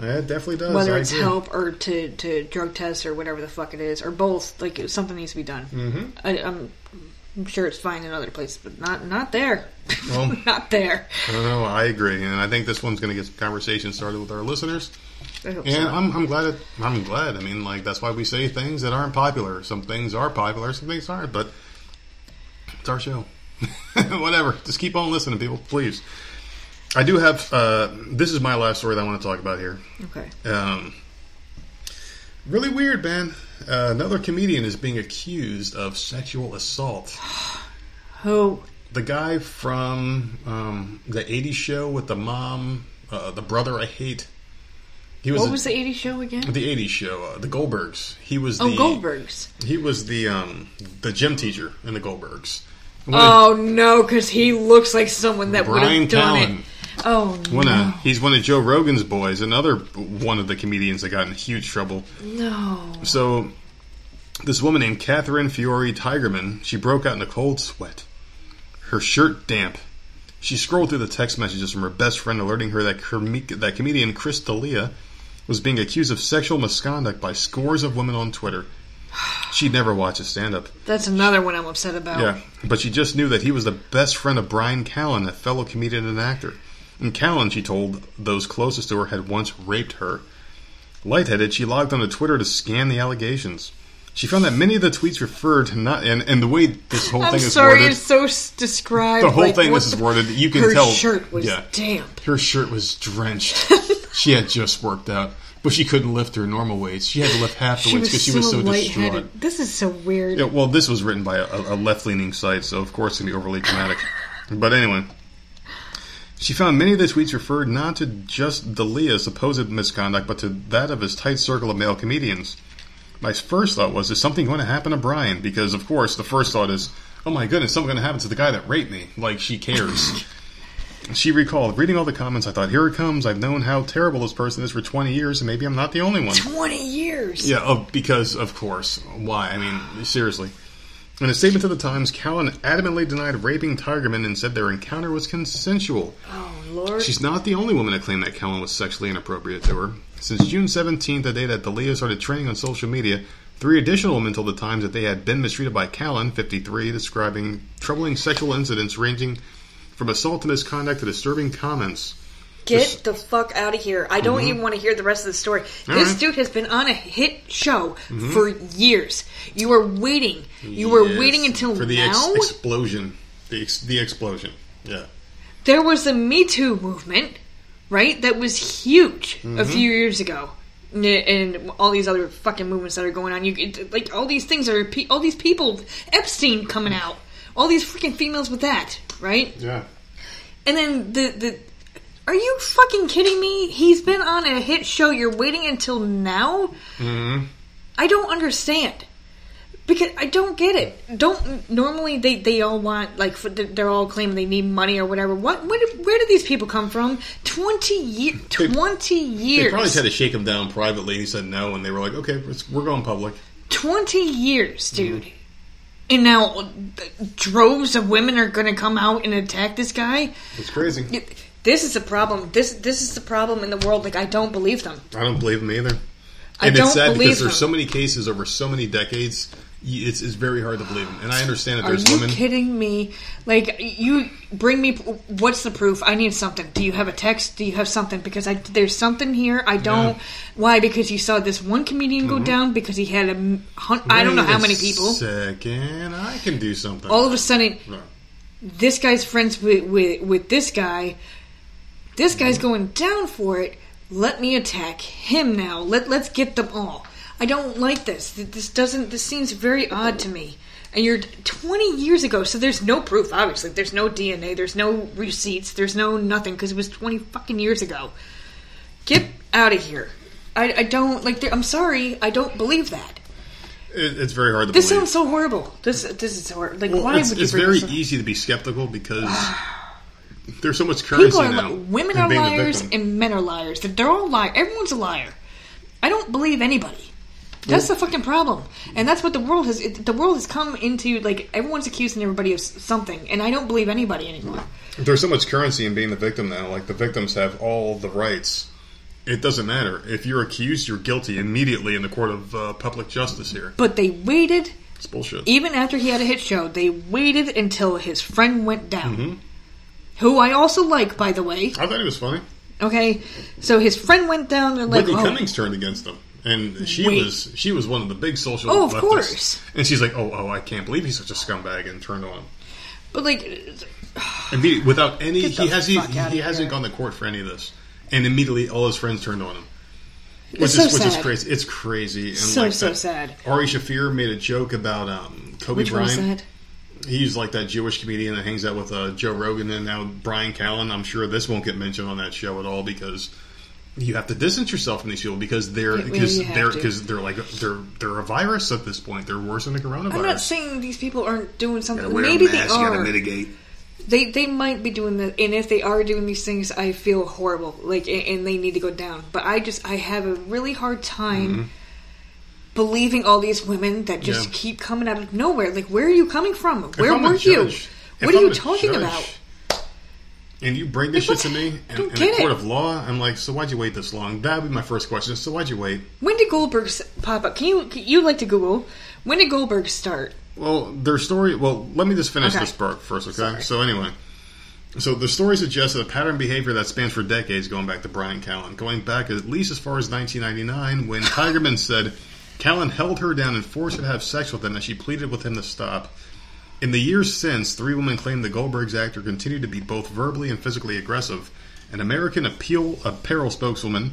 Yeah, it definitely does. Whether I it's agree. help or to, to drug test or whatever the fuck it is, or both, like it, something needs to be done. Mm-hmm. I, I'm, I'm sure it's fine in other places, but not not there. Well, not there. I don't know. I agree, and I think this one's going to get some conversation started with our listeners. I hope and so. I'm I'm glad. It, I'm glad. I mean, like that's why we say things that aren't popular. Some things are popular. Some things aren't. But it's our show. Whatever. Just keep on listening, people. Please. I do have... Uh, this is my last story that I want to talk about here. Okay. Um, really weird, man. Uh, another comedian is being accused of sexual assault. Who? The guy from um, the eighties show with the mom, uh, the brother I hate. He was what a, was the eighties show again? The eighties show. Uh, the Goldbergs. He was the... Oh, Goldbergs. He was the, um, the gym teacher in the Goldbergs. When oh, no, because he looks like someone that would have done Callen. It. Oh, one no. Of, he's one of Joe Rogan's boys, another one of the comedians that got in huge trouble. No. So, this woman named Catherine Fiore Tigerman, she broke out in a cold sweat. Her shirt damp. She scrolled through the text messages from her best friend alerting her that, com- that comedian Chris D'Elia was being accused of sexual misconduct by scores of women on Twitter. She'd never watch a stand-up. That's another one I'm upset about. Yeah, but she just knew that he was the best friend of Brian Callen, a fellow comedian and actor. And Callen, she told those closest to her, had once raped her. Lightheaded, she logged onto Twitter to scan the allegations. She found that many of the tweets referred to not... And, and the way this whole I'm thing is worded... I'm sorry, it's so described... The whole like, thing this the, is worded, you can her tell... Her shirt was yeah, damp. Her shirt was drenched. She had just worked out. But she couldn't lift her normal weights. She had to lift half the she weights because so she was so distraught. This is so weird. Yeah, well, this was written by a, a left-leaning site, so of course it's going to be overly dramatic. But anyway, she found many of the tweets referred not to just D'Elia's supposed misconduct, but to that of his tight circle of male comedians. My first thought was, is something going to happen to Brian? Because, of course, the first thought is, oh my goodness, something's going to happen to the guy that raped me. Like, she cares. She recalled, reading all the comments, I thought, here it comes. I've known how terrible this person is for twenty years, and maybe I'm not the only one. twenty years? Yeah, oh, because, of course. Why? I mean, seriously. In a statement to the Times, Callen adamantly denied raping Tigerman and said their encounter was consensual. Oh, Lord. She's not the only woman to claim that Callen was sexually inappropriate to her. Since June seventeenth, the day that D'Elia started training on social media, three additional women told the Times that they had been mistreated by Callen, fifty-three, describing troubling sexual incidents ranging... from assault to misconduct to disturbing comments. Get There's, the fuck out of here. I don't mm-hmm. even want to hear the rest of the story. All this right. dude has been on a hit show mm-hmm. for years. You were waiting. You yes. were waiting until for the now? Ex- explosion. The, ex- the explosion. Yeah. There was the Me Too movement, right? That was huge mm-hmm. a few years ago. and all these other fucking movements that are going on. You like all these things are all these people, Epstein coming out, all these freaking females with that, right? Yeah. And then the the are you fucking kidding me? He's been on a hit show. You're waiting until now? Mm-hmm. I don't understand. Because I don't get it. Don't normally they, they all want like they're all claiming they need money or whatever. What? Where, where do these people come from? Twenty years. Twenty years. They probably tried to shake him down privately. And he said no, and they were like, okay, we're going public. Twenty years, dude. Mm. And now droves of women are going to come out and attack this guy. It's crazy. This is a problem. This this is the problem in the world. Like I don't believe them. I don't believe them either. I and don't it's sad believe because them. There's so many cases over so many decades. It's, it's very hard to believe him. And I understand that there's women. Are you kidding me? Like, you bring me... What's the proof? I need something. Do you have a text? Do you have something? Because I, there's something here. I don't... Yeah. Why? Because you saw this one comedian mm-hmm. go down because he had a... Hun- I don't know how many people. Wait a second. I can do something. All of a sudden, no. This guy's friends with, with, with this guy. This mm-hmm. guy's going down for it. Let me attack him now. Let, let's get them all. I don't like this. This doesn't. This seems very odd to me. And you're twenty years ago, so there's no proof. Obviously, there's no D N A. There's no receipts. There's no nothing because it was twenty fucking years ago. Get out of here. I, I don't like. I'm sorry. I don't believe that. It, it's very hard to. This believe. This sounds so horrible. This this is horrible. Like well, why it's, would you? It's very easy to be skeptical because there's so much currency are, now. Women are liars and men are liars. They're all liars. Everyone's a liar. I don't believe anybody. That's the fucking problem, and that's what the world has. It, the world has come into like everyone's accusing everybody of something, and I don't believe anybody anymore. There's so much currency in being the victim now. Like the victims have all the rights. It doesn't matter if you're accused; you're guilty immediately in the court of uh, public justice here. But they waited. It's bullshit. Even after he had a hit show, they waited until his friend went down, mm-hmm. who I also like, by the way. I thought he was funny. Okay, so his friend went down. They're like, Whitney oh. Cummings turned against him. And she Wait. was she was one of the big social leftists. Oh, of leftists. course. And she's like, oh, oh, I can't believe he's such a scumbag, and turned on him. But like, immediately, without any, he has he, he hasn't gone to court for any of this, and immediately all his friends turned on him. Which it's is so which sad. is crazy. It's crazy. And so like so that, sad. Ari Shaffir made a joke about um, Kobe which Bryant. One was that? He's like that Jewish comedian that hangs out with uh, Joe Rogan, and now Brian Callen. I'm sure this won't get mentioned on that show at all because. You have to distance yourself from these people because they're because yeah, they're because they're like they're they're a virus at this point. They're worse than the coronavirus. I'm not saying these people aren't doing something. Wear Maybe a mask, they are. You gotta mitigate. They they might be doing that, and if they are doing these things, I feel horrible. Like and they need to go down. But I just I have a really hard time mm-hmm. believing all these women that just yeah. keep coming out of nowhere. Like where are you coming from? Where were you? What are you talking judge, about? And you bring this like, shit to me in, in a court it. of law? I'm like, so why'd you wait this long? That would be my first question. So why'd you wait? When did Goldberg pop up? Can you you like to Google? When did Goldberg start? Well, their story... Well, let me just finish okay. this part first, okay? Sorry. So anyway. So the story suggests a pattern of behavior that spans for decades going back to Brian Callen. Going back at least as far as nineteen ninety-nine when Tigerman said Callen held her down and forced her to have sex with him as she pleaded with him to stop. In the years since, three women claim the Goldberg's actor continued to be both verbally and physically aggressive. An American appeal, apparel spokeswoman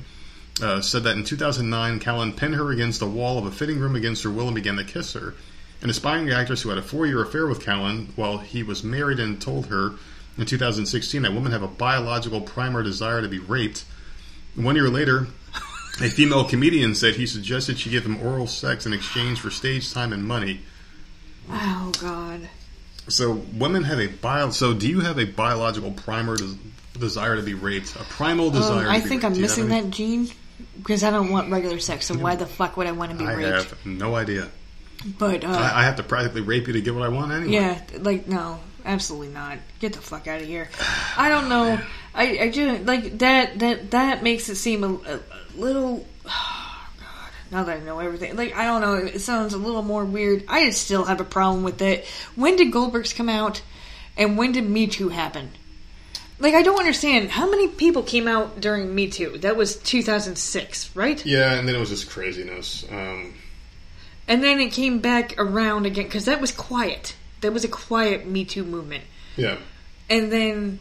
uh, said that in two thousand nine, Callen pinned her against the wall of a fitting room against her will and began to kiss her. An aspiring actress who had a four-year affair with Callen while he was married and told her in two thousand sixteen that women have a biological primal desire to be raped. One year later, a female comedian said he suggested she give him oral sex in exchange for stage time and money. Oh, God. So, women have a bio... So, do you have a biological primal des- desire to be raped? A primal desire um, I to be raped? I think I'm missing that gene, because I don't want regular sex, so why the fuck would I want to be I raped? I have no idea. But, uh... I, I have to practically rape you to get what I want anyway. Yeah, like, no. Absolutely not. Get the fuck out of here. I don't know. I, I just... Like, that, that, that makes it seem a, a, a little... Now that I know everything. Like, I don't know. It sounds a little more weird. I still have a problem with it. When did Goldberg's come out? And when did Me Too happen? Like, I don't understand. How many people came out during Me Too? That was two thousand six, right? Yeah, and then it was just craziness. Um... And then it came back around again. Because that was quiet. That was a quiet Me Too movement. Yeah. And then,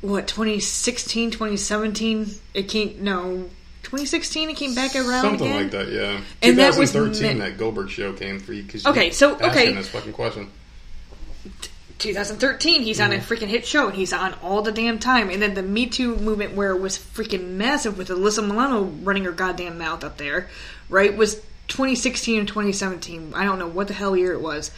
what, twenty sixteen, twenty seventeen? It came... No... twenty sixteen, it came back around Something again? like that, yeah. And twenty thirteen, that, was... that Goldberg show came for you because you okay, so, okay. asking this fucking question. twenty thirteen, he's mm-hmm. on a freaking hit show, and he's on all the damn time. And then the Me Too movement, where it was freaking massive with Alyssa Milano running her goddamn mouth up there, right, was twenty sixteen and twenty seventeen. I don't know what the hell year it was.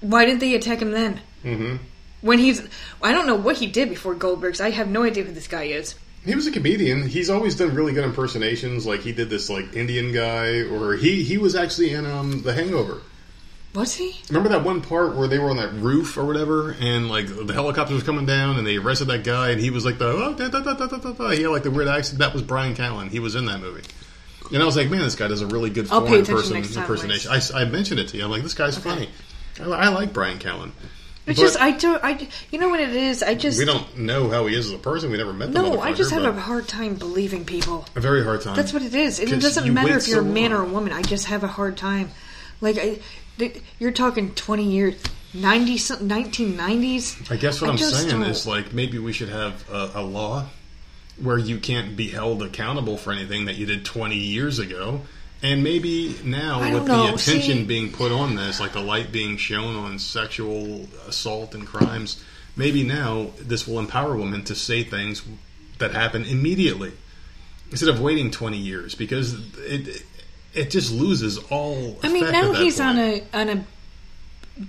Why didn't they attack him then? Mm-hmm. When he's... I don't know what he did before Goldberg's. I have no idea who this guy is. He was a comedian. He's always done really good impersonations. Like, he did this, like, Indian guy, or he, he was actually in um, The Hangover. Was he? Remember that one part where they were on that roof or whatever, and, like, the helicopter was coming down, and they arrested that guy, and he was like the... Oh, da, da, da, da, da, da. He had, like, the weird accent. That was Brian Callen. He was in that movie. And I was like, man, this guy does a really good foreign person impersonation. I, I mentioned it to you. I'm like, this guy's okay. funny. I, I like Brian Callen. It's but, just, I don't, I, you know what it is, I just... We don't know how he is as a person, we never met the motherfucker. No, I just have a hard time believing people. A very hard time. That's what it is. It doesn't matter if you're so a man long. or a woman, I just have a hard time. Like, I, they, you're talking twenty years, nineties, nineteen nineties. I guess what I I'm saying don't. is, like, maybe we should have a, a law where you can't be held accountable for anything that you did twenty years ago. And maybe now, with know. the attention See, being put on this, like the light being shown on sexual assault and crimes, maybe now this will empower women to say things that happen immediately instead of waiting twenty years, because it it just loses all. I mean, now he's point. on a on a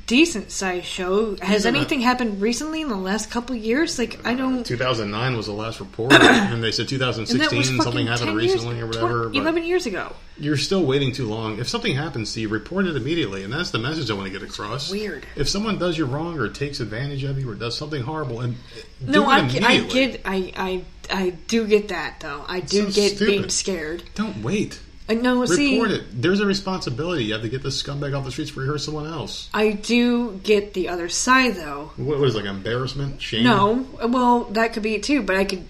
decent sized show. Has anything a, happened recently in the last couple of years? Like, I don't. two thousand nine was the last report, and they said twenty sixteen something happened recently years, or whatever. twenty, eleven years ago. You're still waiting too long. If something happens, see, report it immediately, and that's the message I want to get across. It's weird. If someone does you wrong or takes advantage of you or does something horrible, and do no, it immediately. I, I, I, I do get that though. I do so get stupid. being scared. Don't wait. Uh, no, Report see, it. There's a responsibility. You have to get this scumbag off the streets before you hurt someone else. I do get the other side, though. What was it, like embarrassment, shame? No, well, that could be it too. But I could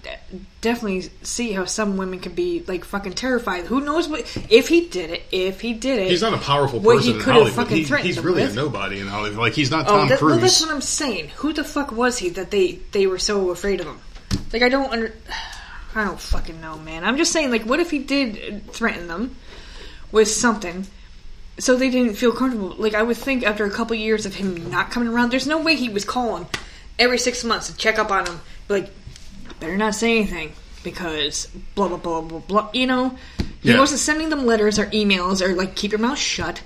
definitely see how some women can be like fucking terrified. Who knows what if he did it? If he did it, he's not a powerful person in Hollywood. He, he's really with. a nobody in Hollywood. Like, he's not oh, Tom that, Cruise. Well, that's what I'm saying. Who the fuck was he that they they were so afraid of him? Like, I don't under. I don't fucking know, man. I'm just saying, like, what if he did threaten them with something so they didn't feel comfortable? Like, I would think after a couple years of him not coming around, there's no way he was calling every six months to check up on him. Like, better not say anything because blah, blah, blah, blah, blah. You know? He yeah. wasn't sending them letters or emails or, like, keep your mouth shut.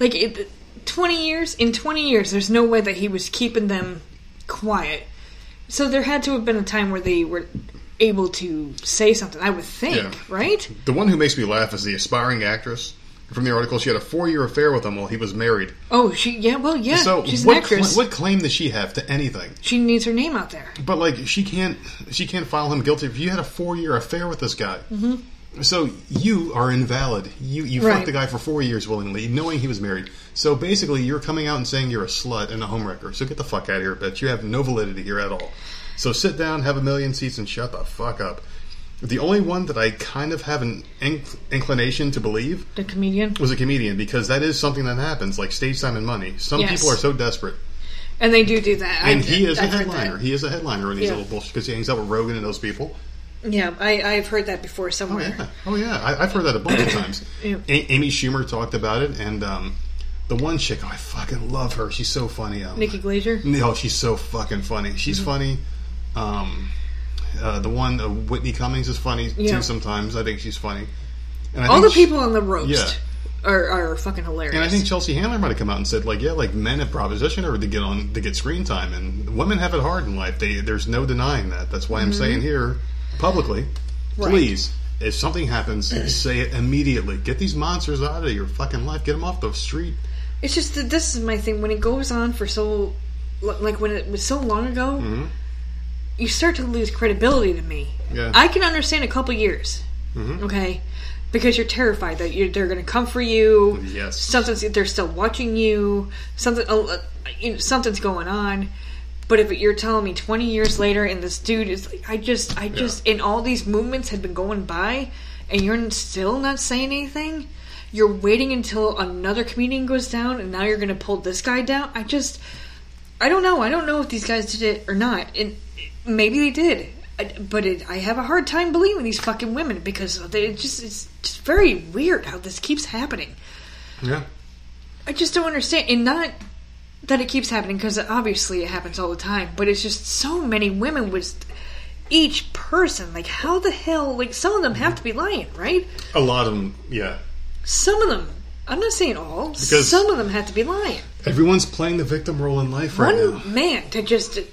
Like, it, twenty years, in twenty years, there's no way that he was keeping them quiet. So there had to have been a time where they were... able to say something, I would think, yeah. right? The one who makes me laugh is the aspiring actress. From the article, she had a four-year affair with him while he was married. Oh, she, yeah, well, yeah, so she's what an actress. Cl- what claim does she have to anything? She needs her name out there. But, like, she can't, she can't file him guilty. If you had a four-year affair with this guy, mm-hmm. so you are invalid. You, you right. fucked the guy for four years willingly, knowing he was married. So, basically, you're coming out and saying you're a slut and a homewrecker. So, get the fuck out of here, bitch. You have no validity here at all. So sit down, have a million seats, and shut the fuck up. The only one that I kind of have an inc- inclination to believe... The comedian? ...was a comedian, because that is something that happens, like stage time and money. Some yes. people are so desperate. And they do do that. And I, he is I, a headliner. He is a headliner in these yeah. little bullshit, because he hangs out with Rogan and those people. Yeah, I, I've heard that before somewhere. Oh, yeah. Oh, yeah. I, I've heard that a bunch of times. Yeah. A- Amy Schumer talked about it, and... um the one chick, oh, I fucking love her. She's so funny. Um, Nikki Glaser? No, she's so fucking funny. She's mm-hmm. funny. Um, uh, the one, uh, Whitney Cummings is funny yeah. too sometimes. I think she's funny. And I All think the she, people on the roast yeah. are, are fucking hilarious. And I think Chelsea Handler might have come out and said, like, yeah, like, men have propositioned her to get on to get screen time, and women have it hard in life. They, there's no denying that. That's why I'm mm-hmm. saying here, publicly, right. please. If something happens, say it immediately. Get these monsters out of your fucking life. Get them off the street. It's just that this is my thing. When it goes on for so... Like, when it was so long ago, mm-hmm. you start to lose credibility to me. Yeah. I can understand a couple years. Mm-hmm. Okay? Because you're terrified that you're, they're going to come for you. Yes. Sometimes they're still watching you. Something, uh, you know, something's going on. But if you're telling me twenty years later and this dude is like, I just, I just, yeah. and all these movements had been going by and you're still not saying anything, you're waiting until another comedian goes down and now you're going to pull this guy down. I just, I don't know. I don't know if these guys did it or not. And maybe they did. But it, I have a hard time believing these fucking women because they just it's just very weird how this keeps happening. Yeah. I just don't understand. And not that it keeps happening, because obviously it happens all the time, but it's just so many women with each person. Like, how the hell... Like, some of them have to be lying, right? A lot of them, yeah. Some of them. I'm not saying all. Because some of them have to be lying. Everyone's playing the victim role in life right now. One man to just to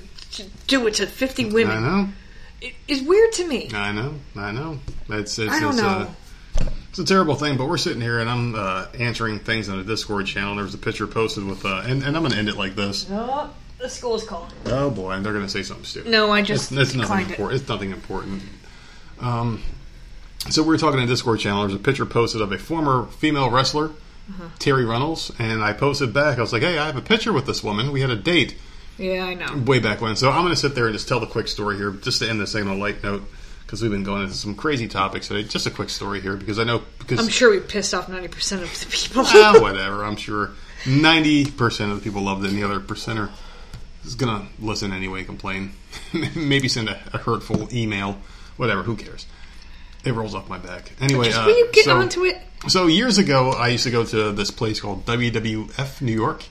do it to fifty women. I know. It's weird to me. I know. I know. It's, it's, I don't it's, know. Uh, It's a terrible thing, but we're sitting here and I'm uh, answering things on the Discord channel. There was a picture posted with, uh, and, and I'm going to end it like this. Oh, the school is calling. Oh boy, and they're going to say something stupid. No, I just it's, it's nothing important. It. It's nothing important. Um, so we were talking on the Discord channel. There was a picture posted of a former female wrestler, uh-huh. Terri Runnels, and I posted back. I was like, "Hey, I have a picture with this woman. We had a date." Yeah, I know. Way back when. So I'm going to sit there and just tell the quick story here, just to end this thing on a light note. Because we've been going into some crazy topics today. Just a quick story here, because I know... Because I'm sure we pissed off ninety percent of the people. Ah, whatever. I'm sure ninety percent of the people loved it, and the other percenter is going to listen anyway, complain. Maybe send a, a hurtful email. Whatever. Who cares? It rolls off my back. Anyway, just, uh, will you get so, onto it? So years ago, I used to go to this place called W W F New York.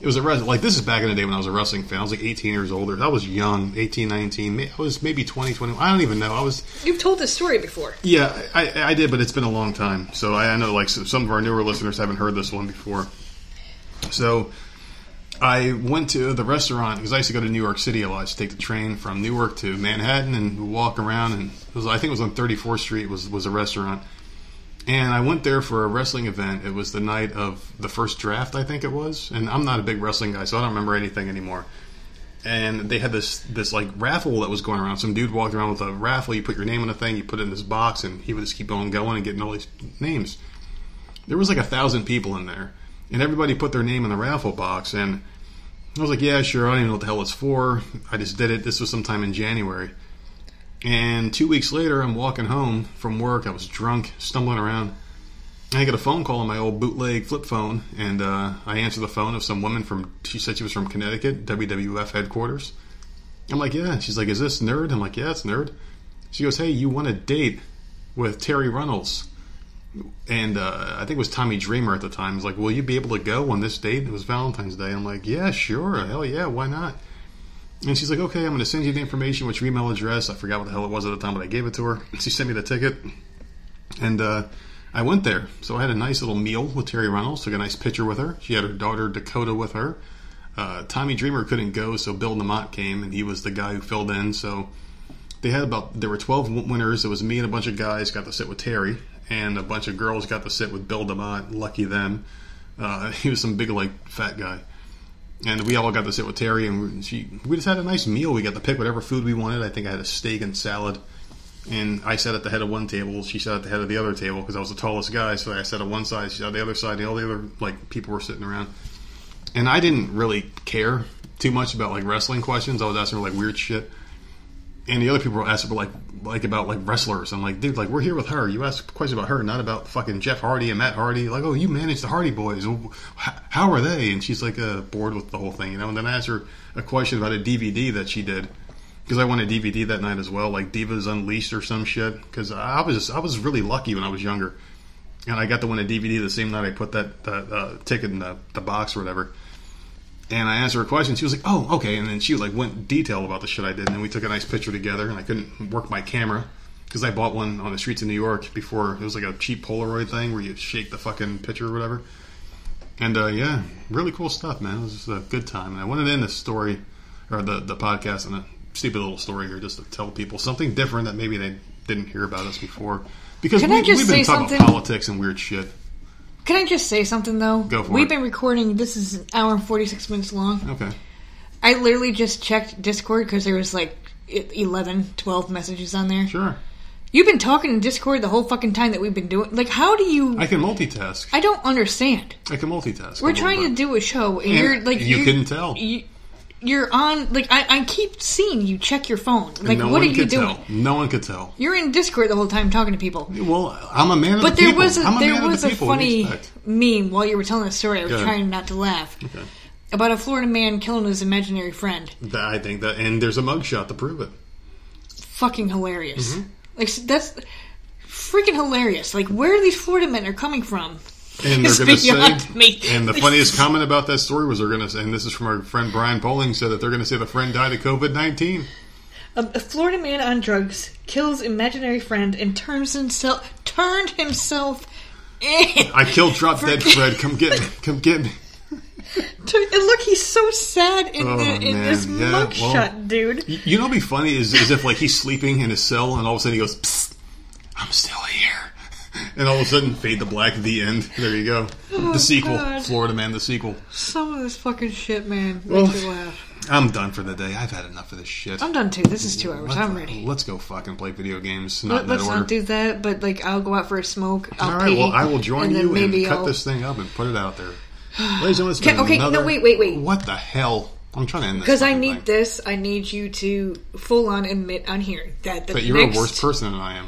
It was a res- like this is back in the day when I was a wrestling fan. I was like eighteen years old. I was young, eighteen, nineteen. I was maybe twenty, twenty-one. I don't even know. I was. You've told this story before. Yeah, I, I did, but it's been a long time. So I know like some of our newer listeners haven't heard this one before. So I went to the restaurant because I used to go to New York City a lot. I used to take the train from Newark to Manhattan and walk around. And it was, I think it was on thirty-fourth Street was was a restaurant. And I went there for a wrestling event. It was the night of the first draft, I think it was. And I'm not a big wrestling guy, so I don't remember anything anymore. And they had this, this like, raffle that was going around. Some dude walked around with a raffle. You put your name on a thing, you put it in this box, and he would just keep on going and getting all these names. There was like a thousand people in there. And everybody put their name in the raffle box. And I was like, yeah, sure, I don't even know what the hell it's for. I just did it. This was sometime in January. And two weeks later, I'm walking home from work. I was drunk, stumbling around. And I get a phone call on my old bootleg flip phone. And uh, I answer the phone of some woman from, she said she was from Connecticut, W W F headquarters. I'm like, yeah. She's like, is this Nerd? I'm like, yeah, it's Nerd. She goes, hey, you want a date with Terri Runnels? And uh, I think it was Tommy Dreamer at the time. He's like, will you be able to go on this date? It was Valentine's Day. I'm like, yeah, sure. Hell yeah, why not? And she's like, okay, I'm going to send you the information, which email address. I forgot what the hell it was at the time, but I gave it to her. She sent me the ticket. And uh, I went there. So I had a nice little meal with Terri Runnels. Took a nice picture with her. She had her daughter, Dakota, with her. Uh, Tommy Dreamer couldn't go, so Bill DeMott came, and he was the guy who filled in. So they had about, there were twelve winners. It was me and a bunch of guys got to sit with Terry, and a bunch of girls got to sit with Bill DeMott. Lucky them. Uh, he was some big, like, fat guy. And we all got to sit with Terri, and she, we just had a nice meal. We got to pick whatever food we wanted. I think I had a steak and salad. And I sat at the head of one table. She sat at the head of the other table because I was the tallest guy. So I sat on one side. She sat on the other side. And all the other like people were sitting around. And I didn't really care too much about like wrestling questions. I was asking her like weird shit. And the other people were asking like like about like wrestlers. I'm like, dude, like we're here with her. You ask questions about her, not about fucking Jeff Hardy and Matt Hardy. Like, oh, you manage the Hardy Boys. How are they? And she's like uh, bored with the whole thing, you know. And then I asked her a question about a D V D that she did because I won a D V D that night as well, like Divas Unleashed or some shit. Because I was just, I was really lucky when I was younger, and I got to win a D V D the same night I put that, that uh, ticket in the, the box or whatever. And I asked her a question. She was like, oh, okay. And then she like went in detail about the shit I did. And then we took a nice picture together. And I couldn't work my camera because I bought one on the streets of New York before. It was like a cheap Polaroid thing where you shake the fucking picture or whatever. And, uh, yeah, really cool stuff, man. It was just a good time. And I wanted to end this story or the, the podcast on a stupid little story here just to tell people something different that maybe they didn't hear about us before. Because Can we, I just we've been say talking something? About politics and weird shit. Can I just say something, though? Go for We've it. We've been recording. This is an hour and forty-six minutes long. Okay. I literally just checked Discord because there was, like, eleven, twelve messages on there. Sure. You've been talking in Discord the whole fucking time that we've been doing... Like, how do you... I can multitask. I don't understand. I can multitask. We're trying to do a show, and, and you're, like... You you're, couldn't tell. You, you're on... Like, I, I keep seeing you check your phone. Like, no what are you doing? Tell. No one could tell. You're in Discord the whole time talking to people. Well, I'm a man of but the people. But there was a, there was a funny meme while you were telling the story. I was trying not to laugh. Okay. About a Florida man killing his imaginary friend. I think that... And there's a mugshot to prove it. fucking hilarious. Mm-hmm. Like, that's freaking hilarious. Like, where these Florida men are coming from and is beyond say, me. And the funniest comment about that story was they're going to, and this is from our friend Brian Bowling, said that they're going to say the friend died of COVID nineteen. A, a Florida man on drugs kills imaginary friend and turns himself, turned himself in. I killed Drop Dead Fred. Come get me. Come get me. And look, he's so sad in, oh, the, in this yeah, mugshot, well, dude. You know what would be funny is, is if, like, he's sleeping in his cell and all of a sudden he goes, psst, I'm still here. And all of a sudden, fade to black at the end. There you go. Oh, the sequel. God. Florida Man, the sequel. Some of this fucking shit, man. Well, makes me laugh. I'm done for the day. I've had enough of this shit. I'm done too. This is two hours. Let's, I'm ready. Let's go fucking play video games. Not Let, in that let's order. Not do that, but, like, I'll go out for a smoke. I'll All right, pee, well, I will join you and cut I'll... this thing up and put it out there. Ladies and gentlemen, okay, another... no, wait, wait, wait. What the hell? I'm trying to end this. Because I need thing. this. I need you to full on admit on here that the But you're next... a worse person than I am.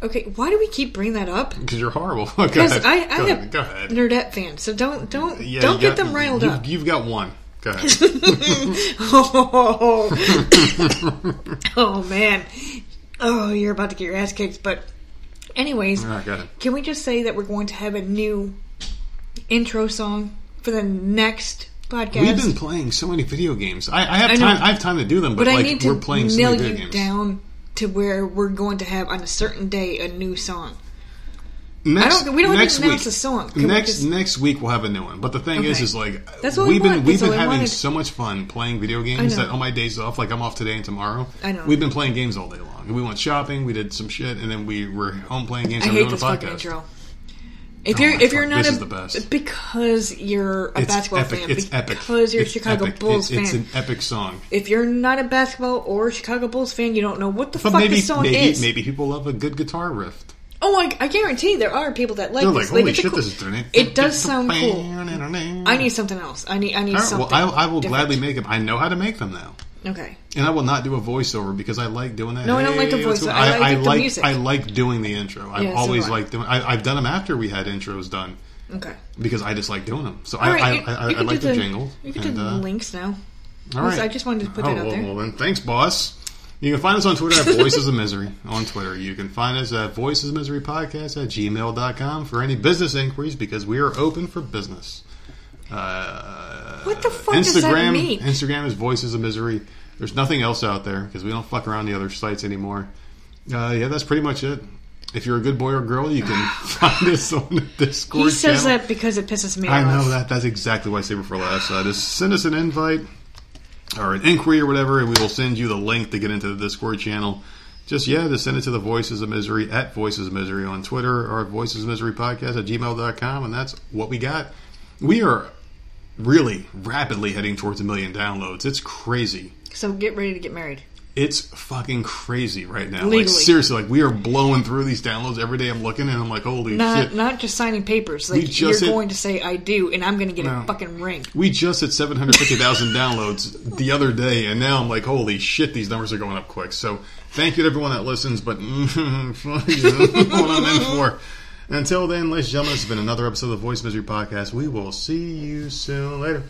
Okay, why do we keep bringing that up? Because you're horrible. Because I, I have Nerdette fans, so don't don't yeah, don't get got, them riled you, up. You've got one. Go ahead. oh. oh man, oh you're about to get your ass kicked. But anyways, right, go ahead. Can we just say that we're going to have a new intro song for the next podcast? We've been playing so many video games. I, I have I time. I have time to do them, but, but like I need to we're playing so many video games down. To where we're going to have on a certain day a new song. Next, I don't, we don't have to announce a song. Can next we just... next week we'll have a new one. But the thing okay. is, is like we've we been we've been having wanted. so much fun playing video games that on my days off, like I'm off today and tomorrow. I know we've been playing games all day long. We went shopping, we did some shit, and then we were home playing games. I and hate we this a fucking intro. If you're oh if you're not this a, is the best. because you're a it's basketball epic. fan, it's because epic. you're a it's Chicago epic. Bulls it's, fan, it's an epic song. If you're not a basketball or Chicago Bulls fan, you don't know what the but fuck maybe, this song maybe, is. Maybe people love a good guitar riff. Oh, I, I guarantee there are people that like. They're this. Like, holy shit, cool. this is it does sound cool. I need something else. I need I need right, something. Well, I, I will different. gladly make them. I know how to make them now. Okay. And I will not do a voiceover because I like doing that. No, hey, I don't like the voiceover. I, I, I like the music. I like doing the intro. I've yeah, always so do I. liked doing. I, I've done them after we had intros done. Okay. Because I just like doing them, so I, right, I, you, I, you I, I like the, the jingle. You can and, do the uh, links now. All right. I just wanted to put oh, that out well, there. Well, then, thanks, boss. You can find us on Twitter at Voices of Misery. On Twitter, you can find us at Voices of Misery Podcast at gmail dot com for any business inquiries because we are open for business. Uh, what the fuck Instagram, does that mean? Instagram is Voices of Misery. There's nothing else out there because we don't fuck around the other sites anymore. Uh, yeah, that's pretty much it. If you're a good boy or girl, you can find us on the Discord He says channel. that because it pisses me off. I know. that. That's exactly why I saved it for last. Uh, just send us an invite or an inquiry or whatever, and we will send you the link to get into the Discord channel. Just, yeah, just send it to the Voices of Misery at Voices of Misery on Twitter or Voices of Misery Podcast at gmail dot com, and that's what we got. We are... really rapidly heading towards a million downloads. It's crazy. So get ready to get married. It's fucking crazy right now. Legally. Like, seriously, like we are blowing through these downloads every day. I'm looking and I'm like, holy not, shit. Not just signing papers. Like you're hit, going to say I do and I'm going to get no, a fucking ring. We just hit seven hundred fifty thousand downloads the other day and now I'm like, holy shit, these numbers are going up quick. So thank you to everyone that listens, but fuck you. What I'm in for. Until then, ladies and gentlemen, this has been another episode of the Voice of Misery Podcast. We will see you soon. Later.